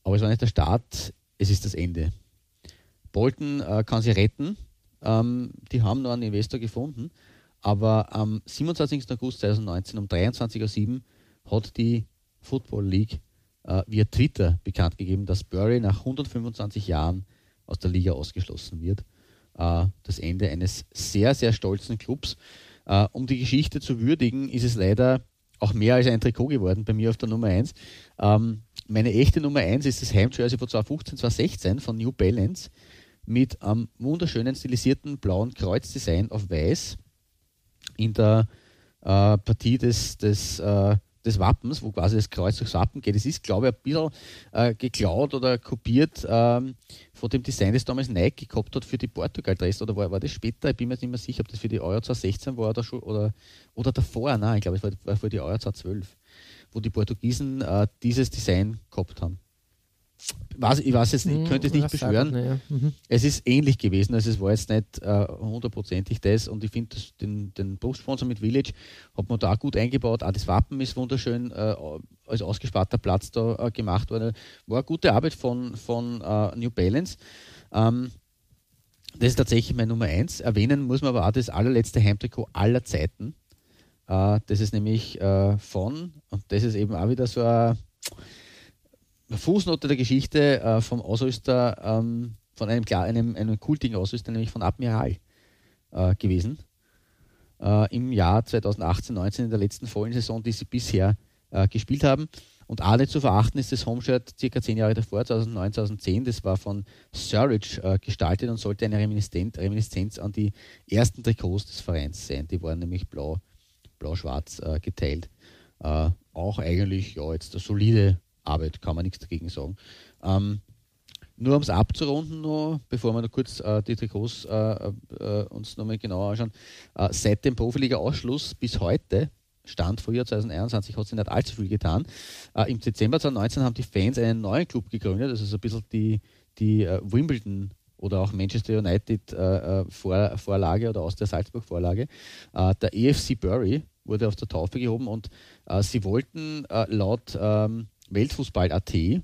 Aber es war nicht der Start, es ist das Ende. Bolton äh, kann sie retten. Ähm, die haben noch einen Investor gefunden. Aber am siebenundzwanzigsten August zweitausendneunzehn um dreiundzwanzig Uhr sieben hat die Football League äh, via Twitter bekannt gegeben, dass Bury nach hundertfünfundzwanzig Jahren aus der Liga ausgeschlossen wird. Äh, das Ende eines sehr, sehr stolzen Clubs. Äh, um die Geschichte zu würdigen, ist es leider auch mehr als ein Trikot geworden bei mir auf der Nummer eins. Ähm, meine echte Nummer eins ist das Heimjersey von zweitausendfünfzehn zweitausendsechzehn von New Balance mit einem wunderschönen stilisierten blauen Kreuzdesign auf weiß in der äh, Partie des, des, äh, des Wappens, wo quasi das Kreuz durchs Wappen geht. Es ist, glaube ich, ein bisschen äh, geklaut oder kopiert ähm, von dem Design, das damals Nike gehabt hat für die Portugal-Dress, oder war, war das später? Ich bin mir jetzt nicht mehr sicher, ob das für die Euro zweitausendsechzehn war oder, schon, oder, oder davor. Nein, ich glaube, es war, war für die Euro zweitausendzwölf, wo die Portugiesen äh, dieses Design gehabt haben. weiß, ich weiß jetzt nicht, ich könnte es nicht beschwören. Nicht, ja. mhm. Es ist ähnlich gewesen, also es war jetzt nicht hundertprozentig äh, das, und ich finde den, den Brustsponsor mit Village hat man da auch gut eingebaut, auch das Wappen ist wunderschön äh, als ausgesparter Platz da äh, gemacht worden. War eine gute Arbeit von, von äh, New Balance. Ähm, das ist tatsächlich meine Nummer eins. Erwähnen muss man aber auch das allerletzte Heimtrikot aller Zeiten. Äh, das ist nämlich äh, von, und das ist eben auch wieder so ein Fußnote der Geschichte äh, vom Ausrüster, ähm, von einem, einem, einem kultigen Ausrüster, nämlich von Admiral äh, gewesen. Äh, Im Jahr zweitausendachtzehn neunzehn, in der letzten vollen Saison, die sie bisher äh, gespielt haben. Und auch nicht zu verachten ist das Homeshirt circa zehn Jahre davor, zweitausendneun, zweitausendzehn, das war von Surridge äh, gestaltet und sollte eine Reminiszenz, Reminiszenz an die ersten Trikots des Vereins sein. Die waren nämlich blau, blau-schwarz äh, geteilt. Äh, auch eigentlich, ja, jetzt eine solide Arbeit, kann man nichts dagegen sagen. Ähm, nur um es abzurunden, noch, bevor wir noch kurz äh, die Trikots äh, äh, uns nochmal genauer anschauen, äh, seit dem Profiliga-Ausschluss bis heute, Stand Frühjahr zweitausendeinundzwanzig, hat sich nicht allzu viel getan. Äh, Im Dezember zweitausendneunzehn haben die Fans einen neuen Club gegründet, das ist ein bisschen die, die äh, Wimbledon- oder auch Manchester United-Vorlage äh, oder aus der Salzburg-Vorlage. Äh, der E F C Bury wurde aus der Taufe gehoben, und äh, sie wollten äh, laut ähm, Weltfußball punkt A T,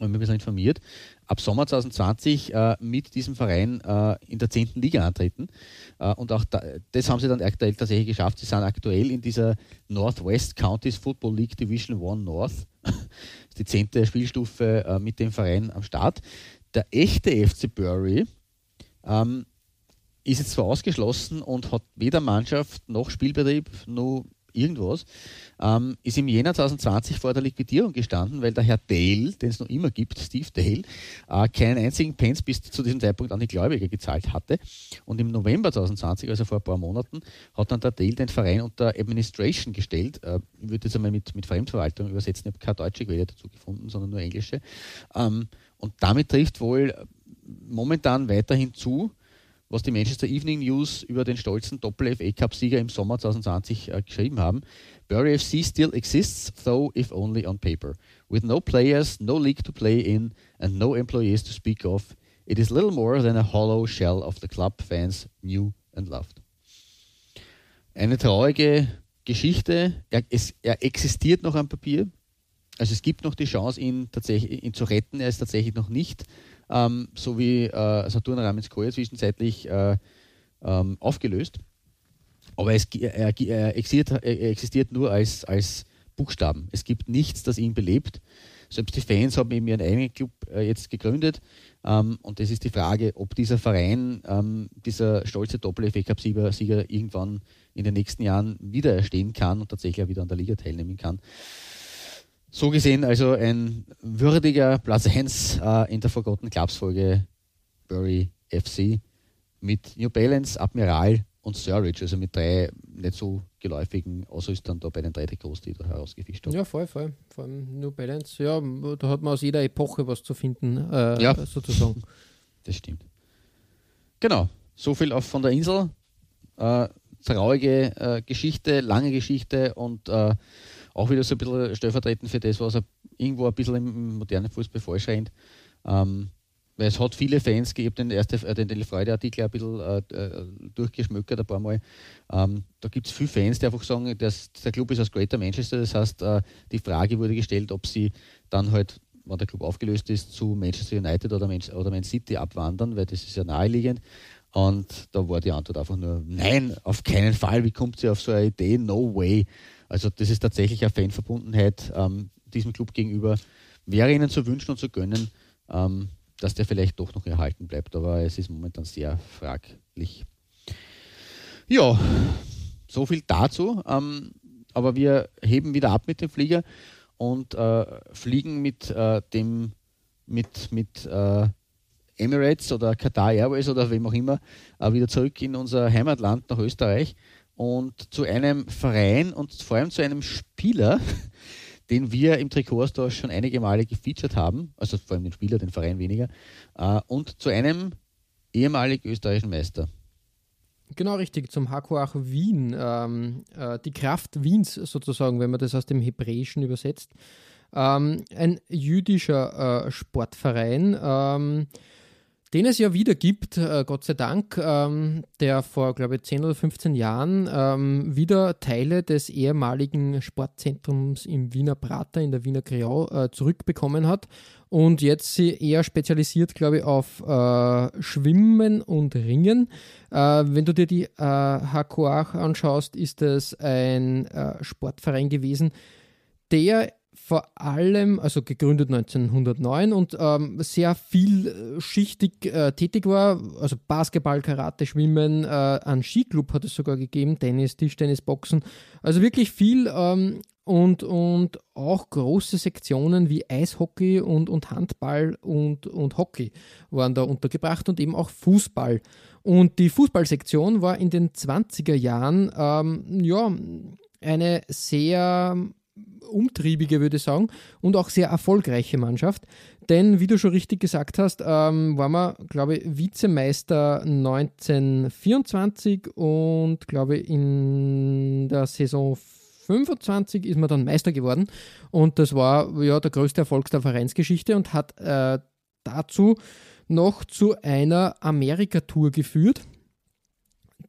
haben wir ein bisschen informiert, ab Sommer zweitausendzwanzig äh, mit diesem Verein äh, in der zehnten Liga antreten. Äh, und auch da, das haben sie dann aktuell tatsächlich geschafft. Sie sind aktuell in dieser Northwest Counties Football League Division One North, die zehnte Spielstufe, äh, mit dem Verein am Start. Der echte F C Bury ähm, ist jetzt zwar ausgeschlossen und hat weder Mannschaft noch Spielbetrieb noch irgendwas, ähm, ist im Jänner zweitausendzwanzig vor der Liquidierung gestanden, weil der Herr Dale, den es noch immer gibt, Steve Dale, äh, keinen einzigen Pence bis zu diesem Zeitpunkt an die Gläubiger gezahlt hatte. Und im November zweitausendzwanzig, also vor ein paar Monaten, hat dann der Dale den Verein unter Administration gestellt. Äh, ich würde jetzt einmal mit, mit Fremdverwaltung übersetzen, ich habe keine deutsche Quelle dazu gefunden, sondern nur englische. Ähm, und damit trifft wohl momentan weiterhin zu, was die Manchester Evening News über den stolzen Doppel-F A-Cup-Sieger im Sommer zweitausendzwanzig äh, geschrieben haben. Bury F C still exists, though if only on paper. With no players, no league to play in and no employees to speak of, it is little more than a hollow shell of the club fans knew and loved. Eine traurige Geschichte. Er, es, er existiert noch am Papier. Also es gibt noch die Chance, ihn, tatsächlich, ihn zu retten. Er ist tatsächlich noch nicht Ähm, so wie äh, Saturn Ramenskoja zwischenzeitlich äh, ähm, aufgelöst. Aber es, er, er, existiert, er existiert nur als, als Buchstaben. Es gibt nichts, das ihn belebt. Selbst die Fans haben eben ihren eigenen Club äh, jetzt gegründet. Ähm, und das ist die Frage, ob dieser Verein, ähm, dieser stolze Doppel-F A-Cup-Sieger irgendwann in den nächsten Jahren wieder erstehen kann und tatsächlich auch wieder an der Liga teilnehmen kann. So gesehen also ein würdiger Platz eins äh, in der Forgotten Clubs-Folge Bury F C mit New Balance, Admiral und Surridge, also mit drei nicht so geläufigen Ausrüstern da bei den drei Trikots, die ich da herausgefischt habe. Ja, voll, voll. Vor allem New Balance, ja, da hat man aus jeder Epoche was zu finden, äh, ja, sozusagen. Das stimmt. Genau, so viel auch von der Insel. Äh, traurige äh, Geschichte, lange Geschichte und äh, auch wieder so ein bisschen stellvertretend für das, was er irgendwo ein bisschen im modernen Fußball vorschreibt. Ähm, weil es hat viele Fans gegeben, den, äh, den Delefreude-Artikel ein bisschen äh, durchgeschmökert ein paar Mal. Ähm, da gibt es viele Fans, die einfach sagen, dass der Club ist aus Greater Manchester. Das heißt, äh, die Frage wurde gestellt, ob sie dann halt, wenn der Club aufgelöst ist, zu Manchester United oder Man, oder Man City abwandern, weil das ist ja naheliegend. Und da war die Antwort einfach nur, nein, auf keinen Fall. Wie kommt sie auf so eine Idee? No way. Also das ist tatsächlich eine Fanverbundenheit ähm, diesem Club gegenüber. Wäre ihnen zu wünschen und zu gönnen, ähm, dass der vielleicht doch noch erhalten bleibt. Aber es ist momentan sehr fraglich. Ja, so viel dazu. Ähm, aber wir heben wieder ab mit dem Flieger und äh, fliegen mit äh, dem mit, mit äh, Emirates oder Qatar Airways oder wem auch immer äh, wieder zurück in unser Heimatland nach Österreich. Und zu einem Verein und vor allem zu einem Spieler, den wir im Trikot-Austausch schon einige Male gefeatured haben, also vor allem den Spieler, den Verein weniger, äh, und zu einem ehemaligen österreichischen Meister. Genau richtig, zum Hakoach Wien, ähm, äh, die Kraft Wiens sozusagen, wenn man das aus dem Hebräischen übersetzt. Ähm, ein jüdischer äh, Sportverein, ähm, den es ja wieder gibt, äh, Gott sei Dank, ähm, der vor, glaube ich, zehn oder fünfzehn Jahren ähm, wieder Teile des ehemaligen Sportzentrums im Wiener Prater, in der Wiener Kreau, äh, zurückbekommen hat und jetzt sie eher spezialisiert, glaube ich, auf äh, Schwimmen und Ringen. Äh, wenn du dir die äh, Hakoach anschaust, ist es ein äh, Sportverein gewesen, der vor allem, also gegründet neunzehnhundertneun und ähm, sehr vielschichtig äh, tätig war, also Basketball, Karate, Schwimmen, äh, einen Skiclub hat es sogar gegeben, Tennis, Tischtennis, Boxen, also wirklich viel ähm, und, und auch große Sektionen wie Eishockey und, und Handball und, und Hockey waren da untergebracht und eben auch Fußball. Und die Fußballsektion war in den zwanziger Jahren ähm, ja, eine sehr umtriebige, würde ich sagen, und auch sehr erfolgreiche Mannschaft. Denn, wie du schon richtig gesagt hast, ähm, waren wir, glaube ich, Vizemeister neunzehnhundertvierundzwanzig und, glaube ich, in der Saison fünfundzwanzig ist man dann Meister geworden. Und das war ja der größte Erfolg der Vereinsgeschichte und hat äh, dazu noch zu einer Amerika-Tour geführt.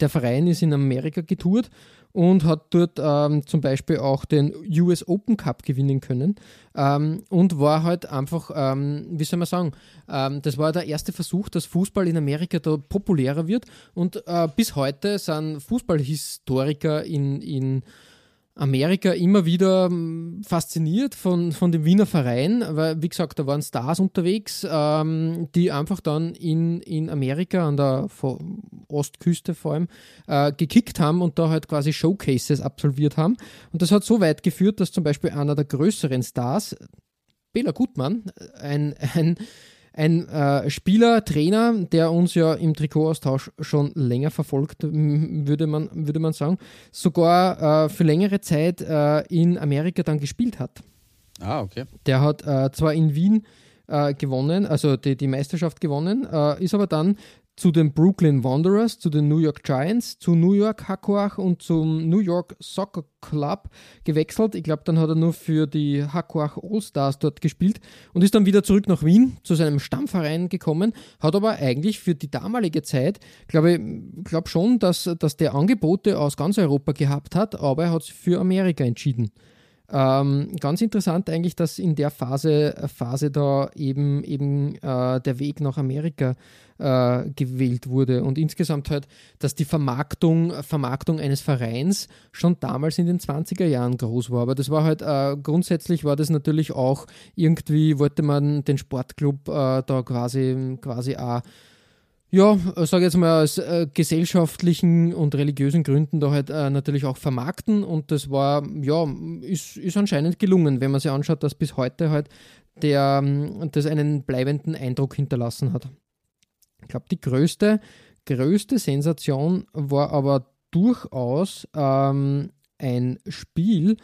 Der Verein ist in Amerika getourt und hat dort ähm, zum Beispiel auch den U S Open Cup gewinnen können ähm, und war halt einfach, ähm, wie soll man sagen, ähm, das war der erste Versuch, dass Fußball in Amerika da populärer wird und äh, bis heute sind Fußballhistoriker in, in Amerika immer wieder fasziniert von, von dem Wiener Verein, weil, wie gesagt, da waren Stars unterwegs, ähm, die einfach dann in, in Amerika, an der Ostküste vor allem, äh, gekickt haben und da halt quasi Showcases absolviert haben. Und das hat so weit geführt, dass zum Beispiel einer der größeren Stars, Bela Gutmann, ein, ein Ein äh, Spieler, Trainer, der uns ja im Trikotaustausch schon länger verfolgt, m- würde man, würde man sagen, sogar äh, für längere Zeit äh, in Amerika dann gespielt hat. Ah, okay. Der hat äh, zwar in Wien äh, gewonnen, also die, die Meisterschaft gewonnen, äh, ist aber dann zu den Brooklyn Wanderers, zu den New York Giants, zu New York Hakoach und zum New York Soccer Club gewechselt. Ich glaube, dann hat er nur für die Hakoach All-Stars dort gespielt und ist dann wieder zurück nach Wien zu seinem Stammverein gekommen, hat aber eigentlich für die damalige Zeit, glaube ich, glaub schon, dass, dass der Angebote aus ganz Europa gehabt hat, aber er hat sich für Amerika entschieden. Ähm, ganz interessant eigentlich, dass in der Phase, Phase da eben, eben äh, der Weg nach Amerika äh, gewählt wurde und insgesamt halt, dass die Vermarktung, Vermarktung eines Vereins schon damals in den zwanziger Jahren groß war. Aber das war halt, äh, grundsätzlich war das natürlich auch, irgendwie wollte man den Sportclub äh, da quasi, quasi auch, ja, sage jetzt mal, aus äh, gesellschaftlichen und religiösen Gründen da halt äh, natürlich auch vermarkten und das war, ja, ist, ist anscheinend gelungen, wenn man sich anschaut, dass bis heute halt der, das einen bleibenden Eindruck hinterlassen hat. Ich glaube, die größte, größte Sensation war aber durchaus ähm, ein Spiel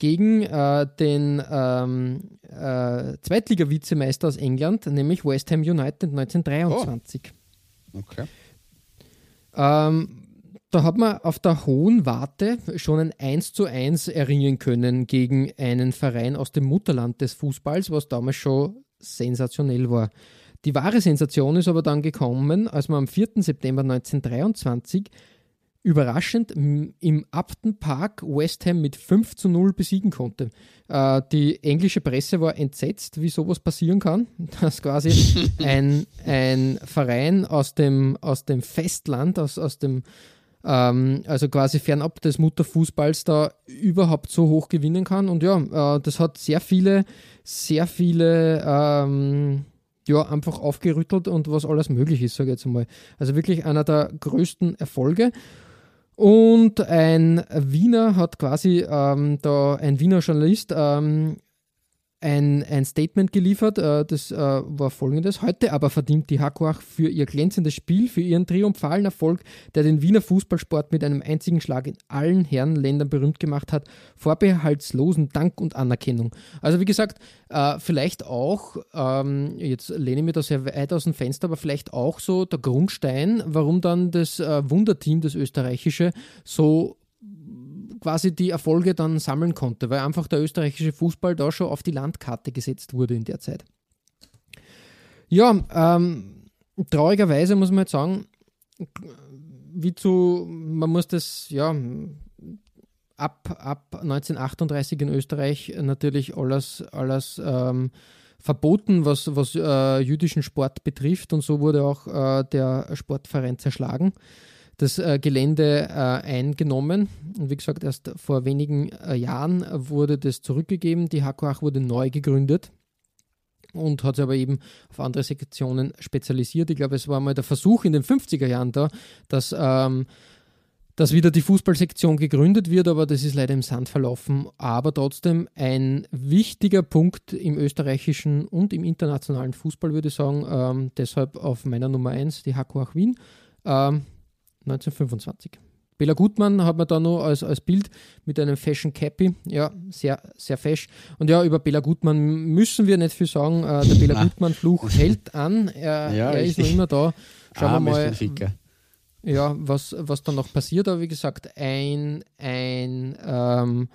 gegen äh, den ähm, äh, Zweitliga-Vizemeister aus England, nämlich West Ham United neunzehnhundertdreiundzwanzig. Oh. Okay. Ähm, da hat man auf der Hohen Warte schon ein eins zu eins erringen können gegen einen Verein aus dem Mutterland des Fußballs, was damals schon sensationell war. Die wahre Sensation ist aber dann gekommen, als man am vierten September neunzehnhundertdreiundzwanzig überraschend im Upton Park West Ham mit fünf zu null besiegen konnte. Äh, die englische Presse war entsetzt, wie sowas passieren kann, dass quasi ein, ein Verein aus dem, aus dem Festland, aus, aus dem, ähm, also quasi fernab des Mutterfußballs da überhaupt so hoch gewinnen kann. Und ja, äh, das hat sehr viele, sehr viele ähm, ja, einfach aufgerüttelt und was alles möglich ist, sage ich jetzt mal. Also wirklich einer der größten Erfolge. Und ein Wiener hat quasi, ähm, da ein Wiener Journalist, ähm, ein, ein Statement geliefert, äh, das äh, war folgendes: Heute aber verdient die Hakoach für ihr glänzendes Spiel, für ihren triumphalen Erfolg, der den Wiener Fußballsport mit einem einzigen Schlag in allen Herrenländern berühmt gemacht hat, vorbehaltslosen Dank und Anerkennung. Also wie gesagt, äh, vielleicht auch, ähm, jetzt lehne ich mich da sehr weit aus dem Fenster, aber vielleicht auch so der Grundstein, warum dann das äh, Wunderteam, das österreichische, so quasi die Erfolge dann sammeln konnte, weil einfach der österreichische Fußball da schon auf die Landkarte gesetzt wurde in der Zeit. Ja, ähm, traurigerweise muss man jetzt sagen, wie zu, man muss das, ja, ab, ab neunzehnhundertachtunddreißig in Österreich natürlich alles, alles ähm, verboten, was, was äh, jüdischen Sport betrifft, und so wurde auch äh, der Sportverein zerschlagen, das äh, Gelände äh, eingenommen, und wie gesagt, erst vor wenigen äh, Jahren wurde das zurückgegeben, die Hakoach wurde neu gegründet und hat sich aber eben auf andere Sektionen spezialisiert. Ich glaube, es war mal der Versuch in den fünfziger Jahren da, dass, ähm, dass wieder die Fußballsektion gegründet wird, aber das ist leider im Sand verlaufen. Aber trotzdem ein wichtiger Punkt im österreichischen und im internationalen Fußball, würde ich sagen. Ähm, deshalb auf meiner Nummer eins die Hakoach Wien, ähm, neunzehnhundertfünfundzwanzig. Bela Gutmann hat man da noch als, als Bild mit einem Fashion Cappy. Ja, sehr, sehr fesch. Und ja, über Bela Gutmann müssen wir nicht viel sagen. Äh, der Bela Gutmann-Fluch hält an. Er, ja, er ist noch immer da. Schauen ah, wir mal, ja, was, was dann noch passiert. Aber wie gesagt, ein, ein, ähm,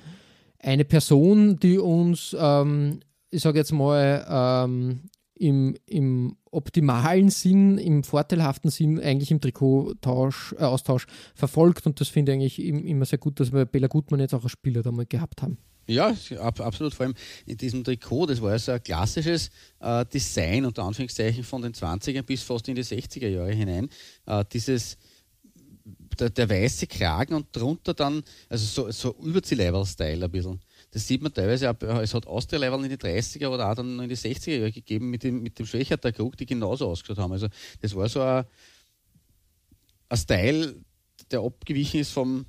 eine Person, die uns, ähm, ich sage jetzt mal, ähm, im, im optimalen Sinn, im vorteilhaften Sinn eigentlich im Trikotaustausch äh, Austausch verfolgt, und das finde ich eigentlich im, immer sehr gut, dass wir Bela Gutmann jetzt auch als Spieler da mal gehabt haben. Ja, ab, absolut, vor allem in diesem Trikot, das war ja so ein klassisches äh, Design, unter Anführungszeichen, von den zwanzigern bis fast in die sechziger Jahre hinein, äh, dieses der, der weiße Kragen und drunter dann, also so, so Überziehleiberl-Style ein bisschen. Das sieht man teilweise ab, es hat Austria-Leiberl in die dreißiger oder auch dann in die sechziger Jahre gegeben mit dem, mit dem Schwächerter-Krug, die genauso ausgeschaut haben. Also das war so ein, ein Style, der abgewichen ist vom,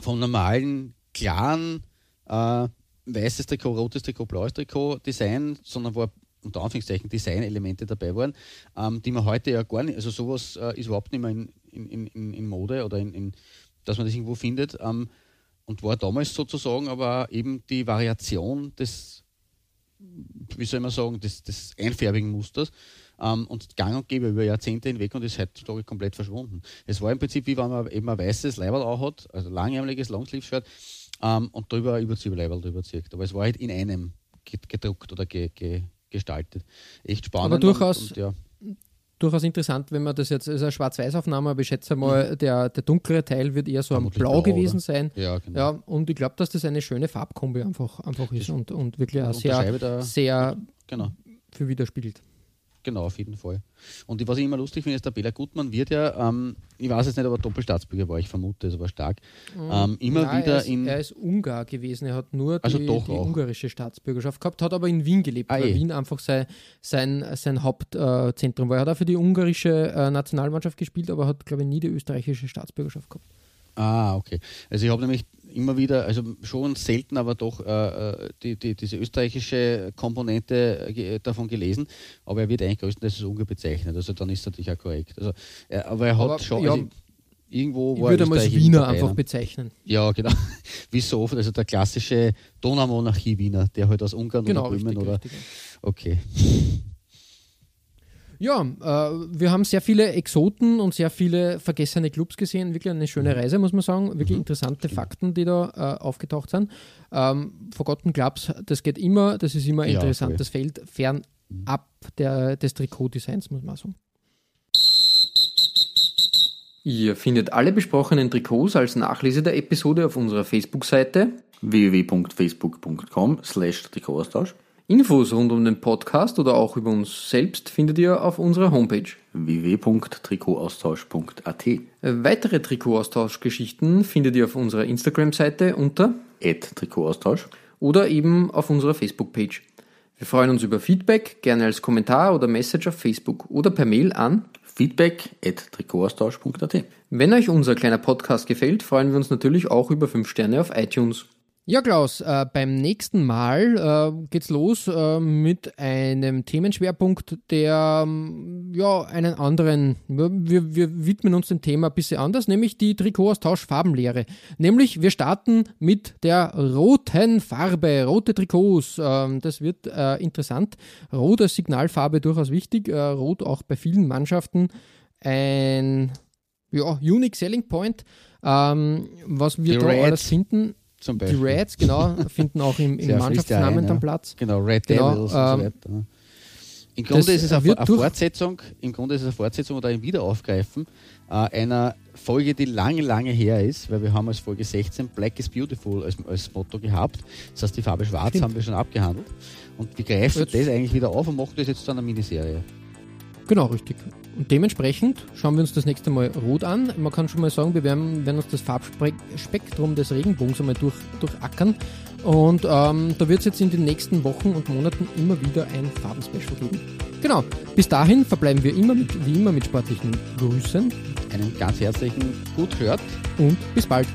vom normalen, klaren, äh, weißes Trikot, rotes Trikot, blaues Trikot-Design, sondern war unter Anführungszeichen Design-Elemente dabei waren, ähm, die man heute ja gar nicht, also sowas äh, ist überhaupt nicht mehr in, in, in, in Mode oder in, in, dass man das irgendwo findet. Ähm, Und war damals sozusagen aber eben die Variation des, wie soll man sagen, des, des einfärbigen Musters ähm, und gang und gäbe über Jahrzehnte hinweg, und ist heutzutage komplett verschwunden. Es war im Prinzip wie wenn man eben ein weißes Leiberl auch hat, also langärmeliges Longsleeve-Shirt ähm, und drüber ein Überziehleiberl drüber zieht. Aber es war halt in einem gedruckt oder ge, ge, gestaltet. Echt spannend. Aber durchaus. Und, und, ja. Durchaus interessant, wenn man das jetzt, ist eine Schwarz-Weiß-Aufnahme, aber ich schätze mal, der, der dunklere Teil wird eher so am Blau, Blau gewesen oder? Sein. Ja, genau. Ja, und ich glaube, dass das eine schöne Farbkombi einfach, einfach ist und, und wirklich auch sehr, der, sehr genau. Für widerspiegelt. Genau, auf jeden Fall. Und was ich immer lustig finde, ist, der Bela Gutmann wird ja, ähm, ich weiß jetzt nicht, ob er Doppelstaatsbürger war, ich vermute, es war stark, ähm, immer Nein, wieder er ist, in... Er ist Ungar gewesen, er hat nur die, also die ungarische Staatsbürgerschaft gehabt, hat aber in Wien gelebt, ah, weil eh. Wien einfach sei, sein, sein Hauptzentrum äh, war. Er hat auch für die ungarische äh, Nationalmannschaft gespielt, aber hat, glaube ich, nie die österreichische Staatsbürgerschaft gehabt. Ah, okay. Also ich habe nämlich immer wieder, also schon selten, aber doch äh, die, die, diese österreichische Komponente äh, davon gelesen, aber er wird eigentlich größtenteils als Ungar bezeichnet, also dann ist es natürlich auch korrekt. Also, er, aber er hat aber, schon, ja, also, irgendwo ich war würde er als Wiener dabei, einfach bezeichnen. Ja, genau. Wie so oft, also der klassische Donaumonarchie-Wiener, der halt aus Ungarn genau, oder Böhmen oder... Richtig. Okay. Ja, äh, wir haben sehr viele Exoten und sehr viele vergessene Clubs gesehen. Wirklich eine schöne Reise, muss man sagen. Wirklich interessante Fakten, die da äh, aufgetaucht sind. Ähm, Forgotten Clubs, das geht immer. Das ist immer ein ja, interessantes okay. Feld, fernab der, des Trikotdesigns, muss man sagen. Ihr findet alle besprochenen Trikots als Nachlese der Episode auf unserer Facebook-Seite w w w punkt facebook punkt com slash Trikotaustausch. Infos rund um den Podcast oder auch über uns selbst findet ihr auf unserer Homepage w w w punkt trikotaustausch punkt a t. Weitere Trikotaustausch-Geschichten findet ihr auf unserer Instagram-Seite unter at trikotaustausch oder eben auf unserer Facebook-Page. Wir freuen uns über Feedback, gerne als Kommentar oder Message auf Facebook oder per Mail an feedback at trikotaustausch punkt a t. Wenn euch unser kleiner Podcast gefällt, freuen wir uns natürlich auch über fünf Sterne auf iTunes. Ja, Klaus, äh, beim nächsten Mal äh, geht's los äh, mit einem Themenschwerpunkt, der ähm, ja einen anderen, wir, wir widmen uns dem Thema ein bisschen anders, nämlich die Trikotaustausch-Farbenlehre. Nämlich wir starten mit der roten Farbe, rote Trikots, äh, das wird äh, interessant. Rot als Signalfarbe durchaus wichtig, äh, Rot auch bei vielen Mannschaften ein ja, unique selling point. Ähm, was wir die da Reds alles finden, zum Beispiel. Die Reds, genau, finden auch im, im Mannschaftsnamen dann Platz. Genau, Red genau, Devils ähm, und so weiter. Ne? Im Grunde ist es eine, eine Fortsetzung, im Grunde ist es eine Fortsetzung oder ein Wiederaufgreifen äh, einer Folge, die lange, lange her ist, weil wir haben als Folge sechzehn Black is Beautiful als, als Motto gehabt. Das heißt, die Farbe Schwarz Stimmt. haben wir schon abgehandelt. Und wir greifen jetzt das eigentlich wieder auf und machen das jetzt zu einer Miniserie. Genau, richtig. Und dementsprechend schauen wir uns das nächste Mal rot an. Man kann schon mal sagen, wir werden, werden uns das Farbspektrum des Regenbogens einmal durch, durchackern. Und ähm, da wird es jetzt in den nächsten Wochen und Monaten immer wieder ein Farbenspecial geben. Genau, bis dahin verbleiben wir immer mit, wie immer mit sportlichen Grüßen. Einen ganz herzlichen Gut hört und bis bald.